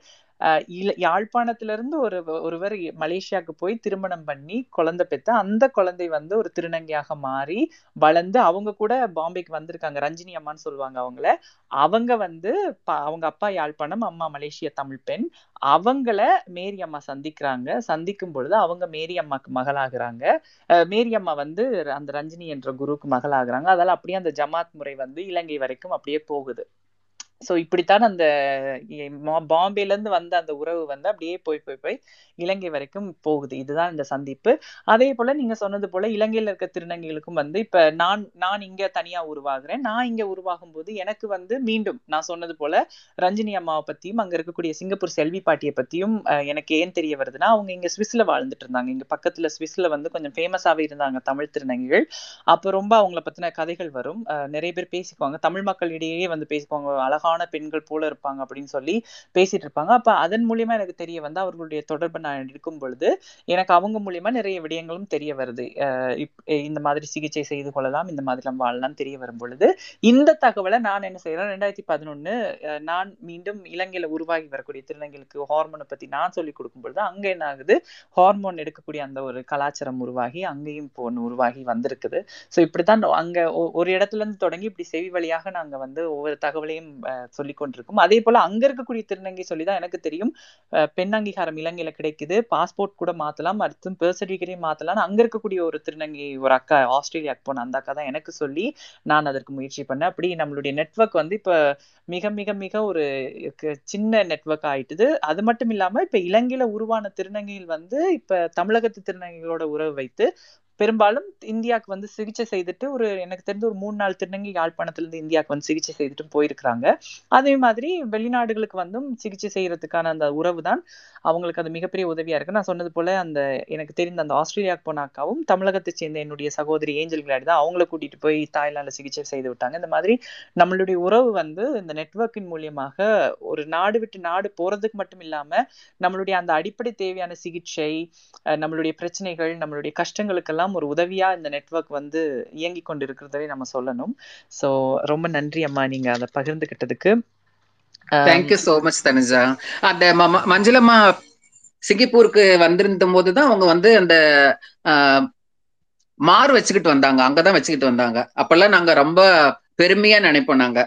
யாழ்ப்பாணத்திலிருந்து ஒருவர் மலேசியாவுக்கு போய் திருமணம் பண்ணி குழந்தை பெற்ற அந்த குழந்தை வந்து ஒரு திருநங்கையாக மாறி வளர்ந்து அவங்க கூட பாம்பேக்கு வந்திருக்காங்க. ரஞ்சினி அம்மான்னு சொல்லுவாங்க அவங்கள. அவங்க வந்து அவங்க அப்பா யாழ்ப்பாணம், அம்மா மலேசியா தமிழ் பெண். அவங்கள மேரி அம்மா சந்திக்கிறாங்க. சந்திக்கும் பொழுது அவங்க மேரி அம்மாக்கு மகளாகிறாங்க. மேரி அம்மா வந்து அந்த ரஞ்சினி என்ற குருவுக்கு மகளாகிறாங்க. அதால அப்படியே அந்த ஜமாத் முறை வந்து இலங்கை வரைக்கும் அப்படியே போகுது. ஸோ இப்படித்தான் அந்த பாம்பேலேருந்து வந்த அந்த உறவு வந்து அப்படியே போய் போய் போய் இலங்கை வரைக்கும் போகுது. இதுதான் இந்த சந்திப்பு. அதே போல் நீங்கள் சொன்னது போல் இலங்கையில் இருக்க திருநங்கைகளுக்கும் வந்து இப்போ நான் இங்கே தனியாக உருவாகிறேன். நான் இங்கே உருவாகும் போது எனக்கு வந்து மீண்டும் நான் சொன்னது போல் ரஞ்சினி அம்மாவை பற்றியும் அங்கே இருக்கக்கூடிய சிங்கப்பூர் செல்வி பாட்டியை பற்றியும் எனக்கு ஏன் தெரிய வருதுன்னா, அவங்க இங்கே ஸ்விஸ்ஸில் வாழ்ந்துட்டு இருந்தாங்க. இங்கே பக்கத்தில் ஸ்விஸ்ஸில் வந்து கொஞ்சம் ஃபேமஸாகவே இருந்தாங்க தமிழ் திருநங்கைகள். அப்போ ரொம்ப அவங்கள பற்றின கதைகள் வரும். நிறைய பேர் பேசிக்குவாங்க, தமிழ் மக்களிடையே வந்து பேசிக்குவாங்க, அழகாக பெண்கள் போல இருப்பாங்க அப்படின்னு சொல்லி பேசிட்டு இருப்பாங்க. அப்ப அதன் மூலியமா எனக்கு தெரிய வந்து அவர்களுடைய தொடர்பு நான் இருக்கும் பொழுது எனக்கு அவங்க மூலியமா நிறைய விடயங்களும் தெரிய வருது. இந்த மாதிரி சிகிச்சை செய்து கொள்ளலாம், இந்த மாதிரி நம்ம வாழலாம் தெரிய வரும் பொழுது இந்த தகவலை நான் என்ன செய்யறேன், 2011 நான் மீண்டும் இலங்கையில உருவாகி வரக்கூடிய திருநங்கைகளுக்கு ஹார்மோனை பத்தி நான் சொல்லிக் கொடுக்கும் பொழுது அங்க என்ன ஆகுது, ஹார்மோன் எடுக்கக்கூடிய அந்த ஒரு கலாச்சாரம் உருவாகி அங்கேயும் உருவாகி வந்திருக்குது. ஸோ இப்படித்தான் அங்க ஒரு இடத்துல இருந்து தொடங்கி இப்படி செவி வழியாக நாங்க வந்து ஒவ்வொரு தகவலையும் சொல்லிக் கொண்டிருக்கும். அதே போல அங்க இருக்கக்கூடிய திருநங்கை சொல்லிதான் எனக்கு தெரியும் பெண் அங்கீகாரம் இலங்கையில கிடைக்குது. பாஸ்போர்ட் கூட மாத்தலாம், அடுத்து பர்த் சர்டிஃபிகேட்டையும் மாத்தலாம். அங்க இருக்கக்கூடிய ஒரு திருநங்கை ஒரு அக்கா ஆஸ்திரேலியாவுக்கு போன அந்த அக்கா தான் எனக்கு சொல்லி நான் அதற்கு முயற்சி பண்ணேன். அப்படி நம்மளுடைய நெட்வொர்க் வந்து இப்ப மிக மிக மிக ஒரு சின்ன நெட்வொர்க் ஆயிட்டுது. அது மட்டும் இல்லாம இப்ப இலங்கையில உருவான திருநங்கைகள் வந்து இப்ப தமிழகத்து திருநங்கைகளோட உறவு வைத்து பெரும்பாலும் இந்தியாவுக்கு வந்து சிகிச்சை செய்துட்டு ஒரு எனக்கு தெரிஞ்ச ஒரு 3-4 திருநங்கை யாழ்ப்பாணத்திலிருந்து இந்தியாவுக்கு வந்து சிகிச்சை செய்துட்டு போயிருக்கிறாங்க. அதே மாதிரி வெளிநாடுகளுக்கு வந்து சிகிச்சை செய்யறதுக்கான அந்த உறவு தான் அவங்களுக்கு அது மிகப்பெரிய உதவியா இருக்கு. நான் சொன்னது போல அந்த எனக்கு தெரிந்த அந்த ஆஸ்திரேலியாவுக்கு போன அக்காவும் தமிழகத்தை சேர்ந்த என்னுடைய சகோதரி ஏஞ்சல் கிளாடி தான் அவங்கள கூட்டிட்டு போய் தாய்லாந்துல சிகிச்சை செய்து விட்டாங்க. இந்த மாதிரி நம்மளுடைய உறவு வந்து இந்த நெட்வொர்க்கின் மூலியமாக ஒரு நாடு விட்டு நாடு போறதுக்கு மட்டும் இல்லாம நம்மளுடைய அந்த அடிப்படை தேவையான சிகிச்சை, நம்மளுடைய பிரச்சனைகள், நம்மளுடைய கஷ்டங்களுக்கெல்லாம் ஒரு உதவியா இந்த நெட்வொர்க் வந்து இயங்கிக் கொண்டிருக்கிறதே நம்ம சொல்லணும். சோ ரொம்ப நன்றி அம்மா, நீங்க அதை பகிர்ந்துகிட்டதுக்கு. Thank you so much Tanuja. அந்த மஞ்சளம்மா சிங்கப்பூருக்கு வந்திருந்த போதுதான் அவங்க வந்து அந்த மாறு வச்சுக்கிட்டு வந்தாங்க, அங்கதான் வச்சுக்கிட்டு வந்தாங்க. அப்பெல்லாம் நாங்க ரொம்ப பெருமையா நினைப்போம். நாங்க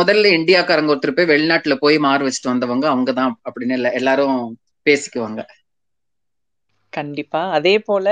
முதல்ல இந்தியாக்காரங்க ஒருத்தர் போய் வெளிநாட்டுல போய் மாறு வச்சுட்டு வந்தவங்க அவங்கதான் அப்படின்னு எல்லாரும் பேசிக்குவாங்க. கண்டிப்பா அதே போல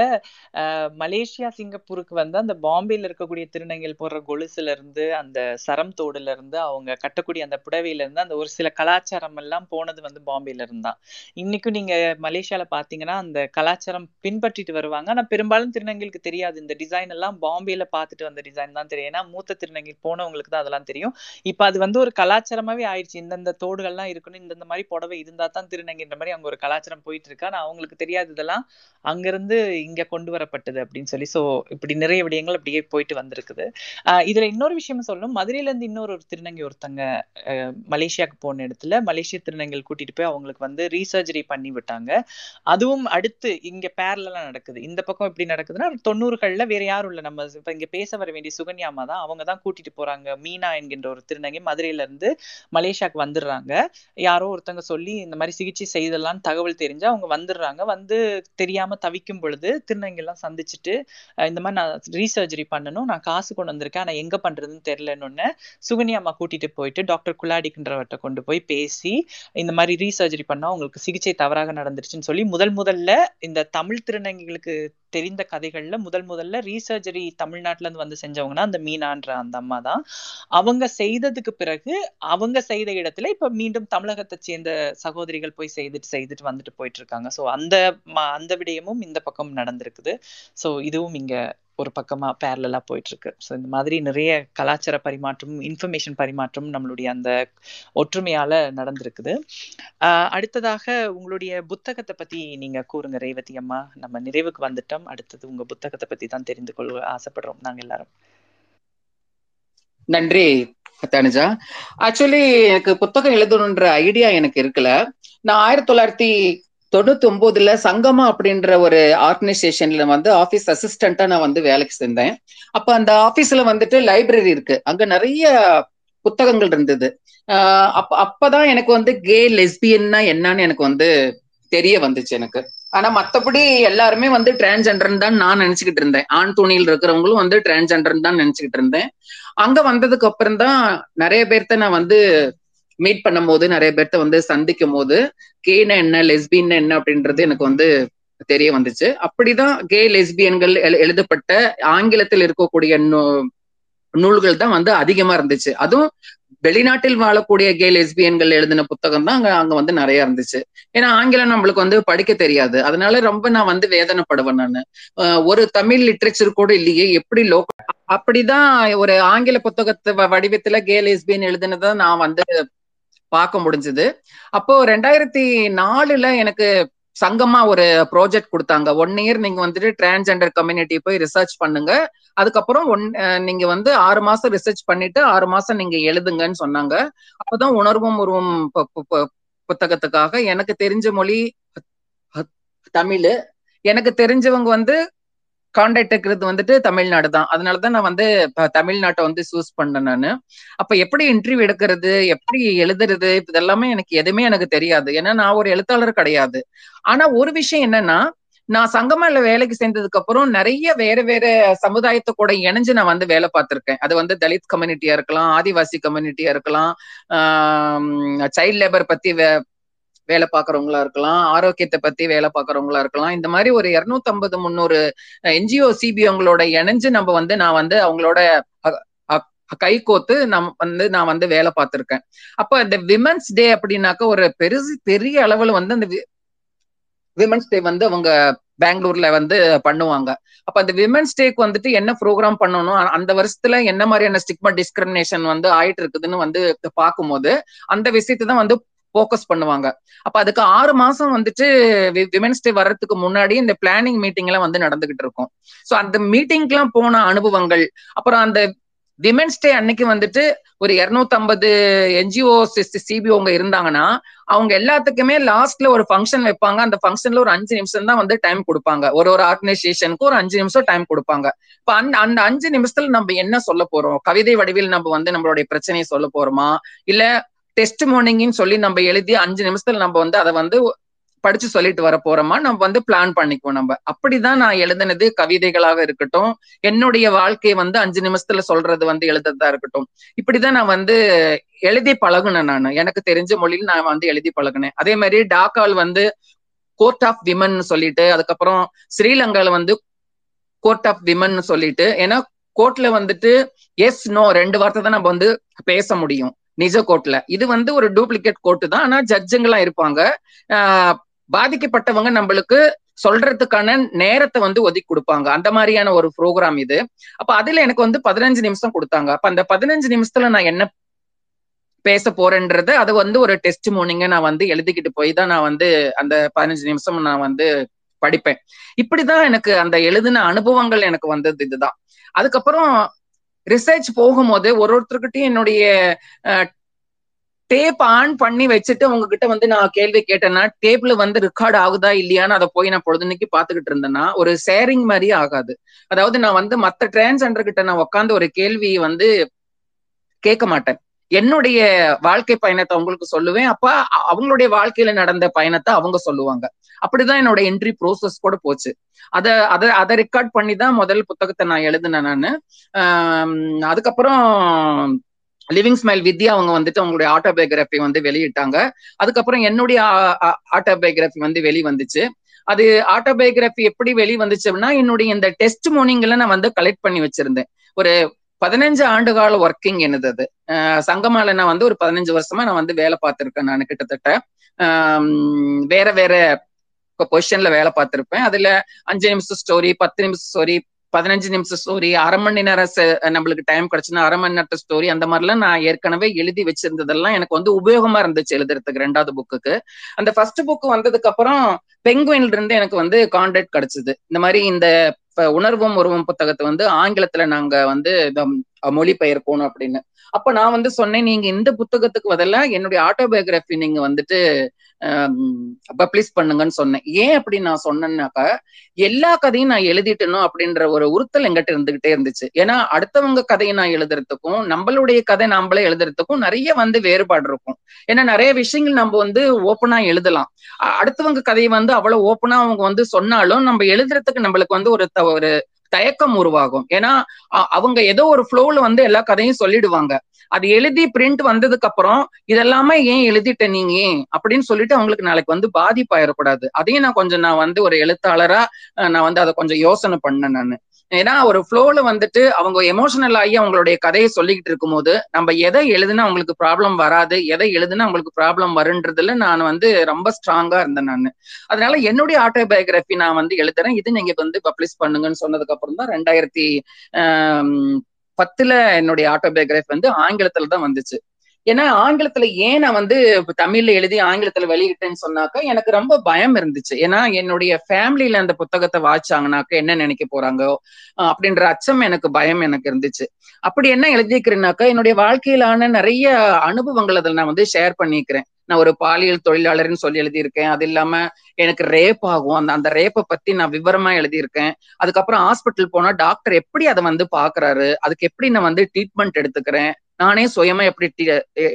மலேசியா சிங்கப்பூருக்கு வந்து அந்த பாம்பேல இருக்கக்கூடிய திருநங்கைகள் போடுற கொலுசுல இருந்து அந்த சரம் தோடுல இருந்து அவங்க கட்டக்கூடிய அந்த புடவையில இருந்து அந்த ஒரு சில கலாச்சாரம் எல்லாம் போனது வந்து பாம்பேல இருந்தான். இன்னைக்கும் நீங்க மலேசியால பாத்தீங்கன்னா அந்த கலாச்சாரம் பின்பற்றிட்டு வருவாங்க. ஆனா பெரும்பாலும் திருநங்கைகளுக்கு தெரியாது. இந்த டிசைன் எல்லாம் பாம்பேல பாத்துட்டு வந்த டிசைன் தான் தெரியும். ஏன்னா மூத்த திருநங்கை போனவங்களுக்கு தான் அதெல்லாம் தெரியும். இப்ப அது வந்து ஒரு கலாச்சாரமாவே ஆயிடுச்சு. இந்தந்த தோடுகள்லாம் இருக்கணும், இந்த மாதிரி புடவை இருந்தா தான் திருநங்கைன்ற மாதிரி அவங்க ஒரு கலாச்சாரம் போயிட்டு இருக்கா. ஆனா அவங்களுக்கு தெரியாது இதெல்லாம் அங்கிருந்து இங்க கொண்டு வரப்பட்டது அப்படின்னு சொல்லி. சோ இப்படி நிறைய விடயங்கள் அப்படியே போயிட்டு வந்திருக்குது. இதுல இன்னொரு விஷயம் சொல்லணும். மதுரையில இருந்து இன்னொரு திருநங்கை ஒருத்தங்க மலேசியாவுக்கு போன இடத்துல மலேசிய திருநங்கைகள் கூட்டிட்டு போய் அவங்களுக்கு வந்து ரீசர்ஜரி பண்ணி விட்டாங்க. அதுவும் அடுத்து இங்க பேரலாம் நடக்குது. இந்த பக்கம் இப்படி நடக்குதுன்னா 90களில் வேற யாரும் இல்லை, நம்ம இப்ப இங்க பேச வர வேண்டிய சுகன்யாமா தான். அவங்க தான் கூட்டிட்டு போறாங்க. மீனா என்கின்ற ஒரு திருநங்கை மதுரையில இருந்து மலேசியாவுக்கு வந்துடுறாங்க. யாரோ ஒருத்தங்க சொல்லி இந்த மாதிரி சிகிச்சை செய்தலான்னு தகவல் தெரிஞ்சு அவங்க வந்துடுறாங்க. வந்து தெரியாம தவிக்கும் பொழுது திருநங்கை எல்லாம் சந்திச்சுட்டு இந்த மாதிரி நான் ரீசர்ஜரி பண்ணணும், நான் காசு கொண்டு வந்திருக்கேன், ஆனா எங்க பண்றதுன்னு தெரியலன்னு சுகன்யா அம்மா கூட்டிட்டு போயிட்டு டாக்டர் குலாடிக்குன்றவர்கிட்ட கொண்டு போய் பேசி இந்த மாதிரி ரீசர்ஜரி பண்ணா உங்களுக்கு சிகிச்சை தவறாக நடந்துருச்சுன்னு சொல்லி முதல்ல இந்த தமிழ் திருநங்கைகளுக்கு தெரிந்த கதைகள்ல முதல்ல ரீசர்ஜரி தமிழ்நாட்டுல இருந்து வந்து செஞ்சவங்கன்னா அந்த மீனான்ற அந்த அம்மா தான். அவங்க செய்ததுக்கு பிறகு அவங்க செய்த இடத்துல இப்ப மீண்டும் தமிழகத்தை சேர்ந்த சகோதரிகள் போய் செய்துட்டு வந்துட்டு போயிட்டு இருக்காங்க. சோ அந்த விடயமும் இந்த பக்கம் நடந்திருக்குது. சோ இதுவும் இங்க ஒரு பக்கமா பேரலா போயிட்டு இருக்கு. சோ இந்த மாதிரி நிறைய கலாச்சார பரிமாற்றம், இன்ஃபர்மேஷன் பரிமாற்றம் நம்மளுடைய அந்த ஒற்றுமையால நடந்திருக்குது. அடுத்ததாக உங்களுடைய புத்தகத்தை பத்தி நீங்க கூறுங்க ரேவதி அம்மா. நம்ம நிறைவுக்கு வந்துட்டோம். அடுத்தது உங்க புத்தகத்தை பத்தி தான் தெரிந்து கொள்ள ஆசைப்படுறோம் நாங்க எல்லாரும். நன்றி தனுஜா. ஆக்சுவலி எனக்கு புத்தகம் எழுதணுன்ற ஐடியா எனக்கு இருக்குல்ல, நான் 1999 சங்கமா அப்படின்ற ஒரு ஆர்கனைசேஷன்ல வந்து ஆபீஸ் அசிஸ்டண்டா நான் வந்து வேலைக்கு சேர்ந்தேன். அப்ப அந்த ஆபீஸ்ல வந்துட்டு லைப்ரரி இருக்கு. அங்க நிறைய புத்தகங்கள் இருந்தது. அப்பதான் எனக்கு வந்து கே லெஸ்பியன்னா என்னன்னு எனக்கு வந்து தெரிய வந்துச்சு எனக்கு. ஆனா மத்தபடி எல்லாருமே வந்து டிரான்ஸ்ஜெண்டர்ன்னு தான் நான் நினைச்சுக்கிட்டு இருந்தேன். ஆண் துணியில் இருக்கிறவங்களும் வந்து டிரான்ஸ்ஜெண்டர்ன்னு தான் நினைச்சுக்கிட்டு இருந்தேன். அங்க வந்ததுக்கு அப்புறம் தான் நிறைய பேர்த்த நான் வந்து மீட் பண்ணும் போது, நிறைய பேர்த்த வந்து சந்திக்கும் போது கேனா என்ன லெஸ்பியன்னா என்ன அப்படின்றது எனக்கு வந்து தெரிய வந்துச்சு. அப்படிதான் கே லெஸ்பியன்கள் எழுதப்பட்ட ஆங்கிலத்தில் இருக்கக்கூடிய நூல்கள் தான் வந்து அதிகமா இருந்துச்சு. அதுவும் வெளிநாட்டில் வாழக்கூடிய கே லெஸ்பியன்கள் எழுதின புத்தகம் தான் அங்க வந்து நிறைய இருந்துச்சு. ஏன்னா ஆங்கிலம் நம்மளுக்கு வந்து படிக்க தெரியாது, அதனால ரொம்ப நான் வந்து வேதனைப்படுவேன். நான் ஒரு தமிழ் லிட்ரேச்சர் கூட இல்லையே, எப்படி லோக்கல் அப்படிதான் ஒரு ஆங்கில புத்தகத்தை வடிவத்துல கே லெஸ்பியன் எழுதினதை நான் வந்து பார்க்க முடிஞ்சது. அப்போ 2004 எனக்கு சங்கமா ஒரு ப்ராஜெக்ட் கொடுத்தாங்க. 1 இயர் நீங்க வந்துட்டு டிரான்ஸ்ஜெண்டர் கம்யூனிட்டி போய் ரிசர்ச் பண்ணுங்க, அதுக்கப்புறம் நீங்க வந்து 6 மாசம் ரிசர்ச் பண்ணிட்டு 6 மாசம் நீங்க எழுதுங்கன்னு சொன்னாங்க. அப்பதான் உணர்வும் உருவம் புத்தகத்துக்காக எனக்கு தெரிஞ்ச மொழி தமிழ், எனக்கு தெரிஞ்சவங்க வந்து கான்டாக்ட் இருக்கிறது வந்துட்டு தமிழ்நாடு தான். அதனாலதான் நான் வந்து தமிழ்நாட்டை வந்து சூஸ் பண்ணேன் நானு. அப்ப எப்படி இன்டர்வியூ எடுக்கிறது, எப்படி எழுதுறது, இதெல்லாமே எனக்கு எதுவுமே எனக்கு தெரியாது. ஏன்னா நான் ஒரு எழுத்தாளர் கிடையாது. ஆனா ஒரு விஷயம் என்னன்னா, நான் சங்கமல வேலைக்கு சேர்ந்ததுக்கு அப்புறம் நிறைய வேற வேற சமுதாயத்தை கூட இணைஞ்சு நான் வந்து வேலை பார்த்திருக்கேன். அது வந்து தலித் கம்யூனிட்டியா இருக்கலாம், ஆதிவாசி கம்யூனிட்டியா இருக்கலாம், சைல்ட் லேபர் பத்தி வேலை பார்க்கறவங்களா இருக்கலாம், ஆரோக்கியத்தை பத்தி வேலை பார்க்கறவங்களா இருக்கலாம். இந்த மாதிரி ஒரு 250-300 என்ஜிஓ சிபிஓங்களோட இணைஞ்சு நம்ம வந்து நான் வந்து அவங்களோட கைகோத்து நான் வந்து வேலை பார்த்திருக்கேன். அப்ப இந்த விமென்ஸ் டே அப்படின்னாக்க ஒரு பெரிய அளவுல வந்து அந்த விமென்ஸ் டே வந்து அவங்க பெங்களூர்ல வந்து பண்ணுவாங்க. அப்ப அந்த விமென்ஸ் டேக்கு வந்துட்டு என்ன ப்ரோக்ராம் பண்ணணும், அந்த வருஷத்துல என்ன மாதிரியான ஸ்டிக்மா டிஸ்கிரிமினேஷன் வந்து ஆயிட்டு இருக்குதுன்னு வந்து பார்க்கும்போது அந்த விஷயத்தான் வந்து போக்கஸ் பண்ணுவாங்க. அப்ப அதுக்கு 6 மாசம் வந்துட்டு விமென்ஸ் டே வர்றதுக்கு முன்னாடி இந்த பிளானிங் மீட்டிங் எல்லாம் வந்து நடந்துகிட்டு இருக்கும். சோ அந்த மீட்டிங்க்கு எல்லாம் போன அனுபவங்கள், அப்புறம் அந்த விமென்ஸ் டே அன்னைக்கு வந்துட்டு ஒரு 250 என்ஜிஓ சிபிஓங்க இருந்தாங்கன்னா அவங்க எல்லாத்துக்குமே லாஸ்ட்ல ஒரு ஃபங்க்ஷன் வைப்பாங்க. அந்த ஃபங்க்ஷன்ல ஒரு 5 நிமிஷம் தான் வந்து டைம் கொடுப்பாங்க. ஒரு ஆர்கனைசேஷனுக்கு ஒரு 5 நிமிஷம் டைம் கொடுப்பாங்க. இப்ப அந்த 5 நிமிஷத்துல நம்ம என்ன சொல்ல போறோம், கவிதை வடிவில் நம்ம வந்து நம்மளுடைய பிரச்சனையை சொல்ல போறோமா, இல்ல டெஸ்ட் மார்னிங்னு சொல்லி நம்ம எழுதி 5 நிமிஷத்துல நம்ம வந்து அதை வந்து படிச்சு சொல்லிட்டு வர போறோமா, நம்ம வந்து பிளான் பண்ணிக்குவோம். நம்ம அப்படிதான் நான் எழுதுனது கவிதைகளாக இருக்கட்டும், என்னுடைய வாழ்க்கையை வந்து 5 நிமிஷத்துல சொல்றது வந்து எழுதுறதா இருக்கட்டும், இப்படிதான் நான் வந்து எழுதி பழகுனேன். நான் எனக்கு தெரிஞ்ச மொழியில் நான் வந்து எழுதி பழகுனேன். அதே மாதிரி டாக்கால் வந்து கோர்ட் ஆஃப் விமன் சொல்லிட்டு, அதுக்கப்புறம் ஸ்ரீலங்கால வந்து கோர்ட் ஆஃப் விமன் சொல்லிட்டு, ஏன்னா கோர்ட்ல வந்துட்டு எஸ் நோ 2 வார்த்தை தான் நம்ம வந்து பேச முடியும் நிஜ கோர்ட்ல. இது வந்து ஒரு டூப்ளிகேட் கோர்ட்டு தான். ஆனா ஜட்ஜுங்களாம் இருப்பாங்க, பாதிக்கப்பட்டவங்க நம்மளுக்கு சொல்றதுக்கான நேரத்தை வந்து ஒதுக்கி கொடுப்பாங்க. அந்த மாதிரியான ஒரு ப்ரோக்ராம் இது. அப்ப அதுல எனக்கு வந்து 15 நிமிஷம் கொடுத்தாங்க. அப்ப அந்த 15 நிமிஷத்துல நான் என்ன பேச போறேன்றது அதை வந்து ஒரு டெஸ்ட் மார்னிங்க நான் வந்து எழுதிக்கிட்டு போய் தான் நான் வந்து அந்த 15 நிமிஷம் நான் வந்து படிப்பேன். இப்படிதான் எனக்கு அந்த எழுதின அனுபவங்கள் எனக்கு வந்தது இதுதான். அதுக்கப்புறம் ரிசர்ச் போகும்போது ஒருத்தருக்கிட்டையும் என்னுடைய டேப் ஆன் பண்ணி வச்சுட்டு உங்ககிட்ட வந்து நான் கேள்வி கேட்டேன்னா டேப்ல வந்து ரெக்கார்டு ஆகுதா இல்லையான்னு அதை போய் நான் பொழுதுனைக்கு பாத்துக்கிட்டு இருந்தேன்னா ஒரு ஷேரிங் மாதிரி ஆகாது. அதாவது நான் வந்து மற்ற டிரான்ஸ்ஜெண்டர் கிட்ட நான் உட்காந்து ஒரு கேள்வி வந்து கேட்க மாட்டேன். என்னுடைய வாழ்க்கை பயணத்தை அவங்களுக்கு சொல்லுவேன். அப்ப அவங்களுடைய வாழ்க்கையில நடந்த பயணத்தை அவங்க சொல்லுவாங்க. அப்படிதான் என்னோட என்ட்ரி ப்ரோசஸ் கூட போச்சு. அதை ரெக்கார்ட் பண்ணி தான் முதல் புத்தகத்தை நான் எழுதினேன் நானு. அதுக்கப்புறம் லிவிங் ஸ்மைல் வித்யா அவங்க வந்துட்டு அவங்களுடைய ஆட்டோபயோகிராஃபி வந்து வெளியிட்டாங்க. அதுக்கப்புறம் என்னுடைய ஆட்டோபயோகிராஃபி வந்து வெளி வந்துச்சு. அது ஆட்டோபயோகிராஃபி எப்படி வெளி வந்துச்சு அப்படின்னா, என்னுடைய இந்த டெஸ்ட் மார்னிங்ல நான் வந்து கலெக்ட் பண்ணி வச்சிருந்தேன். ஒரு 15 ஆண்டுகால ஒர்க்கிங் என்னது அது. சங்கமால நான் வந்து ஒரு 15 வருஷமா நான் வந்து வேலை பார்த்திருக்கேன். நான் கிட்டத்தட்ட வேற வேற பொசிஷன்ல வேலை பார்த்திருப்பேன். அதுல 5 நிமிஷம் ஸ்டோரி, 10 நிமிஷம் ஸ்டோரி, 15 நிமிஷம் ஸ்டோரி, அரை மணி நேரம் நம்மளுக்கு டைம் கிடைச்சுன்னா அரை மணி நேரத்து ஸ்டோரி, அந்த மாதிரிலாம் நான் ஏற்கனவே எழுதி வச்சிருந்ததெல்லாம் எனக்கு வந்து உபயோகமா இருந்துச்சு எழுதுறதுக்கு. 2வது புக்குக்கு அந்த 1st புக்கு வந்ததுக்கு அப்புறம் பெங்குவின்ல இருந்து எனக்கு வந்து கான்டாக்ட் கிடைச்சது. இந்த மாதிரி இந்த உணர்வும் உருவம் புத்தகத்தை வந்து ஆங்கிலத்துல நாங்க வந்து மொழிபெயர்க்கணும் அப்படின்னு. அப்ப நான் சொன்னேன், நீங்க இந்த புத்தகத்துக்கு பதிலா என்னுடைய ஆட்டோபயோகிராஃபி நீங்க பப்ளிஷ் பண்ணுங்கன்னு சொன்னேன். ஏன் அப்படின்னு நான் சொன்னேன்னாக்கா, எல்லா கதையும் நான் எழுதிட்டணும் அப்படின்ற ஒரு உறுத்தல் எங்கிட்ட இருந்துகிட்டே இருந்துச்சு. ஏன்னா அடுத்தவங்க கதையை நான் எழுதுறதுக்கும் நம்மளுடைய கதை நாமளே எழுதுறதுக்கும் நிறைய வேறுபாடு இருக்கும். ஏன்னா நிறைய விஷயங்கள் நம்ம ஓப்பனா எழுதலாம், அடுத்தவங்க கதையை அவ்வளவு ஓப்பனா அவங்க சொன்னாலும் நம்ம எழுதுறதுக்கு நம்மளுக்கு ஒரு தயக்கம் உருவாகும். ஏன்னா அவங்க ஏதோ ஒரு ஃப்ளோல எல்லா கதையும் சொல்லிடுவாங்க. அது எழுதி பிரிண்ட் வந்ததுக்கு அப்புறம் இதெல்லாமே ஏன் எழுதிட்ட நீங்க அப்படின்னு சொல்லிட்டு அவங்களுக்கு நாளைக்கு பாதிப்பாயிடக்கூடாது. அதையும் நான் கொஞ்சம் ஒரு எழுத்தாளரா நான் அதை கொஞ்சம் யோசனை பண்ணேன் நான். ஏன்னா ஒரு ஃப்ளோல அவங்க எமோஷனல் ஆகி அவங்களுடைய கதையை சொல்லிக்கிட்டு இருக்கும் போது நம்ம எதை எழுதுனா அவங்களுக்கு ப்ராப்ளம் வராது, எதை எழுதுனா அவங்களுக்கு ப்ராப்ளம் வருன்றதுல நான் ரொம்ப ஸ்ட்ராங்கா இருந்தேன் நான். அதனால என்னுடைய ஆட்டோபயோகிராஃபி நான் எழுதுறேன், இது நீங்க பப்ளிஷ் பண்ணுங்கன்னு சொன்னதுக்கு அப்புறம் தான் 2010 என்னுடைய ஆட்டோபயோகிராஃபி ஆங்கிலத்துல தான் வந்துச்சு. ஏன்னா ஆங்கிலத்துல ஏன் நான் தமிழ்ல எழுதி ஆங்கிலத்துல வெளியிட்டேன்னு சொன்னாக்கா எனக்கு ரொம்ப பயம் இருந்துச்சு. ஏன்னா என்னுடைய ஃபேமிலியில அந்த புத்தகத்தை வாய்ச்சாங்கனாக்கா என்ன நினைக்க போறாங்க அப்படின்ற அச்சம் எனக்கு பயம் எனக்கு இருந்துச்சு. அப்படி என்ன எழுதிக்கிறேன்னாக்கா என்னுடைய வாழ்க்கையிலான நிறைய அனுபவங்கள் அதில் நான் ஷேர் பண்ணிக்கிறேன். நான் ஒரு பாலியல் தொழிலாளர்னு சொல்லி எழுதியிருக்கேன். அது இல்லாம எனக்கு ரேப் ஆகும், அந்த ரேப்பை பத்தி நான் விவரமா எழுதியிருக்கேன். அதுக்கப்புறம் ஹாஸ்பிட்டல் போனா டாக்டர் எப்படி அதை பாக்குறாரு, அதுக்கு எப்படி நான் ட்ரீட்மெண்ட் எடுத்துக்கிறேன், நானே சுயமா எப்படி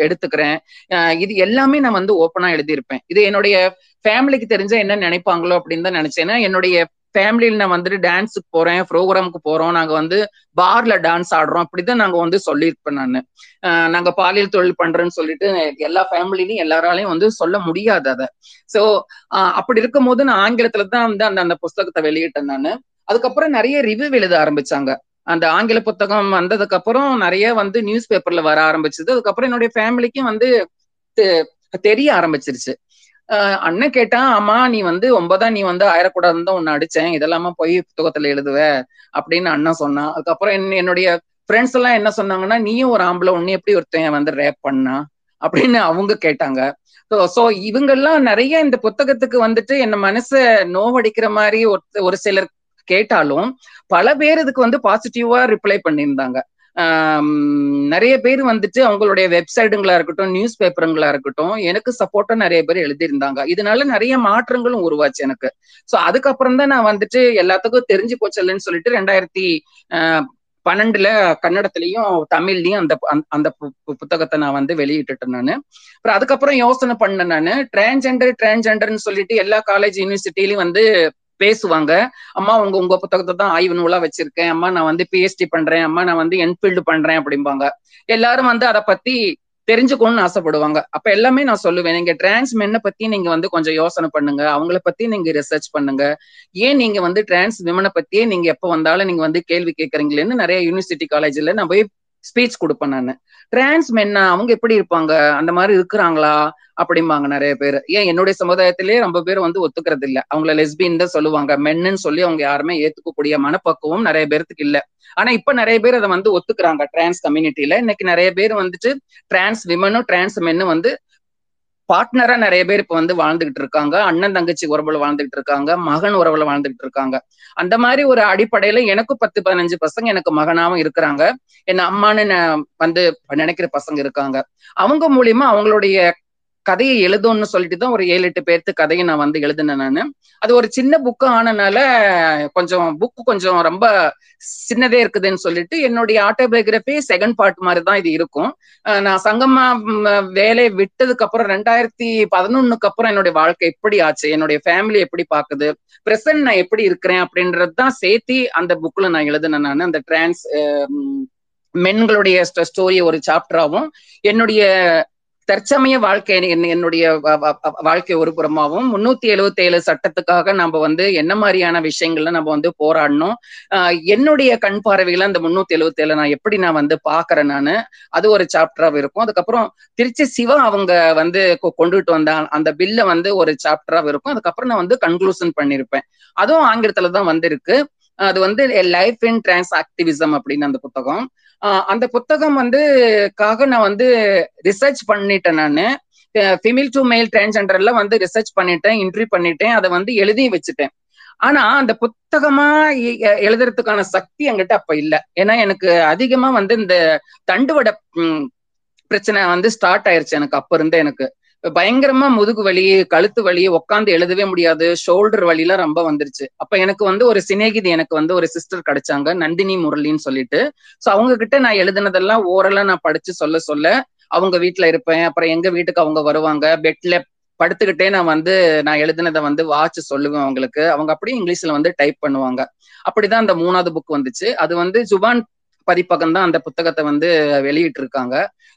எடுத்துக்கிறேன், இது எல்லாமே நான் ஓப்பனா எழுதியிருப்பேன். இது என்னுடைய ஃபேமிலிக்கு தெரிஞ்சா என்ன நினைப்பாங்களோ அப்படின்னு தான் நினைச்சேன். ஏன்னா என்னுடைய ஃபேமிலியில நான் டான்ஸுக்கு போறேன், ப்ரோக்ராமுக்கு போறோம், நாங்க பார்ல டான்ஸ் ஆடுறோம், அப்படிதான் நாங்க சொல்லியிருப்பேன் நான். நாங்க பாலியல் தொழில் பண்றேன்னு சொல்லிட்டு எல்லா ஃபேமிலிலையும் எல்லாராலையும் சொல்ல முடியாது அதை. சோ அப்படி இருக்கும் போது நான் ஆங்கிலத்துலதான் அந்த அந்த புஸ்தகத்தை வெளியிட்டேன் நான். அதுக்கப்புறம் நிறைய ரிவ்யூ எழுத ஆரம்பிச்சாங்க. அந்த ஆங்கில புத்தகம் வந்ததுக்கு அப்புறம் நிறைய நியூஸ் பேப்பர்ல வர ஆரம்பிச்சது. அதுக்கப்புறம் என்னுடைய ஃபேமிலிக்கும் தெரிய ஆரம்பிச்சிருச்சு. அண்ணன் கேட்டா, அம்மா நீ நீ ஆயிரக்கூடாதுன்னு தான் ஒன்னு அடிச்சேன், இதெல்லாம போய் புத்தகத்துல எழுதுவ அப்படின்னு அண்ணன் சொன்னான். அதுக்கப்புறம் என்னுடைய ஃப்ரெண்ட்ஸ் எல்லாம் என்ன சொன்னாங்கன்னா, நீயும் ஒரு ஆம்பளை, ஒன்னு எப்படி ஒருத்தன் ரேப் பண்ணா அப்படின்னு அவங்க கேட்டாங்க. சோ இவங்கெல்லாம் நிறைய இந்த புத்தகத்துக்கு என்ன மனசை நோவடிக்கிற மாதிரி ஒரு சிலர் கேட்டாலும் பல பேர் இதுக்கு பாசிட்டிவா ரிப்ளை பண்ணியிருந்தாங்க. நிறைய பேர் அவங்களுடைய வெப்சைட்டுங்களா இருக்கட்டும், நியூஸ் பேப்பருங்களா இருக்கட்டும், எனக்கு சப்போர்ட்டா நிறைய பேர் எழுதியிருந்தாங்க. இதனால நிறைய மாற்றங்களும் உருவாச்சு எனக்கு. சோ அதுக்கப்புறம் தான் நான் எல்லாத்துக்கும் தெரிஞ்சு போச்சல்லன்னு சொல்லிட்டு 2012 கன்னடத்திலயும் தமிழ்லயும் அந்த அந்த புத்தகத்தை நான் வெளியிட்டுட்டேன் நான். அப்புறம் அதுக்கப்புறம் யோசனை பண்ணேன் நான், டிரான்ஸ்ஜெண்டர்னு சொல்லிட்டு எல்லா காலேஜ் யூனிவர்சிட்டிலயும் பேசுவாங்க. அம்மா உங்க உங்க புத்தகத்தை தான் ஆய்வு நூலா வச்சிருக்கேன், அம்மா நான் PhD பண்றேன், அம்மா நான் என்ஃபீல்டு பண்றேன் அப்படிம்பாங்க. எல்லாரும் அதை பத்தி தெரிஞ்சுக்கணும்னு ஆசைப்படுவாங்க. அப்ப எல்லாமே நான் சொல்லுவேன், நீங்க டிரான்ஸ் மென்னை பத்தி நீங்க கொஞ்சம் யோசனை பண்ணுங்க, அவங்கள பத்தி நீங்க ரிசர்ச் பண்ணுங்க, ஏன் நீங்க டிரான்ஸ் விமனை பத்தியே நீங்க எப்ப வந்தாலும் நீங்க கேள்வி கேட்கறீங்களேன்னு நிறைய யூனிவர்சிட்டி காலேஜ்ல நான் போய் ஸ்பீச் கொடுப்பேன் நான். டிரான்ஸ் மென்னா அவங்க எப்படி இருப்பாங்க, அந்த மாதிரி இருக்கிறாங்களா அப்படிம்பாங்க நிறைய பேர். ஏன் என்னுடைய சமுதாயத்திலேயே ரொம்ப பேர் ஒத்துக்கிறது இல்ல, அவங்கள லெஸ்பியன் தான் சொல்லுவாங்க, மென்னு சொல்லி அவங்க யாருமே ஏத்துக்கக்கூடிய மனப்பக்குவம் நிறைய பேருக்கு இல்ல. ஆனா இப்ப நிறைய பேர் அதை ஒத்துக்கிறாங்க. டிரான்ஸ் கம்யூனிட்டியில இன்னைக்கு நிறைய பேர் டிரான்ஸ் விமனும் டிரான்ஸ் மென்னும் பார்ட்னரா நிறைய பேர் இப்ப வாழ்ந்துகிட்டு இருக்காங்க. அண்ணன் தங்கச்சி உறவுல வாழ்ந்துகிட்டு இருக்காங்க, மகன் உறவுல வாழ்ந்துகிட்டு இருக்காங்க. அந்த மாதிரி ஒரு அடிப்படையில எனக்கும் 10-15 பசங்க எனக்கு மகனாவும் இருக்கிறாங்க, என்ன அம்மான்னு நினைக்கிற பசங்க இருக்காங்க. அவங்க மூலியமா அவங்களுடைய கதையை எழுதும்னு சொல்லிட்டு தான் ஒரு 7-8 பேர்த்து கதையை நான் எழுதினேன் நான். அது ஒரு சின்ன புக்கு ஆனனால புக்கு கொஞ்சம் ரொம்ப சின்னதே இருக்குதுன்னு சொல்லிட்டு என்னுடைய ஆட்டோபயோகிராஃபி செகண்ட் பார்ட் மாதிரி தான் இது இருக்கும். நான் சங்கமா வேலையை விட்டதுக்கு அப்புறம் 2011க்கு அப்புறம் என்னுடைய வாழ்க்கை எப்படி ஆச்சு, என்னுடைய ஃபேமிலி எப்படி பாக்குது, பிரசன்ட் நான் எப்படி இருக்கிறேன் அப்படின்றது தான் சேர்த்தி அந்த புக்ல நான் எழுதினேன் நான். அந்த டிரான்ஸ் மென்களுடைய ஸ்டோரியை ஒரு சாப்டராகவும் என்னுடைய தற்சமய வாழ்க்கை என்னுடைய வாழ்க்கை ஒரு புறமாகவும் 377 சட்டத்துக்காக நம்ம என்ன மாதிரியான விஷயங்கள்ல நம்ம போராடணும், என்னுடைய கண் பார்வையில அந்த 377 நான் எப்படி நான் பாக்குறேன் நானு, அது ஒரு சாப்டராக இருக்கும். அதுக்கப்புறம் திருச்சி சிவா அவங்க கொண்டுட்டு வந்த அந்த பில்ல ஒரு சாப்டராக இருக்கும். அதுக்கப்புறம் நான் கன்க்ளூஷன் பண்ணிருப்பேன். அதுவும் ஆங்கிலத்துலதான் இருக்கு. அது லைஃப் இன் டிரான்ஸ் ஆக்டிவிசம் அப்படின்னு அந்த புத்தகம். அந்த புத்தகம் காக நான் ரிசர்ச் பண்ணிட்டேன் நானு. ஃபெமில் டு மேல் டிரான்ஸ்ஜெண்டர்ல ரிசர்ச் பண்ணிட்டேன், இன்டர்வியூ பண்ணிட்டேன், அதை எழுதி வச்சுட்டேன். ஆனா அந்த புத்தகமா எழுதுறதுக்கான சக்தி என்கிட்ட அப்ப இல்ல. ஏன்னா எனக்கு அதிகமா இந்த தண்டுவட பிரச்சனை ஸ்டார்ட் ஆயிருச்சு எனக்கு. அப்ப இருந்தே எனக்கு பயங்கரமா முதுகு வலி, கழுத்து வலி, உட்காந்து எழுதவே முடியாது, ஷோல்டர் வலிலாம் ரொம்ப வந்துருச்சு. அப்ப எனக்கு ஒரு சிநேகிதி, எனக்கு ஒரு சிஸ்டர் கிடைச்சாங்க, நந்தினி முரளின்னு சொல்லிட்டு. சோ அவங்க கிட்ட நான் எழுதுனதெல்லாம் ஓரலா நான் படிச்சு சொல்ல சொல்ல அவங்க வீட்டுல இருப்பேன், அப்புறம் எங்க வீட்டுக்கு அவங்க வருவாங்க, பெட்ல படுத்துக்கிட்டே நான் நான் எழுதினதை வாட்ச் சொல்லுவேன் அவங்களுக்கு. அவங்க அப்படியே இங்கிலீஷ்ல டைப் பண்ணுவாங்க. அப்படிதான் அந்த மூணாவது புக் வந்துச்சு. அது ஜுபான் பதிப்பகம் தான் அந்த புத்தகத்தை வெளியிட்டு இருக்காங்க.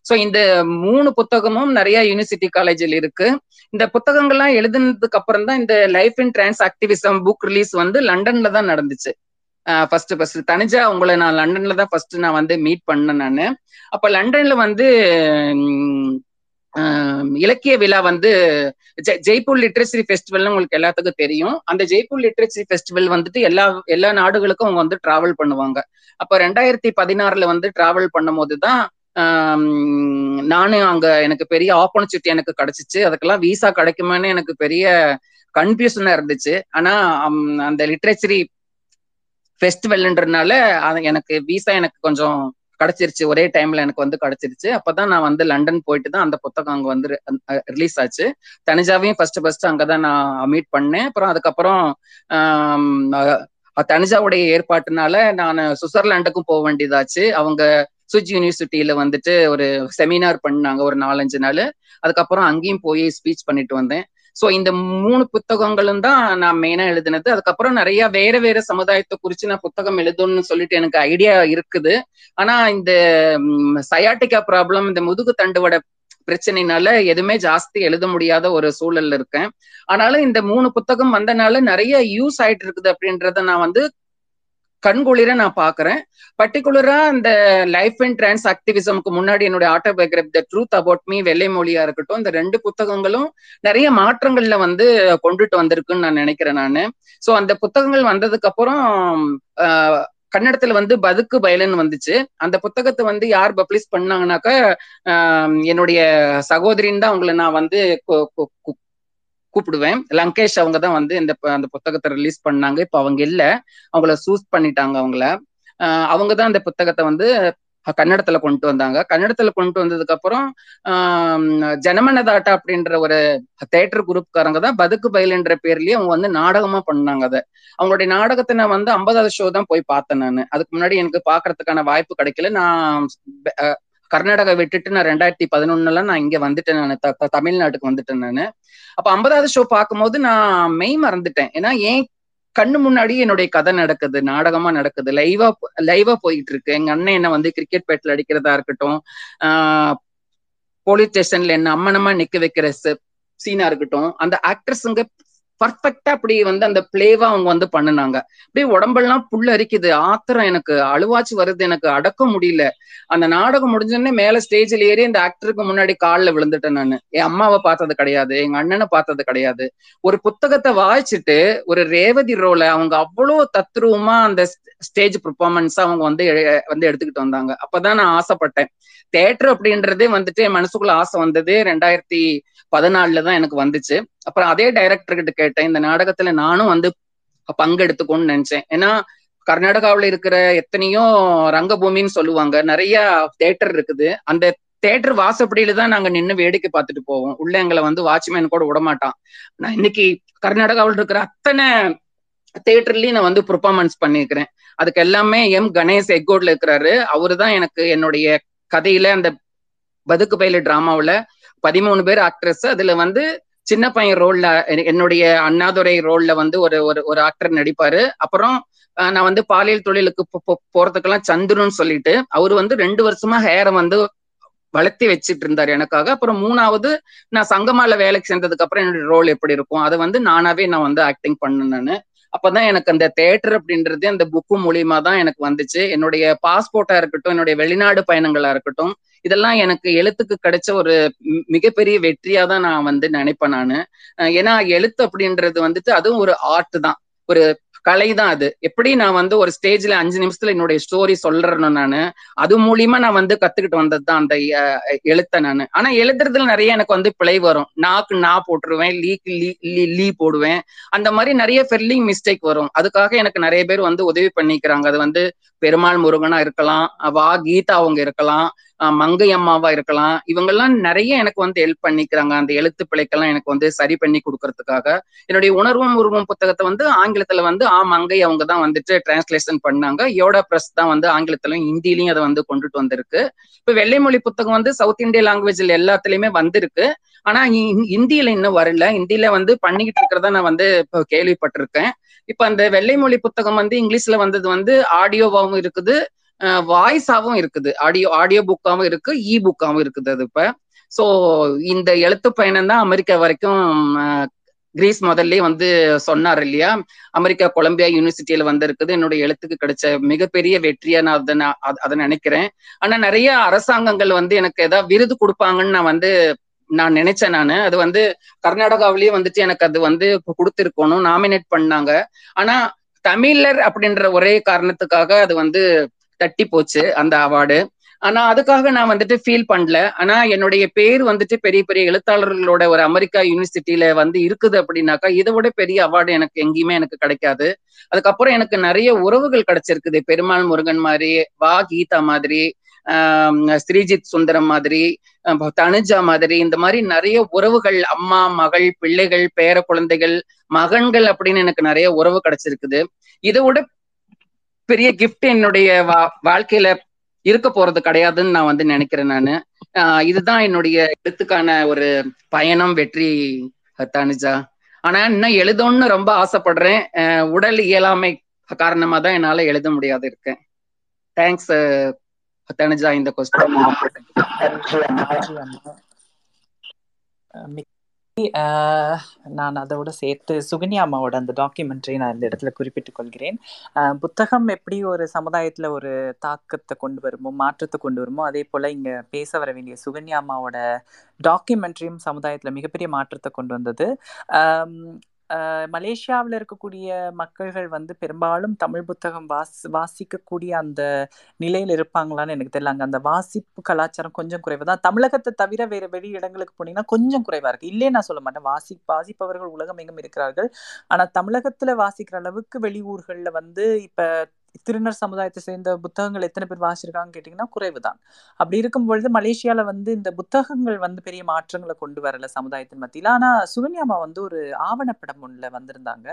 சோ இந்த மூணு புத்தகமும் நிறைய யூனிவர்சிட்டி காலேஜில் இருக்கு. இந்த புத்தகங்கள்லாம் எழுதினதுக்கு அப்புறம் தான் இந்த life in trans activism book release லண்டன்ல தான் நடந்துச்சு. ஃபர்ஸ்ட் தனிஜா உங்களை நான் லண்டன்ல தான் ஃபர்ஸ்ட் நான் மீட் பண்ணேன். நான் அப்ப லண்டன்ல இலக்கிய விழா ஜெய்ப்பூர் லிட்ரேச்சரி ஃபெஸ்டிவல்னு உங்களுக்கு எல்லாத்துக்கும் தெரியும். அந்த ஜெய்ப்பூர் லிட்ரேச்சரி ஃபெஸ்டிவல் எல்லா நாடுகளுக்கும் அவங்க டிராவல் பண்ணுவாங்க. அப்ப 2016 டிராவல் பண்ணும் போதுதான் நானும் அங்க எனக்கு பெரிய ஆப்பர்ச்சுனிட்டி எனக்கு கிடைச்சிச்சு. அதுக்கெல்லாம் விசா கிடைக்குமான்னு எனக்கு பெரிய கன்ஃபியூஷனா இருந்துச்சு. ஆனா அந்த லிட்ரேச்சரி ஃபெஸ்டிவல்ன்றதுனால எனக்கு விசா எனக்கு கொஞ்சம் கிடைச்சிருச்சு. ஒரே டைம்ல எனக்கு கிடைச்சிருச்சு. அப்பதான் நான் லண்டன் போயிட்டு தான் அந்த புத்தகம் அங்க ரிலீஸ் ஆச்சு. தனிஜாவையும் ஃபர்ஸ்ட் அங்கதான் நான் மீட் பண்ணேன். அப்புறம் அதுக்கப்புறம் தனிஜாவுடைய ஏற்பாட்டுனால நான் சுவிட்சர்லாண்டுக்கும் போக வேண்டியதாச்சு. அவங்க சுவிஸ் யூனிவர்சிட்டியில ஒரு செமினார் பண்ணாங்க ஒரு 4-5 நாள். அதுக்கப்புறம் அங்கேயும் போய் ஸ்பீச் பண்ணிட்டு வந்தேன். சோ இந்த மூணு புத்தகங்களும் தான் நான் மெயினா எழுதினது. அதுக்கப்புறம் நிறைய வேற வேற சமுதாயத்தை குறிச்சு நான் புத்தகம் எழுதணும்னு சொல்லிட்டு எனக்கு ஐடியா இருக்குது. ஆனா இந்த சயாட்டிக்கா ப்ராப்ளம், இந்த முதுகு தண்டுவட பிரச்சனைனால எதுவுமே ஜாஸ்தி எழுத முடியாத ஒரு சூழல்ல இருக்கேன். ஆனாலும் இந்த மூணு புத்தகம் வந்தனால நிறைய யூஸ் ஆயிட்டு இருக்குது அப்படின்றத நான் கண்குளிர நான் பாக்குறேன். பர்டிகுலரா இந்த லைஃப் அண்ட் டிரான்ஸ் ஆக்டிவிசம்க்கு முன்னாடி என்னுடைய autobiography the truth about me, வெள்ளை மொழியா இருக்கட்டும், இந்த 2 புத்தகங்களும் நிறைய மாற்றங்கள்ல கொண்டுட்டு வந்திருக்குன்னு நான் நினைக்கிறேன். சோ அந்த புத்தகங்கள் வந்ததுக்கு அப்புறம் கன்னடத்துல பதுக்கு பயலன் வந்துச்சு. அந்த புத்தகத்தை யார் பப்ளிஷ் பண்ணாங்கன்னாக்கா என்னுடைய சகோதரின்னு தான் அவங்களை நான் கூப்பிடுவேன். லங்கேஷ் அவங்க தான் அந்த புத்தகத்தை ரிலீஸ் பண்ணாங்க. இப்ப அவங்க இல்ல, அவங்கள சூஸ் பண்ணிட்டாங்க. அவங்க தான் அந்த புத்தகத்தை கன்னடத்துல கொண்டு வந்தாங்க. கன்னடத்துல கொண்டு வந்ததுக்கு அப்புறம் ஜனமனதாட்டா அப்படின்ற ஒரு தியேட்டர் குரூப்காரங்க தான் பதுக்கு பயில்ன்ற பேர்லயே அவங்க நாடகமா பண்ணாங்க. அதை அவங்களுடைய நாடகத்தை நான் 50வது ஷோ தான் போய் பார்த்தேன். நான் அதுக்கு முன்னாடி எனக்கு பாக்குறதுக்கான வாய்ப்பு கிடைக்கல. நான் கர்நாடகா விட்டுட்டு நான் 2011 நான் இங்க வந்துட்டேன். நான் தமிழ்நாட்டுக்கு வந்துட்டேன். நான் அப்ப 50வது ஷோ பார்க்கும்போது நான் மறந்துட்டேன். ஏன்னா ஏன் கண்ணு முன்னாடி என்னுடைய கதை நடக்குது, நாடகமா நடக்குது, லைவா போயிட்டு இருக்கு. எங்க அண்ணன் என்ன கிரிக்கெட் பேட்டில் அடிக்கிறதா இருக்கட்டும், போலீஸ் ஸ்டேஷன்ல என்ன அம்மனமா நிக்க வைக்கிற சீனா இருக்கட்டும், அந்த ஆக்ட்ரஸுங்க பர்ஃபெக்டா அப்படி அந்த பிளேவா அவங்க பண்ணுனாங்க. அப்படியே உடம்பெல்லாம் புல் அரிக்குது, ஆத்திரம் எனக்கு அழுவாச்சு வருது, எனக்கு அடக்க முடியல. அந்த நாடகம் முடிஞ்சோடனே மேல ஸ்டேஜில் ஏறி அந்த ஆக்டருக்கு முன்னாடி காலில் விழுந்துட்டேன். நான் என் அம்மாவை பார்த்தது கிடையாது, எங்க அண்ணனை பார்த்தது கிடையாது. ஒரு புத்தகத்தை வாய்ச்சிட்டு ஒரு ரேவதி ரோல அவங்க அவ்வளோ தத்ரூபமா அந்த ஸ்டேஜ் பெர்ஃபார்மன்ஸா அவங்க எடுத்துக்கிட்டு வந்தாங்க. அப்பதான் நான் ஆசைப்பட்டேன். தியேட்டர் அப்படின்றதே என் மனசுக்குள்ள ஆசை வந்தது 2014 தான் எனக்கு வந்துச்சு. அப்புறம் அதே டைரக்டர் கிட்ட கேட்டேன், இந்த நாடகத்துல நானும் பங்கெடுத்துக்கணும்னு நினைச்சேன். ஏன்னா கர்நாடகாவில இருக்கிற எத்தனையோ ரங்கபூமின்னு சொல்லுவாங்க, நிறைய தியேட்டர் இருக்குது. அந்த தியேட்டர் வாசப்படியில தான் நாங்க நின்று வேடிக்கை பார்த்துட்டு போவோம். உள்ள எங்களை வாட்ச்மேன் கூட விடமாட்டான். நான் இன்னைக்கு கர்நாடகாவில் இருக்கிற அத்தனை தியேட்டர்லயும் நான் பெர்ஃபார்மன்ஸ் பண்ணிருக்கிறேன். அதுக்கு எல்லாமே எம் கணேஷ் எக்கோட்ல இருக்கிறாரு. அவரு தான் எனக்கு என்னுடைய கதையில அந்த பதுக்கு பயில டிராமாவில 13 பேர் ஆக்ட்ரஸ். அதுல சின்ன பையன் ரோல்ல என்னுடைய அண்ணாதுரை ரோல்ல ஒரு ஆக்டர் நடிப்பாரு. அப்புறம் நான் பாலியல் தொழிலுக்கு போறதுக்கெல்லாம் சந்துருன்னு சொல்லிட்டு அவரு 2 வருஷமா ஹேரை வளர்த்தி வச்சுட்டு இருந்தாரு எனக்காக. அப்புறம் 3வது நான் சங்கமால வேலைக்கு சேர்ந்ததுக்கு அப்புறம் என்னுடைய ரோல் எப்படி இருக்கும் அதை நானாவே நான் ஆக்டிங் பண்ணேன். நான் அப்பதான் எனக்கு அந்த தியேட்டர் அப்படின்றது அந்த புக்கு மூலியமா தான் எனக்கு வந்துச்சு. என்னுடைய பாஸ்போர்ட்டா இருக்கட்டும், என்னுடைய வெளிநாடு பயணங்களா இருக்கட்டும், இதெல்லாம் எனக்கு எழுத்துக்கு கிடைச்ச ஒரு மிகப்பெரிய வெற்றியா தான் நான் நினைப்பேன். நான் ஏன்னா எழுத்து அப்படின்றது அதுவும் ஒரு ஆர்ட் தான். ஒரு கலை தான் அது. எப்படி நான் வந்து ஒரு ஸ்டேஜ்ல 5 நிமிஷத்துல என்னுடைய ஸ்டோரி சொல்றேன்னு நானு அது மூலியமா நான் வந்து கத்துக்கிட்டு வந்ததுதான் அந்த எழுத்த நானு. ஆனா எழுதுறதுல நிறைய எனக்கு வந்து பிழை வரும். நாக்கு நான் போட்டுருவேன், லீக்கு லீ போடுவேன், அந்த மாதிரி நிறைய ஃபெல்லிங் மிஸ்டேக் வரும். அதுக்காக எனக்கு நிறைய பேர் வந்து உதவி பண்ணிக்கிறாங்க. அது வந்து பெருமாள் முருகனா இருக்கலாம், வா கீதா அவங்க இருக்கலாம், மங்கை அம்மாவா இருக்கலாம், இவங்கெல்லாம் நிறைய எனக்கு வந்து ஹெல்ப் பண்ணிக்கிறாங்க அந்த எழுத்து பிழைக்கெல்லாம் எனக்கு வந்து சரி பண்ணி கொடுக்கறதுக்காக. என்னுடைய உணர்வும் உருவம் புத்தகத்தை வந்து ஆங்கிலத்துல வந்து மங்கை அவங்க தான் வந்துட்டு டிரான்ஸ்லேஷன் பண்ணாங்க. யோடா பிரஸ் தான் வந்து ஆங்கிலத்திலும் ஹிந்திலையும் அதை வந்து கொண்டுட்டு வந்திருக்கு. இப்ப வெள்ளை மொழி புத்தகம் வந்து சவுத் இந்திய லாங்குவேஜ்ல எல்லாத்துலயுமே வந்திருக்கு. ஆனா இந்தியில இன்னும் வரல. இந்தியில வந்து பண்ணிக்கிட்டு இருக்கிறதா நான் வந்து இப்போ கேள்விப்பட்டிருக்கேன். இப்ப அந்த வெள்ளை மொழி புத்தகம் வந்து இங்கிலீஷ்ல வந்தது வந்து ஆடியோவாகவும் இருக்குது, வாய்ஸாவும் இருக்குது, ஆடியோ புக்காவும் இருக்கு, இ புக்காவும் இருக்குது. அது இப்ப சோ இந்த எழுத்து பயணம் தான் அமெரிக்கா வரைக்கும் கிரீஸ் முதல்ல வந்து சொன்னார் இல்லையா, அமெரிக்கா கொலம்பியா யூனிவர்சிட்டியில வந்திருக்குது. என்னுடைய எழுத்துக்கு கிடைச்ச மிகப்பெரிய வெற்றியா நான் அதை நினைக்கிறேன். ஆனா நிறைய அரசாங்கங்கள் வந்து எனக்கு ஏதாவது விருது கொடுப்பாங்கன்னு நான் நினைச்சேன். அது வந்து கர்நாடகாவிலேயே வந்துட்டு எனக்கு அது வந்து கொடுத்துருக்கணும், நாமினேட் பண்ணாங்க. ஆனா தமிழர் அப்படின்ற ஒரே காரணத்துக்காக அது வந்து தட்டி போச்சு அந்த அவார்டு. ஆனா அதுக்காக நான் வந்துட்டு ஃபீல் பண்ணல. ஆனா என்னுடைய பேர் வந்துட்டு பெரிய பெரிய எழுத்தாளர்களோட ஒரு அமெரிக்கா யூனிவர்சிட்டியில வந்து இருக்குது அப்படின்னாக்கா இதை விட பெரிய அவார்டு எனக்கு எங்கேயுமே எனக்கு கிடைக்காது. அதுக்கப்புறம் எனக்கு நிறைய உறவுகள் கிடைச்சிருக்குது. பெருமாள் முருகன் மாதிரி, வா கீதா மாதிரி, ஸ்ரீஜித் சுந்தரம் மாதிரி, தனுஜா மாதிரி, இந்த மாதிரி நிறைய உறவுகள், அம்மா, மகள், பிள்ளைகள், பேர குழந்தைகள், மகன்கள் அப்படின்னு எனக்கு நிறைய உறவு கிடைச்சிருக்குது. இதை விட பெரிய கிஃப்ட் என்னுடைய வாழ்க்கையில இருக்க போறது கிடையாதுன்னு நான் வந்து நினைக்கிறேன். இதுதான் என்னுடைய எழுத்துக்கான ஒரு பயணம். வெற்றி தனுஜா. ஆனா இன்னும் எழுதணும்னு ரொம்ப ஆசைப்படுறேன். உடல் இயலாமை காரணமா தான் என்னால எழுத முடியாது இருக்கேன். தேங்க்ஸ் தனுஜா. இந்த நான் அதோட சேர்த்து சுகன்யா அம்மாவோட அந்த டாக்குமெண்ட்ரி நான் இந்த இடத்துல குறிப்பிட்டுக் கொள்கிறேன். புத்தகம் எப்படி ஒரு சமுதாயத்தில் ஒரு தாக்கத்தை கொண்டு வருமோ, மாற்றத்தை கொண்டு வருமோ, அதே போல் இங்கே பேச வர வேண்டிய சுகன்யா அம்மாவோட டாக்குமெண்ட்ரியும் சமுதாயத்தில் மிகப்பெரிய மாற்றத்தை கொண்டு வந்தது. மலேசியாவில் இருக்கக்கூடிய மக்கள்கள் வந்து பெரும்பாலும் தமிழ் புத்தகம் வாசிக்கக்கூடிய அந்த நிலையில் இருப்பாங்களான்னு எனக்கு தெரியலாங்க. அந்த வாசிப்பு கலாச்சாரம் கொஞ்சம் குறைவு தான். தமிழகத்தை தவிர வேறு வெளி இடங்களுக்கு போனீங்கன்னா கொஞ்சம் குறைவாக இருக்குது. இல்லையே நான் சொல்ல மாட்டேன், வாசிப்பவர்கள் உலகம் எங்கும் இருக்கிறார்கள். ஆனால் தமிழகத்தில் வாசிக்கிற அளவுக்கு வெளியூர்களில் வந்து இப்போ திருநர் சமுதாயத்தை சேர்ந்த புத்தகங்கள் எத்தனை பேர் வாசிச்சிருக்காங்கன்னு கேட்டிங்கன்னா குறைவு தான். அப்படி இருக்கும்பொழுது மலேசியாவில் வந்து இந்த புத்தகங்கள் வந்து பெரிய மாற்றங்களை கொண்டு வரல சமுதாயத்தின் மத்தியில். ஆனால் சுகன்யாமா வந்து ஒரு ஆவணப்படம் ஒன்றில் வந்திருந்தாங்க.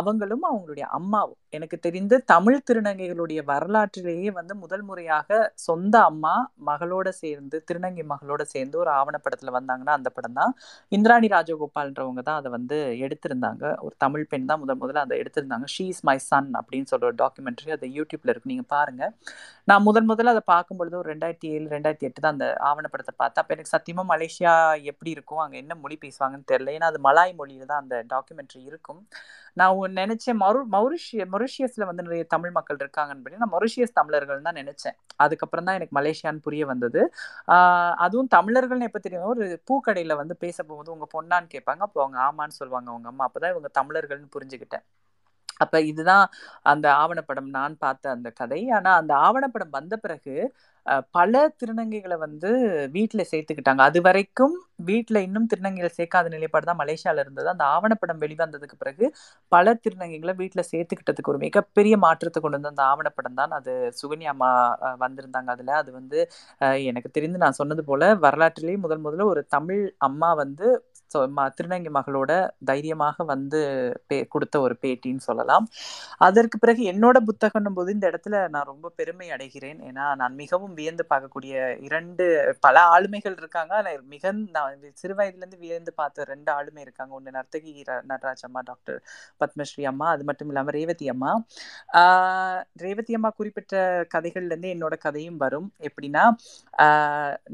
அவங்களும் அவங்களுடைய அம்மாவும் எனக்கு தெரிந்து தமிழ் திருநங்கைகளுடைய வரலாற்றிலேயே வந்து முதல் முறையாக சொந்த அம்மா மகளோடு சேர்ந்து, திருநங்கை மகளோடு சேர்ந்து ஒரு ஆவணப்படத்தில் வந்தாங்கன்னா அந்த படம் தான் இந்திராணி ராஜகோபால்ன்றவங்க தான் அதை வந்து எடுத்திருந்தாங்க. ஒரு தமிழ் பெண் தான் முதல்ல அதை எடுத்திருந்தாங்க. ஷீ இஸ் மை சன் அப்படின்னு சொல்கிற டாக்குமெண்ட்ரி அது யூடியூப்ல இருக்கு, நீங்க பாருங்க. நான் முதல்ல அதை பார்க்கும்பொழுது ஒரு 2007-2008 தான் அந்த ஆவணப்படத்தை பார்த்தேன். அப்போ எனக்கு சத்தியமா மலேசியா எப்படி இருக்கும், அங்கே என்ன மொழி பேசுவாங்கன்னு தெரியல. ஏன்னா அது மலாய் மொழியில தான் அந்த டாக்குமெண்ட்ரி இருக்கும். நான் நினைச்சேன் மொரிஷியஸ்ல வந்து நிறைய தமிழ் மக்கள் இருக்காங்கன்னு படி நான் மொரிஷியஸ் தமிழர்கள் தான் நினைச்சேன். அதுக்கப்புறம் தான் எனக்கு மலேசியான்னு புரிய வந்தது. அதுவும் தமிழர்கள்னு எப்போ தெரியும், ஒரு பூக்கடையில வந்து பேச போகும்போது உங்க பொண்ணான்னு கேட்பாங்க, அப்போ அவங்க ஆமான்னு சொல்லுவாங்க அவங்க அம்மா. அப்பதான் இவங்க தமிழர்கள்னு புரிஞ்சுக்கிட்டேன். அப்போ இதுதான் அந்த ஆவணப்படம் நான் பார்த்த அந்த கதை. ஆனால் அந்த ஆவணப்படம் வந்த பிறகு பல திருநங்கைகளை வந்து வீட்டில் சேர்த்துக்கிட்டாங்க. அது வரைக்கும் வீட்டில் இன்னும் திருநங்கைகளை சேர்க்காத நிலைப்பாடு தான் மலேசியாவில் இருந்தது. அந்த ஆவணப்படம் வெளிவந்ததுக்கு பிறகு பல திருநங்கைகளை வீட்டில் சேர்த்துக்கிட்டதுக்கு ஒரு மிகப்பெரிய மாற்றத்தை கொண்டு வந்து அந்த ஆவணப்படம் தான். அது சுகன்யா அம்மா வந்திருந்தாங்க அதில். அது வந்து எனக்கு தெரிந்து நான் சொன்னது போல் வரலாற்றிலேயே முதல்ல ஒரு தமிழ் அம்மா வந்து திருநங்கை மகளோட தைரியமாக வந்து கொடுத்த ஒரு பேட்டின்னு சொல்லலாம். அதற்கு பிறகு என்னோட புத்தகம்னும் போது இந்த இடத்துல நான் ரொம்ப பெருமை அடைகிறேன். ஏன்னா நான் மிகவும் வியந்து பார்க்கக்கூடிய பல ஆளுமைகள் இருக்காங்க. நான் சிறு வயதுலேருந்து வியந்து பார்த்த 2 ஆளுமை இருக்காங்க. ஒன்று நர்த்தகி நடராஜ் அம்மா, டாக்டர் பத்மஸ்ரீ அம்மா. அது மட்டும் இல்லாமல் ரேவதி அம்மா. ரேவதி அம்மா குறிப்பிட்ட கதைகள்லேருந்து என்னோட கதையும் வரும். எப்படின்னா,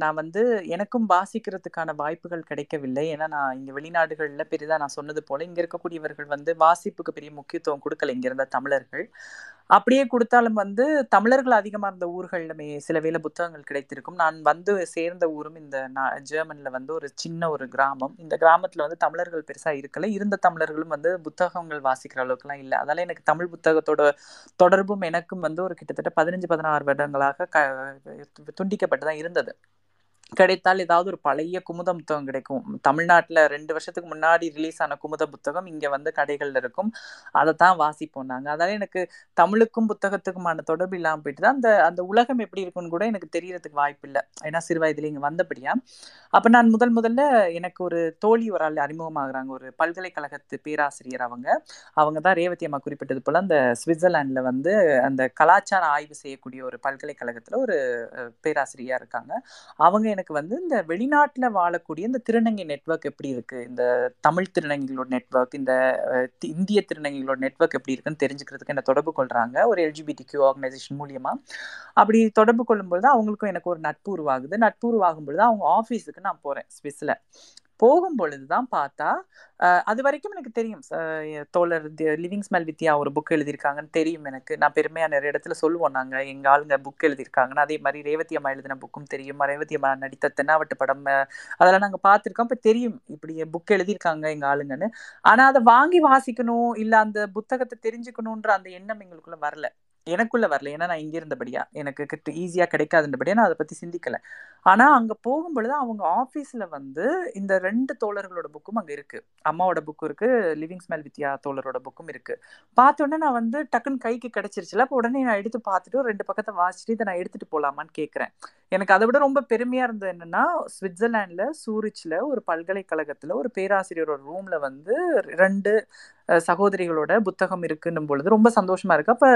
நான் வந்து எனக்கும் வாசிக்கிறதுக்கான வாய்ப்புகள் கிடைக்கவில்லை. ஏன்னா நான் இங்கே வெளிநாடுகளில் பெரிதாக நான் சொன்னது போல் இங்கே இருக்கக்கூடியவர்கள் வந்து வாசிப்புக்கு பெரிய முக்கியத்துவம் கொடுக்கல. இங்கே இருந்த தமிழர்கள் அப்படியே கொடுத்தாலும் வந்து தமிழர்கள் அதிகமாக இருந்த ஊர்களிலுமே சில வேளை புத்தகங்கள் கிடைத்திருக்கும். நான் வந்து சேர்ந்த ஊரும் இந்த ஜெர்மனில் வந்து ஒரு சின்ன ஒரு கிராமம். இந்த கிராமத்தில் வந்து தமிழர்கள் பெருசாக இருக்கலை, இருந்த தமிழர்களும் வந்து புத்தகங்கள் வாசிக்கிற அளவுக்குலாம் இல்லை. அதனால் எனக்கு தமிழ் புத்தகத்தோட தொடர்பும் எனக்கும் வந்து ஒரு கிட்டத்தட்ட 15-16 வருடங்களாக துண்டிக்கப்பட்டு தான் இருந்தது. கிடைத்தால் ஏதாவது ஒரு பழைய குமுத புத்தகம் கிடைக்கும். தமிழ்நாட்டில் 2 வருஷத்துக்கு முன்னாடி ரிலீஸ் ஆன குமுத புத்தகம் இங்கே வந்து கடைகளில் இருக்கும், அதை தான் வாசிப்போம் நாங்கள். அதனால எனக்கு தமிழுக்கும் புத்தகத்துக்குமான தொடர்பு இல்லாமல் போயிட்டு தான் அந்த உலகம் எப்படி இருக்குன்னு கூட எனக்கு தெரியறதுக்கு வாய்ப்பு இல்லை. ஏன்னா சிறு வயதில் இங்கே வந்தபடியா. அப்போ நான் முதல்ல எனக்கு ஒரு தோழி ஒரு ஆள் அறிமுகமாகறாங்க, ஒரு பல்கலைக்கழகத்து பேராசிரியர். அவங்க தான் ரேவதி அம்மா குறிப்பிட்டது போல் அந்த சுவிட்சர்லாண்டில் வந்து அந்த கலாச்சார ஆய்வு செய்யக்கூடிய ஒரு பல்கலைக்கழகத்தில் ஒரு பேராசிரியராக இருக்காங்க. அவங்க எனக்கு வந்து இந்த வெளிநாட்டில் வாழக்கூடிய இந்த திருநங்கை நெட்வொர்க் எப்படி இருக்கு, இந்த தமிழ் திருநங்கைகளோட நெட்வொர்க், இந்த இந்திய திருநங்கைகளோட நெட்வொர்க் எப்படி இருக்குன்னு தெரிஞ்சுக்கிறதுக்கு என்ன தொடர்பு கொள்றாங்க ஒரு LGBTQ ஆர்கனைசேஷன் மூலியமா. அப்படி தொடர்பு கொள்ளும்பொழுது அவங்களுக்கும் எனக்கு ஒரு நட்பு உருவாகுது. நட்பு உருவாகும் பொழுது அவங்க ஆஃபீஸுக்கு நான் போறேன். ஸ்விஸ்ல போகும்பொழுதுதான் பார்த்தா, அது வரைக்கும் எனக்கு தெரியும் தோழர் லிவிங் ஸ்மெல் வித்யா ஒரு புக் எழுதியிருக்காங்கன்னு தெரியும் எனக்கு. நான் பெருமையாக நிறைய இடத்துல சொல்லுவோம் நாங்கள் எங்கள் ஆளுங்க புக் எழுதியிருக்காங்கன்னா. அதே மாதிரி ரேவதி அம்மா எழுதின புக்கும் தெரியும், ரேவதி அம்மா நடித்த தென்னாவட்டு படம் அதெல்லாம் நாங்கள் பார்த்துருக்கோம். இப்போ தெரியும் இப்படி புக் எழுதியிருக்காங்க எங்கள் ஆளுங்கன்னு. ஆனால் அதை வாங்கி வாசிக்கணும் இல்லை அந்த புத்தகத்தை தெரிஞ்சுக்கணுன்ற அந்த எண்ணம் எங்களுக்குள்ள எனக்குள்ள வரல. ஏன்னா நான் இங்கே இருந்தபடியா எனக்கு ஈஸியாக கிடைக்காதுன்றபடியா நான் அதை பற்றி சிந்திக்கலை. ஆனால் அங்கே போகும்பொழுது அவங்க ஆஃபீஸில் வந்து இந்த 2 தோழர்களோட புக்கும் அங்கே இருக்குது. அம்மாவோட புக்கும் இருக்குது, லிவிங் ஸ்மெல் வித்யா தோழரோட புக்கும் இருக்குது. பார்த்தோன்னே நான் வந்து டக்குன்னு கைக்கு கிடச்சிருச்சுல. அப்போ உடனே நான் எடுத்து பார்த்துட்டு 2 பக்கத்தை வாசிச்சுட்டு இதை நான் எடுத்துகிட்டு போகலாமான்னு கேட்குறேன். எனக்கு அதை விட ரொம்ப பெருமையாக இருந்தது என்னென்னா, சுவிட்சர்லாண்டில் சூரிச்சில் ஒரு பல்கலைக்கழகத்தில் ஒரு பேராசிரியரோட ரூமில் வந்து 2 சகோதரிகளோட புத்தகம் இருக்குன்னும் பொழுது ரொம்ப சந்தோஷமா இருக்கு. அப்போ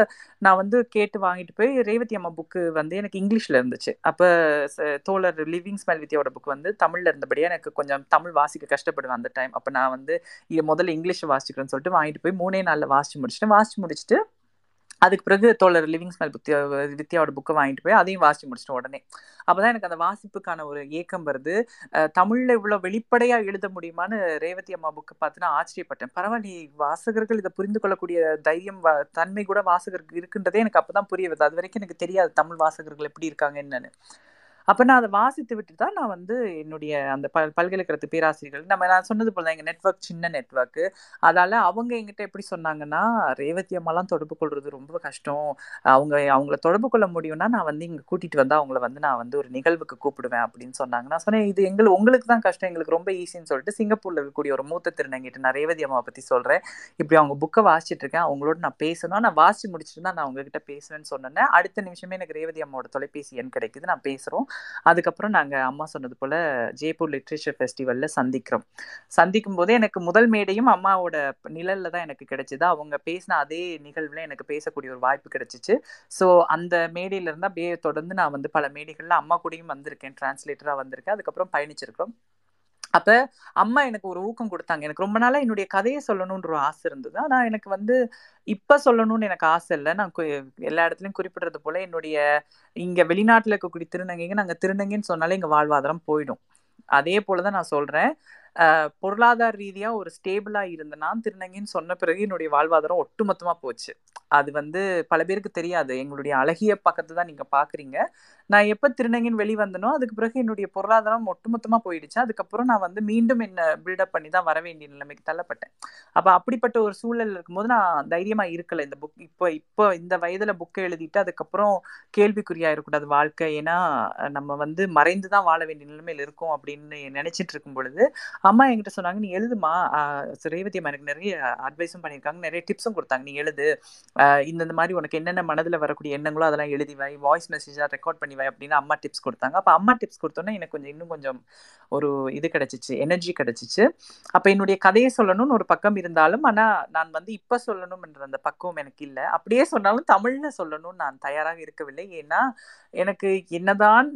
நான் வந்து கேட்டு வாங்கிட்டு போய், ரேவதி அம்மா புக்கு வந்து எனக்கு இங்கிலீஷ்ல இருந்துச்சு, அப்போ தோழர் லிவிங் ஸ்மெல் வித்யாவோட புக் வந்து தமிழ்ல இருந்தபடியே எனக்கு கொஞ்சம் தமிழ் வாசிக்க கஷ்டப்படுவேன் அந்த டைம். அப்போ நான் வந்து முதல்ல இங்கிலீஷ் வாசிக்கிறேன்னு சொல்லிட்டு வாங்கிட்டு போய் 3 நாளில் வாசிச்சு முடிச்சுட்டு அதுக்கு பிறகு தோழர் லிவிங் ஸ்மெல் வித்யாவோட புக்கை வாங்கிட்டு போய் அதையும் வாசிச்சு முடிச்சிட்டோம் உடனே. அப்போதான் எனக்கு அந்த வாசிப்புக்கான ஒரு ஏக்கம் வருது. தமிழில் இவ்வளோ வெளிப்படையாக எழுத முடியுமான்னு ரேவதி அம்மா புக்கை பார்த்து நான் ஆச்சரியப்பட்டேன். பரவாயில்ல, வாசகர்கள் இதை புரிந்து கொள்ளக்கூடிய தைரியம் தன்மை கூட வாசகருக்கு இருக்குன்றதே எனக்கு அப்போ தான் புரிய வருது. அது வரைக்கும் எனக்கு தெரியாது தமிழ் வாசகர்கள் எப்படி இருக்காங்க என்னன்னு. அப்போ நான் அதை வாசித்து விட்டு தான் நான் வந்து என்னுடைய அந்த பல்கலைக்கழகத்து பேராசிரியர்கள் நான் சொன்னது போல் தான் எங்கள் நெட்வொர்க் சின்ன நெட்வொர்க்கு. அதால் அவங்க எங்கிட்ட எப்படி சொன்னாங்கன்னா, ரேவதி அம்மாலாம் தொடர்பு கொள்வது ரொம்ப கஷ்டம், அவங்கள தொடர்பு கொள்ள முடியும்னா நான் வந்து இங்கே கூட்டிகிட்டு வந்து அவங்கள வந்து நான் வந்து ஒரு நிகழ்வுக்கு கூப்பிடுவேன் அப்படின்னு சொன்னாங்க. நான் சொன்னேன், இது உங்களுக்கு தான் கஷ்டம், எங்களுக்கு ரொம்ப ஈஸின்னு சொல்லிட்டு. சிங்கப்பூரில் இருக்கக்கூடிய ஒரு மூத்த திருநங்கிட்ட நான் ரேவதி அம்மாவை பற்றி சொல்கிறேன், இப்படி அவங்க புக்கை வாசிச்சுட்டு இருக்கேன், அவங்களோட நான் பேசணும், நான் வாசிச்சு முடிச்சுட்டு தான் நான் அவங்ககிட்ட பேசுவேன்னு சொன்னேன். அடுத்த நிமிஷமே எனக்கு ரேவதி அம்மாவோட தொலைபேசி எண் கிடைக்குது, நான் பேசுகிறோம். அதுக்கப்புறம் நாங்க அம்மா சொன்னது போல ஜெய்ப்பூர் லிட்ரேச்சர் ஃபெஸ்டிவல்ல சந்திக்கும் போதே எனக்கு முதல் மேடையும் அம்மாவோட நிழல்ல தான் எனக்கு கிடைச்சது. அவங்க பேசின அதே நிகழ்வுல எனக்கு பேசக்கூடிய ஒரு வாய்ப்பு கிடைச்சிச்சு. ஸோ அந்த மேடையில இருந்து அப்படியே தொடர்ந்து நான் வந்து பல மேடைகள்ல அம்மா கூடயும் வந்திருக்கேன், டிரான்ஸ்லேட்டரா வந்திருக்கேன், அதுக்கப்புறம் பயணிச்சிருக்கிறோம். அப்போ அம்மா எனக்கு ஒரு ஊக்கம் கொடுத்தாங்க. எனக்கு ரொம்ப நாளாக என்னுடைய கதையை சொல்லணுன்ற ஒரு ஆசை இருந்தது. ஆனால் எனக்கு வந்து இப்போ சொல்லணும்னு எனக்கு ஆசை இல்லை. நான் எல்லா இடத்துலையும் குறிப்பிடுறது போல் என்னுடைய இங்கே வெளிநாட்டில் இருக்கக்கூடிய திருநங்கைங்க, நாங்கள் திருநங்கைன்னு சொன்னாலே எங்கள் வாழ்வாதாரம் போயிடும். அதே போல் தான் நான் சொல்கிறேன், பொருளாதார ரீதியாக ஒரு ஸ்டேபிளாக இருந்தேன்னா திருநங்கைன்னு சொன்ன பிறகு என்னுடைய வாழ்வாதாரம் ஒட்டுமொத்தமாக போச்சு. அது வந்து பல பேருக்கு தெரியாது. எங்களுடைய அழகிய பக்கத்தை தான் நீங்கள் பார்க்குறீங்க. நான் எப்போ திருநங்கைன்னு வெளிவந்தனோ அதுக்கு பிறகு என்னுடைய பொருளாதாரம் ஒட்டுமொத்தமாக போயிடுச்சு. அதுக்கப்புறம் நான் வந்து மீண்டும் என்னை பில்டப் பண்ணி தான் வர வேண்டிய நிலைமைக்கு தள்ளப்பட்டேன். அப்போ அப்படிப்பட்ட ஒரு சூழல் இருக்கும்போது நான் தைரியமாக இருக்கலை. இந்த புக் இப்போ இந்த வயதில் புக்கை எழுதிட்டு அதுக்கப்புறம் கேள்விக்குறியாக இருக்கக்கூடாது வாழ்க்கை, ஏன்னா நம்ம வந்து மறைந்து தான் வாழ வேண்டிய நிலைமையில் இருக்கும் அப்படின்னு நினச்சிட்டு இருக்கும் பொழுது அம்மா என்கிட்ட சொன்னாங்க, நீ எழுதுமா. ரேவதி அம்மா எனக்கு நிறைய அட்வைஸும் பண்ணியிருக்காங்க, நிறைய டிப்ஸும் கொடுத்தாங்க. நீ எழுது, இந்த மாதிரி உனக்கு என்னென்ன மனதில் வரக்கூடிய எண்ணங்களோ அதெல்லாம் எழுதி வை, வாய்ஸ் மெசேஜாக ரெக்கார்ட் பண்ணி வை அப்படின்னு அம்மா டிப்ஸ் கொடுத்தாங்க. அப்போ அம்மா டிப்ஸ் கொடுத்தோன்னா எனக்கு இன்னும் கொஞ்சம் ஒரு இது கிடச்சிச்சு, எனர்ஜி கிடச்சிச்சு. அப்போ என்னுடைய கதையை சொல்லணும்னு ஒரு பக்கம் இருந்தாலும், ஆனால் நான் வந்து இப்போ சொல்லணும்ன்ற அந்த பக்குவம் எனக்கு இல்லை. அப்படியே சொன்னாலும் தமிழில் சொல்லணும்னு நான் தயாராக இருக்கவில்லை. ஏன்னா எனக்கு என்னதான்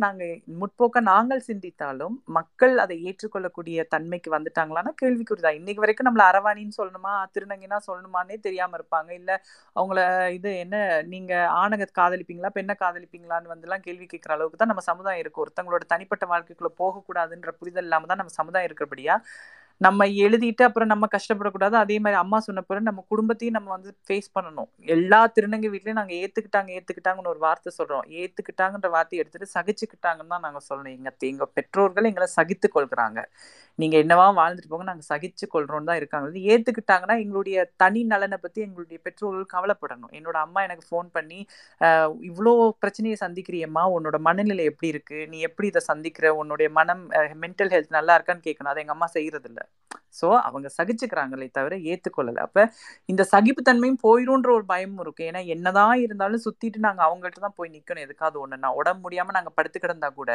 நாங்கள் சிந்தித்தாலும் மக்கள் அதை ஏற்றுக்கொள்ளக்கூடிய தன்மை வந்துட்டாங்களான்னா கேள்விக்குறிதான். இன்னைக்கு வரைக்கும் நம்மள அரவாணின்னு சொல்லணுமா, திருநங்கைனா சொல்லணுமானே தெரியாம இருப்பாங்க. இல்ல அவங்கள இது என்ன, நீங்க ஆணக காதலிப்பீங்களா பெண்ணை காதலிப்பீங்களான்னு வந்து எல்லாம் கேள்வி கேட்கிற அளவுக்கு தான் நம்ம சமுதாயம் இருக்கு. ஒருத்தவங்களோட தனிப்பட்ட வாழ்க்கைக்குள்ள போகக்கூடாதுன்ற புரிதல் இல்லாம தான் நம்ம சமுதாயம் இருக்கிறபடியா நம்ம எழுதிட்டு அப்புறம் நம்ம கஷ்டப்படக்கூடாது. அதே மாதிரி அம்மா சொன்னப்போ நம்ம குடும்பத்தையும் நம்ம வந்து ஃபேஸ் பண்ணணும். எல்லா திருநங்கை வீட்லையும் நாங்கள் ஏற்றுக்கிட்டாங்கன்னு ஒரு வார்த்தை சொல்கிறோம். ஏற்றுக்கிட்டாங்கன்ற வார்த்தையை எடுத்துகிட்டு சகிச்சுக்கிட்டாங்கன்னு தான் நாங்கள் சொல்லணும். எங்கள் பெற்றோர்கள் எங்களை சகித்து கொள்கிறாங்க. நீங்கள் என்னவா வாழ்ந்துட்டு போங்க, நாங்கள் சகிச்சு கொள்கிறோன்னு தான் இருக்காங்க. ஏற்றுக்கிட்டாங்கன்னா எங்களுடைய தனி நலனை பற்றி எங்களுடைய பெற்றோர்கள் கவலைப்படணும். என்னோட அம்மா எனக்கு ஃபோன் பண்ணி, இவ்வளோ பிரச்சனையை சந்திக்கிறியம்மா, உன்னோட மனநிலை எப்படி இருக்குது, நீ எப்படி இதை சந்திக்கிற, உன்னுடைய மனம் மென்டல் ஹெல்த் நல்லா இருக்கான்னு கேட்கணும். அதை எங்கள் அம்மா செய்கிறதில்ல. ஸோ அவங்க சகிச்சுக்கிறாங்களே தவிர ஏற்றுக்கொள்ளலை. அப்போ இந்த சகிப்புத்தன்மையும் போயிடும்ன்ற ஒரு பயமும் இருக்குது. ஏன்னா என்னதான் இருந்தாலும் சுற்றிட்டு நாங்கள் அவங்கள்ட்ட தான் போய் நிற்கணும். எதுக்காவது ஒன்று நான் உடம்பு முடியாமல் நாங்கள் படுத்து கிடந்தா கூட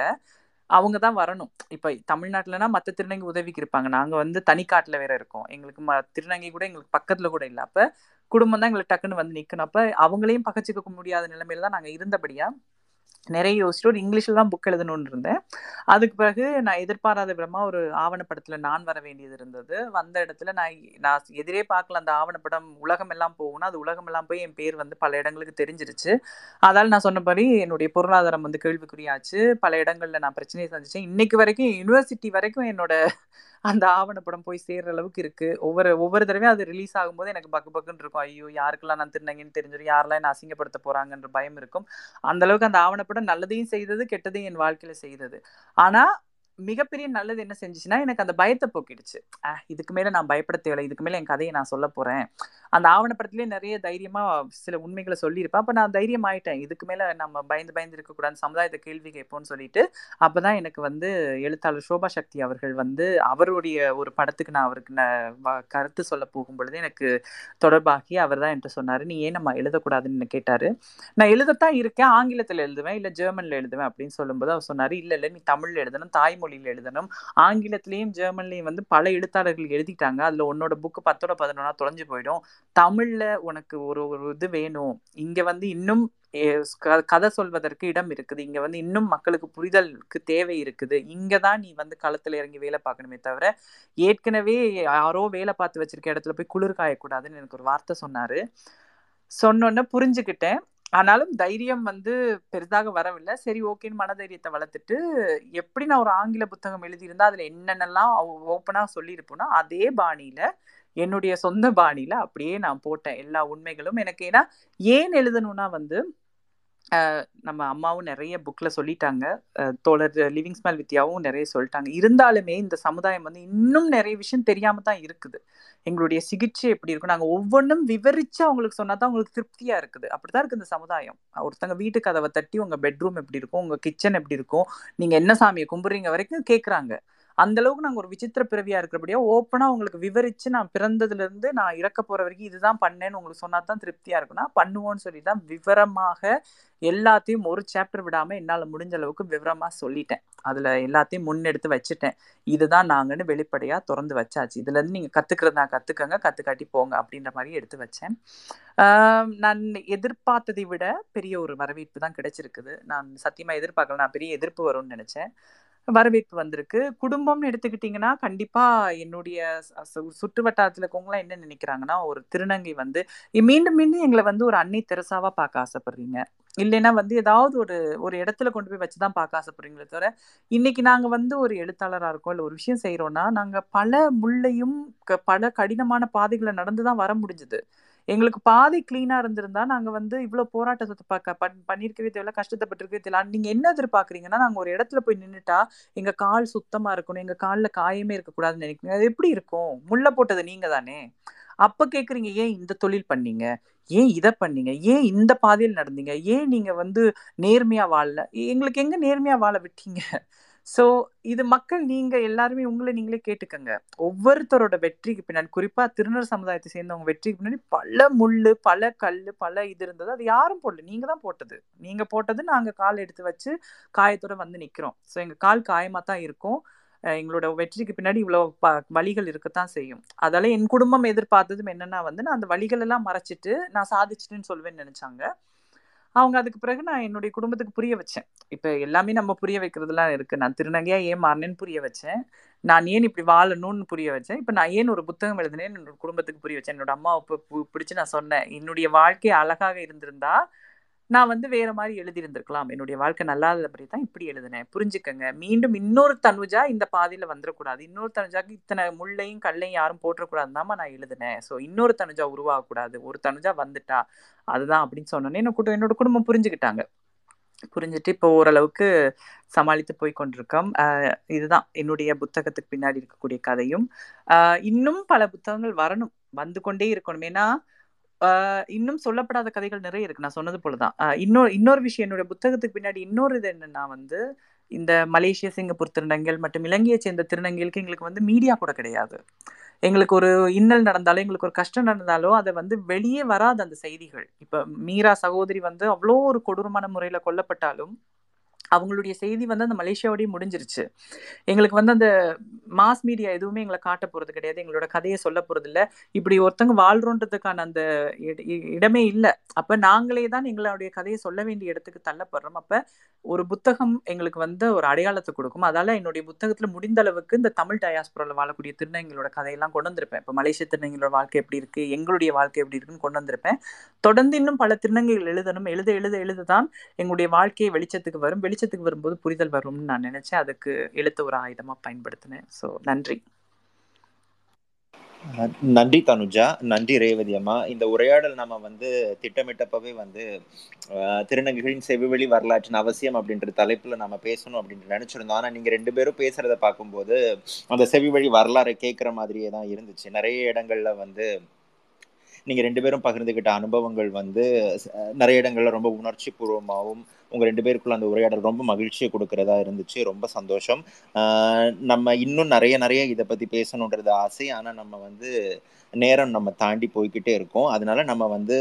அவங்க தான் வரணும். இப்போ தமிழ்நாட்டில்னா மற்ற திருநங்கை உதவிக்கு இருப்பாங்க. நாங்கள் வந்து தனிக்காட்டில் வேற இருக்கோம். எங்களுக்கு திருநங்கை கூட எங்களுக்கு பக்கத்தில் கூட இல்லை. அப்போ குடும்பம் தான் எங்களுக்கு டக்குன்னு வந்து நிற்கணும். அப்போ அவங்களையும் பகச்சிக்க முடியாத நிலைமையில தான் நாங்கள் இருந்தபடியாக நிறைய யோசிச்சுட்டு ஒரு இங்கிலீஷில் தான் புக் எழுதணும்னு இருந்தேன். அதுக்கு பிறகு நான் எதிர்பாராத விதமாக ஒரு ஆவணப்படத்தில் நான் வர வேண்டியது இருந்தது. வந்த இடத்துல நான் எதிரே பார்க்கல. அந்த ஆவணப்படம் உலகமெல்லாம் போகணும். அது உலகமெல்லாம் போய் என் பேர் வந்து பல இடங்களுக்கு தெரிஞ்சிருச்சு. அதால் நான் சொன்னபடி என்னுடைய பொருளாதாரம் வந்து கேள்விக்குறியாச்சு. பல இடங்களில் நான் பிரச்சனையை சந்தித்தேன். இன்னைக்கு வரைக்கும் யூனிவர்சிட்டி வரைக்கும் என்னோட அந்த ஆவணப்படம் போய் சேர்கிற அளவுக்கு இருக்குது. ஒவ்வொரு தடவையும் அது ரிலீஸ் ஆகும்போது எனக்கு பக்குன்னு இருக்கும். ஐயோ, யாருக்கெல்லாம் நான் திருநங்கைன்னு தெரிஞ்சிடும், யாரெல்லாம் என்ன அசிங்கப்படுத்த போகிறாங்கன்ற பயம் இருக்கும். அந்தளவுக்கு அந்த ஆவணப்படம் நல்லதையும் செய்தது, கெட்டதையும் என் வாழ்க்கையில் செய்தது. ஆனால் மிகப்பெரிய நல்லது என்ன செஞ்சிச்சுன்னா, எனக்கு அந்த பயத்தை போக்கிடுச்சு. இதுக்கு மேலே நான் பயப்பட தேவை, இதுக்கு மேலே என் கதையை நான் சொல்ல போகிறேன். அந்த ஆவணப்படத்துலேயே நிறைய தைரியமாக சில உண்மைகளை சொல்லியிருப்பேன். அப்போ நான் தைரியம் ஆகிட்டேன். இதுக்கு மேலே நம்ம பயந்து இருக்கக்கூடாது, சமுதாயத்தை கேள்வி கேட்போம்னு சொல்லிட்டு. அப்போ தான் எனக்கு வந்து எழுத்தாளர் சோபா சக்தி அவர்கள் வந்து அவருடைய ஒரு படத்துக்கு நான் அவருக்கு கருத்து சொல்ல போகும் பொழுது எனக்கு தொடர்பாகி அவர் தான் என்கிட்ட சொன்னார், நீ ஏன் நம்ம எழுதக்கூடாதுன்னு கேட்டார். நான் எழுதத்தான் இருக்கேன், ஆங்கிலத்தில் எழுதுவேன் இல்லை ஜெர்மனில் எழுதுவேன் அப்படின்னு சொல்லும்போது அவர் சொன்னார், இல்லை நீ தமிழில் எழுதணும், தாய்மொழி எழுதணும். ஆங்கிலத்திலயும் ஜெர்மன்லயும் வந்து பல எழுத்தாளர்கள் எழுதிட்டாங்க. அதுல உன்னோட புக் 10/11 தொலைஞ்சு போயிடும். தமிழ்ல உனக்கு ஒரு இது வேணும். இங்க வந்து இன்னும் கதை சொல்வதற்கு இடம் இருக்குது. இங்க வந்து இன்னும் மக்களுக்கு புரிதலுக்கு தேவை இருக்குது. இங்கதான் நீ வந்து களத்துல இறங்கி வேலை பார்க்கணுமே தவிர ஏற்கனவே யாரோ வேலை பார்த்து வச்சிருக்க இடத்துல போய் குளிர் காயக்கூடாதுன்னு எனக்கு ஒரு வார்த்தை சொன்னாரு. சொன்னோன்னு புரிஞ்சுக்கிட்டேன். ஆனாலும் தைரியம் வந்து பெரிதாக வரவில்லை. சரி, ஓகேன்னு மனதைரியத்தை வளர்த்துட்டு எப்படி நான் ஒரு ஆங்கில புத்தகம் எழுதியிருந்தா அதில் என்னென்னலாம் ஓப்பனாக சொல்லியிருப்போன்னா அதே பாணியில், என்னுடைய சொந்த பாணியில் அப்படியே நான் போட்டேன் எல்லா உண்மைகளும் எனக்கு. ஏன்னா ஏன் எழுதணும்னா வந்து நம்ம அம்மாவும் நிறைய புக்கில் சொல்லிட்டாங்க, தோழர் லிவிங் ஸ்மெல் வித்யாவும் நிறைய சொல்லிட்டாங்க. இருந்தாலுமே இந்த சமுதாயம் வந்து இன்னும் நிறைய விஷயம் தெரியாமல் தான் இருக்குது. எங்களுடைய சிகிச்சை எப்படி இருக்கும், நாங்கள் ஒவ்வொன்றும் விவரித்து அவங்களுக்கு சொன்னால் தான் அவங்களுக்கு திருப்தியாக இருக்குது. அப்படி தான் இருக்குது இந்த சமுதாயம். ஒருத்தங்க வீட்டு கதவை தட்டி உங்கள் பெட்ரூம் எப்படி இருக்கும், உங்கள் கிச்சன் எப்படி இருக்கும், நீங்கள் என்ன சாமியை கும்பிட்றீங்க வரைக்கும் கேட்குறாங்க. அந்தளவுக்கு நாங்கள் ஒரு விசித்திர பிறவியாக இருக்கிறபடியா ஓப்பனாக உங்களுக்கு விவரித்து நான் பிறந்ததுலேருந்து நான் இறக்க போகிற வரைக்கும் இதுதான் பண்ணேன்னு உங்களுக்கு சொன்னா தான் திருப்தியாக இருக்குன்னா பண்ணுவோன்னு சொல்லி தான் விவரமாக எல்லாத்தையும் ஒரு சாப்டர் விடாமல் என்னால் முடிஞ்ச அளவுக்கு விவரமாக சொல்லிட்டேன். அதில் எல்லாத்தையும் முன்னெடுத்து வச்சுட்டேன். இதுதான் நாங்கன்னு வெளிப்படையாக திறந்து வச்சாச்சு. இதுலேருந்து நீங்கள் கற்றுக்கிறதா கற்றுக்கங்க, கற்றுக்காட்டி போங்க அப்படின்ற மாதிரி எடுத்து வச்சேன். நான் எதிர்பார்த்ததை விட பெரிய ஒரு வரவேற்பு தான் கிடைச்சிருக்குது. நான் சத்தியமாக எதிர்பார்க்கல, நான் பெரிய எதிர்ப்பு வரும்னு நினச்சேன். வரவேற்பு வந்திருக்கு. குடும்பம்னு எடுத்துக்கிட்டிங்கன்னா கண்டிப்பாக என்னுடைய சுற்று வட்டாரத்தில் இருக்கவங்களாம் என்ன நினைக்கிறாங்கன்னா, ஒரு திருநங்கை வந்து மீண்டும் மீண்டும் எங்களை வந்து ஒரு அன்னை தெரசாவாக பார்க்க ஆசைப்படுறீங்க, இல்லைன்னா வந்து ஏதாவது ஒரு இடத்துல கொண்டு போய் வச்சுதான் பார்க்க ஆசைப்படுறீங்களே தவிர, இன்னைக்கு நாங்கள் வந்து ஒரு எழுத்தாளராக இருக்கோம், இல்லை ஒரு விஷயம் செய்கிறோன்னா நாங்கள் பல முள்ளையும் பல கடினமான பாதைகளை நடந்து தான் வர முடிஞ்சுது. எங்களுக்கு பாதை கிளீனாக இருந்திருந்தா நாங்கள் வந்து இவ்வளோ போராட்டத்தை பண்ணியிருக்கவே தேவையில்ல, கஷ்டப்பட்டிருக்கவே தெரியல. நீங்கள் என்ன எதிர்பார்க்குறீங்கன்னா, நாங்கள் ஒரு இடத்துல போய் நின்றுட்டா எங்கள் கால் சுத்தமாக இருக்கணும், எங்கள் காலில் காயமே இருக்கக்கூடாதுன்னு நினைக்கிறீங்க. அது எப்படி இருக்கும்? முள்ளை போட்டது நீங்கள் தானே. அப்போ கேட்குறீங்க ஏன் இந்த தொழில் பண்ணீங்க, ஏன் இதை பண்ணீங்க, ஏன் இந்த பாதையில் நடந்தீங்க, ஏன் நீங்கள் வந்து நேர்மையாக வாழல, எங்களுக்கு எங்கே நேர்மையாக வாழ விட்டீங்க. ஸோ இது மக்கள், நீங்கள் எல்லாருமே உங்களை நீங்களே கேட்டுக்கங்க. ஒவ்வொருத்தரோட வெற்றிக்கு பின்னாடி, குறிப்பாக திருநர் சமுதாயத்தை சேர்ந்தவங்க வெற்றிக்கு பின்னாடி பல முள் பல கல் பல இது இருந்தது. அது யாரும் போடல, நீங்கள் தான் போட்டது. நீங்கள் போட்டது நாங்கள் கால் எடுத்து வச்சு காயத்தோடு வந்து நிற்கிறோம். ஸோ எங்கள் கால் காயமாக தான் இருக்கும். எங்களோட வெற்றிக்கு பின்னாடி இவ்வளோ வழிகள் இருக்கத்தான் செய்யும். அதால் என் குடும்பம் எதிர்பார்த்ததும் என்னென்னா வந்து, நான் அந்த வழிகளெல்லாம் மறைச்சிட்டு நான் சாதிச்சிட்டுன்னு சொல்வேன்னு நினச்சாங்க அவங்க. அதுக்கு பிறகு நான் என்னுடைய குடும்பத்துக்கு புரிய வச்சேன். இப்போ எல்லாமே நம்ம புரிய வைக்கிறதுலாம் இருக்குது. நான் திருநங்கையாக ஏன் மாறினேன்னு புரிய வச்சேன். நான் ஏன் இப்படி வாழணும்னு புரிய வச்சேன். இப்போ நான் ஏன் ஒரு புத்தகம் எழுதினேன்னு என்னோட குடும்பத்துக்கு புரிய வச்சேன். என்னோட அம்மாவை பிடிச்சி நான் சொன்னேன், என்னுடைய வாழ்க்கை அழகாக இருந்திருந்தா நான் வந்து வேற மாதிரி எழுதியிருந்திருக்கலாம், என்னுடைய வாழ்க்கை நல்லா இருந்தபடி தான் இப்படி எழுதினேன், புரிஞ்சுக்கங்க. மீண்டும் இன்னொரு தனுஜா இந்த பாதையில வந்துடக்கூடாது, இன்னொரு தனுஜாக்கு இத்தனை முள்ளையும் கல்லையும் யாரும் போட்டுறக்கூடாதுதாம்மா நான் எழுதினேன். ஸோ இன்னொரு தனுஜா உருவாகக்கூடாது, ஒரு தனுஜா வந்துட்டா அதுதான் அப்படின்னு சொன்னோன்னே என்னோட குடும்பம் புரிஞ்சுக்கிட்டாங்க. புரிஞ்சுட்டு இப்போ ஓரளவுக்கு சமாளித்து போய் கொண்டிருக்கோம். இதுதான் என்னுடைய புத்தகத்துக்கு பின்னாடி இருக்கக்கூடிய கதையும். இன்னும் பல புத்தகங்கள் வரணும், வந்து கொண்டே இருக்கணும். ஏன்னா இன்னும் சொல்லப்படாத கதைகள் நிறைய இருக்கு. நான் சொன்னது போலதான் இன்னொரு விஷயம் என்னுடைய புத்தகத்துக்கு பின்னாடி இன்னொரு இது என்னன்னா வந்து இந்த மலேசிய சிங்கப்பூர் திருநங்கைகள் மற்றும் இலங்கையை சேர்ந்த திருநங்கைகளுக்கு எங்களுக்கு வந்து மீடியா கூட கிடையாது. எங்களுக்கு ஒரு இன்னல் நடந்தாலோ எங்களுக்கு ஒரு கஷ்டம் நடந்தாலோ அதை வந்து வெளியே வராது அந்த செய்திகள். இப்ப மீரா சகோதரி வந்து அவ்வளோ ஒரு கொடூரமான முறையில கொல்லப்பட்டாலும் அவங்களுடைய செய்தி வந்து அந்த மலேசியாவோடய முடிஞ்சிருச்சு. எங்களுக்கு வந்து அந்த மாஸ் மீடியா எதுவுமே எங்களை காட்ட போகிறது கிடையாது, எங்களோட கதையை சொல்ல போகிறது இல்லை. இப்படி ஒருத்தங்க வாழ்கிறோன்றதுக்கான அந்த இடமே இல்லை. அப்போ நாங்களே தான் எங்களுடைய கதையை சொல்ல வேண்டிய இடத்துக்கு தள்ளப்படுறோம். அப்போ ஒரு புத்தகம் எங்களுக்கு வந்து ஒரு அடையாளத்தை கொடுக்கும். அதால் என்னுடைய புத்தகத்தில் முடிந்த அளவுக்கு இந்த தமிழ் டயாஸ்போராவில் வாழக்கூடிய திருநங்கைகளோட கதையெல்லாம் கொண்டு வந்திருப்பேன். இப்போ மலேசிய திருநங்கைகளோட வாழ்க்கை எப்படி இருக்குது, எங்களுடைய வாழ்க்கை எப்படி இருக்குன்னு கொண்டு வந்திருப்பேன். தொடர்ந்து இன்னும் பல திருநங்கைகள் எழுதணும். எழுத எழுத எழுதுதான் எங்களுடைய வாழ்க்கையை வெளிச்சத்துக்கு வரும். வெளிச்சத்துக்கு வரும்போது புரிதல் வரும்னு நான் நினைச்சேன். அதுக்கு எழுத்து ஒரு ஆயுதமா பயன்படுத்தினேன். ஸோ நன்றி. நன்றி தனுஜா, நன்றி ரேவதி அம்மா. இந்த உரையாடல் நம்ம வந்து திட்டமிட்டப்பவே வந்து திருநங்கைகளின் செவிவெளி வரலாற்றின் அவசியம் அப்படின்ற தலைப்புல நம்ம பேசணும் அப்படின்னு நினைச்சிருந்தோம். ஆனா நீங்க ரெண்டு பேரும் பேசுறத பார்க்கும்போது அந்த செவிவெளி வரலாறு கேட்கிற மாதிரியே தான் இருந்துச்சு. நிறைய இடங்கள்ல வந்து நீங்க ரெண்டு பேரும் பகிர்ந்துகிட்ட அனுபவங்கள் வந்து நிறைய இடங்கள்ல ரொம்ப உணர்ச்சி பூர்வமாகவும் உங்க ரெண்டு பேருக்குள்ள அந்த உரையாடல் ரொம்ப மகிழ்ச்சியை கொடுக்கறதா இருந்துச்சு. ரொம்ப சந்தோஷம். நம்ம இன்னும் நிறைய இதை பத்தி பேசணுன்றது ஆசை. ஆனா நம்ம வந்து நேரம் நம்ம தாண்டி போய்கிட்டே இருக்கோம். அதனால நம்ம வந்து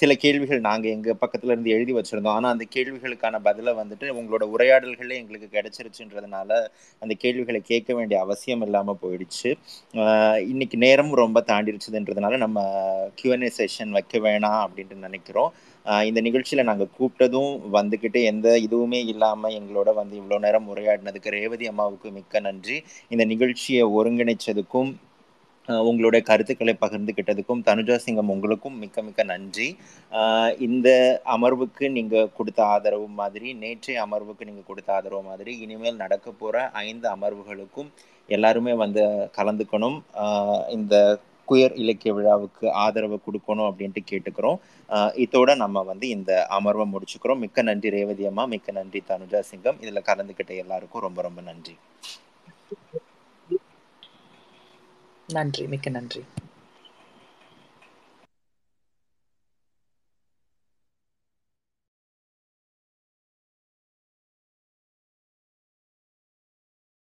சில கேள்விகள் நாங்கள் எங்கள் பக்கத்துல இருந்து எழுதி வச்சிருந்தோம். ஆனால் அந்த கேள்விகளுக்கான பதிலை வந்துட்டு உங்களோட உரையாடல்களே எங்களுக்கு கிடைச்சிருச்சுன்றதுனால அந்த கேள்விகளை கேட்க வேண்டிய அவசியம் இல்லாமல் போயிடுச்சு. இன்னைக்கு நேரமும் ரொம்ப தாண்டிடுச்சுன்றதுனால நம்ம Q&A செஷன் வைக்க வேணாம் அப்படின்ட்டு நினைக்கிறோம். இந்த நிகழ்ச்சியில் நாங்கள் கூப்பிட்டதும் வந்துக்கிட்டு எந்த இதுவுமே இல்லாமல் எங்களோட வந்து இவ்வளோ நேரம் உரையாடினதுக்கு ரேவதி அம்மாவுக்கு மிக்க நன்றி. இந்த நிகழ்ச்சியை ஒருங்கிணைச்சதுக்கும் உங்களுடைய கருத்துக்களை பகிர்ந்துக்கிட்டதுக்கும் தனுஜா சிங்கம் உங்களுக்கும் மிக்க மிக்க நன்றி. இந்த அமர்வுக்கு நீங்கள் கொடுத்த ஆதரவு மாதிரி, நேற்றைய அமர்வுக்கு நீங்கள் கொடுத்த ஆதரவு மாதிரி இனிமேல் நடக்க போகிற 5 அமர்வுகளுக்கும் எல்லாருமே வந்து கலந்துக்கணும். இந்த குயர் இலக்கிய விழாவுக்கு ஆதரவு கொடுக்கணும் அப்படின்ட்டு கேட்டுக்கிறோம். இதோட நம்ம வந்து இந்த அமர்வை முடிச்சுக்கிறோம். மிக்க நன்றி ரேவதி அம்மா, மிக்க நன்றி தனுஜா சிங்கம். இதில் கலந்துக்கிட்ட எல்லாருக்கும் ரொம்ப நன்றி. நன்றி, மிக்க நன்றி.